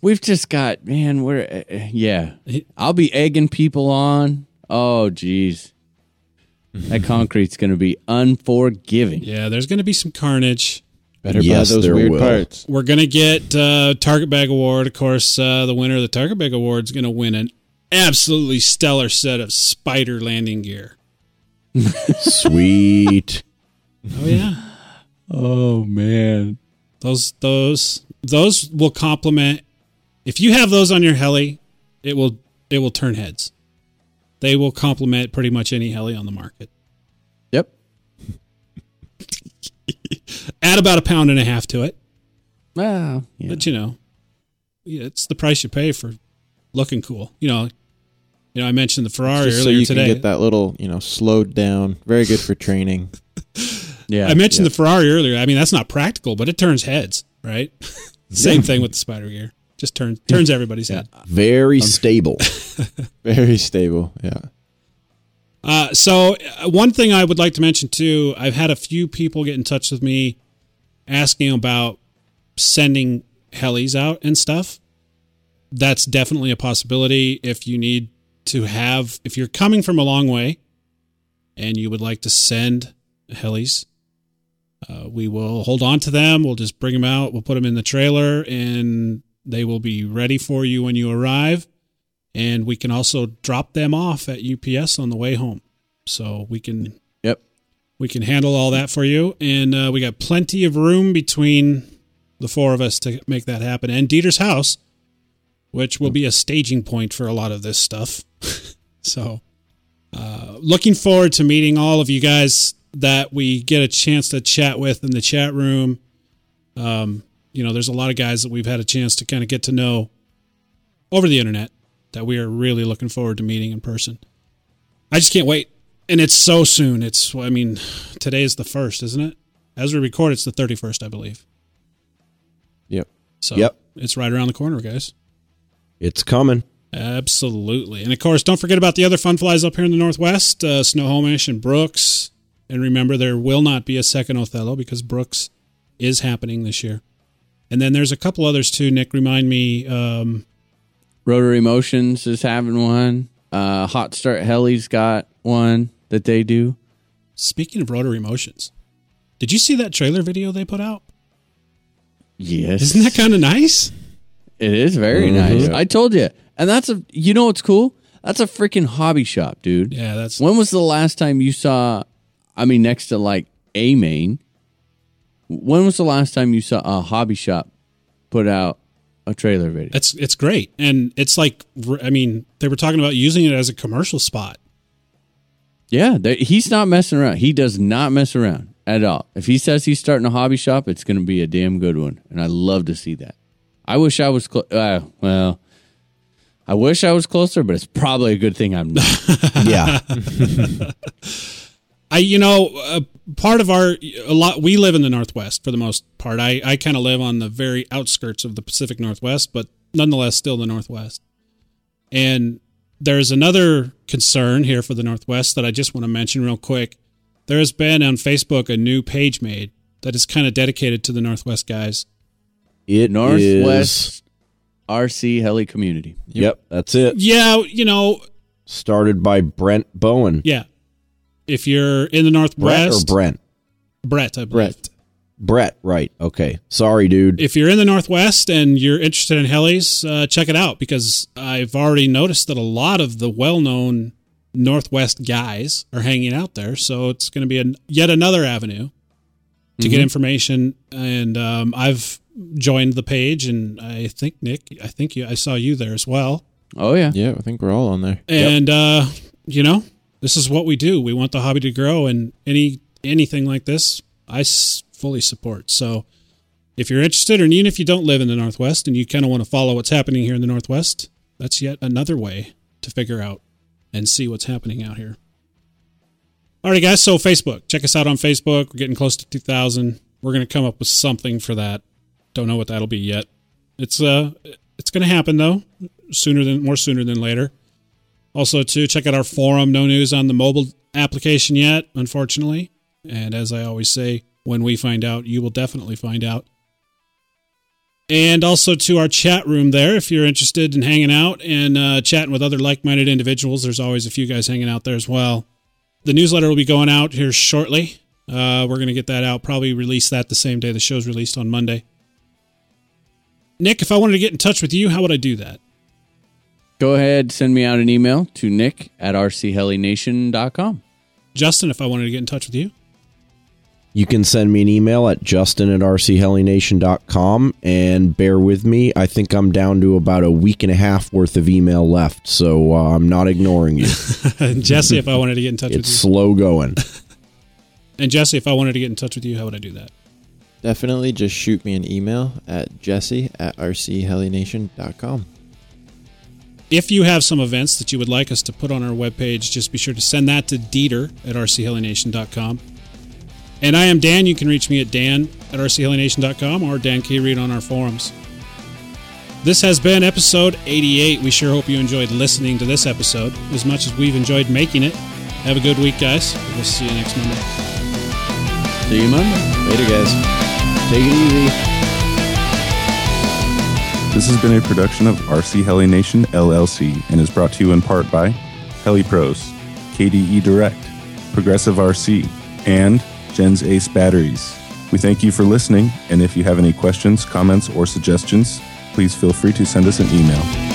We've just got, man, I'll be egging people on. Oh, geez. That concrete's going to be unforgiving. Yeah, there's going to be some carnage. Better buy those weird parts. We're going to get Target Bag Award. Of course, the winner of the Target Bag Award is going to win an absolutely stellar set of spider landing gear. Sweet. Oh yeah. Oh man. Those will complement. If you have those on your heli, it will turn heads. They will complement pretty much any heli on the market. Yep. Add about 1.5 pounds to it. Wow. Yeah. But it's the price you pay for looking cool. I mentioned the Ferrari just earlier today. So you can get that little, slowed down. Very good for training. Yeah, I mentioned the Ferrari earlier. I mean, that's not practical, but it turns heads, right? Same thing with the spider gear. Just turns everybody's head. Very stable. Very stable, yeah. So one thing I would like to mention, too, I've had a few people get in touch with me asking about sending helis out and stuff. That's definitely a possibility if you need to have, if you're coming from a long way and you would like to send helis, We will hold on to them. We'll just bring them out. We'll put them in the trailer, and they will be ready for you when you arrive. And we can also drop them off at UPS on the way home. So we can handle all that for you. And we got plenty of room between the four of us to make that happen. And Dieter's house, which will be a staging point for a lot of this stuff. So looking forward to meeting all of you guys that we get a chance to chat with in the chat room. There's a lot of guys that we've had a chance to kind of get to know over the internet that we are really looking forward to meeting in person. I just can't wait. And it's so soon. Today is the 1st, isn't it? As we record, it's the 31st, I believe. Yep. So it's right around the corner, guys. It's coming. Absolutely. And of course, don't forget about the other fun flies up here in the Northwest, Snohomish and Brooks. And remember, there will not be a second Othello because Brooks is happening this year. And then there's a couple others too, Nick. Remind me. Rotary Motions is having one. Hot Start Heli's got one that they do. Speaking of Rotary Motions, did you see that trailer video they put out? Yes. Isn't that kind of nice? It is very nice. I told you. And that's you know what's cool? That's a freaking hobby shop, dude. Yeah, that's... When was the last time you saw... next to like a main, when was the last time you saw a hobby shop put out a trailer video? It's great. And it's like, they were talking about using it as a commercial spot. Yeah. He's not messing around. He does not mess around at all. If he says he's starting a hobby shop, it's going to be a damn good one. And I love to see that. I wish I was, I wish I was closer, but it's probably a good thing I'm not. Yeah. We live in the Northwest for the most part. I kind of live on the very outskirts of the Pacific Northwest, but nonetheless, still the Northwest. And there's another concern here for the Northwest that I just want to mention real quick. There has been on Facebook a new page made that is kind of dedicated to the Northwest guys. It Northwest is RC Heli Community. Yep, that's it. Yeah, started by Brent Bowen. Yeah. If you're in the Northwest... Brett, I believe. Brett, right. Okay. Sorry, dude. If you're in the Northwest and you're interested in helis, check it out, because I've already noticed that a lot of the well-known Northwest guys are hanging out there, so it's going to be yet another avenue to get information. And I've joined the page, and I think, Nick, I saw you there as well. Oh, yeah. Yeah, I think we're all on there. And, this is what we do. We want the hobby to grow, and anything like this, I fully support. So if you're interested, or even if you don't live in the Northwest and you kind of want to follow what's happening here in the Northwest, that's yet another way to figure out and see what's happening out here. All right, guys, so Facebook. Check us out on Facebook. We're getting close to 2,000. We're going to come up with something for that. Don't know what that'll be yet. It's going to happen, though, sooner than later. Also, too, check out our forum. No news on the mobile application yet, unfortunately. And as I always say, when we find out, you will definitely find out. And also to our chat room there, if you're interested in hanging out and chatting with other like-minded individuals, there's always a few guys hanging out there as well. The newsletter will be going out here shortly. We're going to get that out, probably release that the same day the show's released on Monday. Nick, if I wanted to get in touch with you, how would I do that? Go ahead, send me out an email to nick@rchelination.com. Justin, if I wanted to get in touch with you? You can send me an email at justin@rchelination.com, and bear with me. I think I'm down to about a week and a half worth of email left, so I'm not ignoring you. Jesse, if I wanted to get in touch with you? It's slow going. And Jesse, if I wanted to get in touch with you, how would I do that? Definitely just shoot me an email at jesse@rchelination.com. If you have some events that you would like us to put on our webpage, just be sure to send that to Dieter@rchelination.com. And I am Dan. You can reach me at dan@rchelination.com or Dan K. Reed on our forums. This has been episode 88. We sure hope you enjoyed listening to this episode as much as we've enjoyed making it. Have a good week, guys. We'll see you next Monday. See you Monday. Later, guys. Take it easy. This has been a production of RC Heli Nation, LLC, and is brought to you in part by Heli Pros, KDE Direct, Progressive RC, and Gens Ace Batteries. We thank you for listening, and if you have any questions, comments, or suggestions, please feel free to send us an email.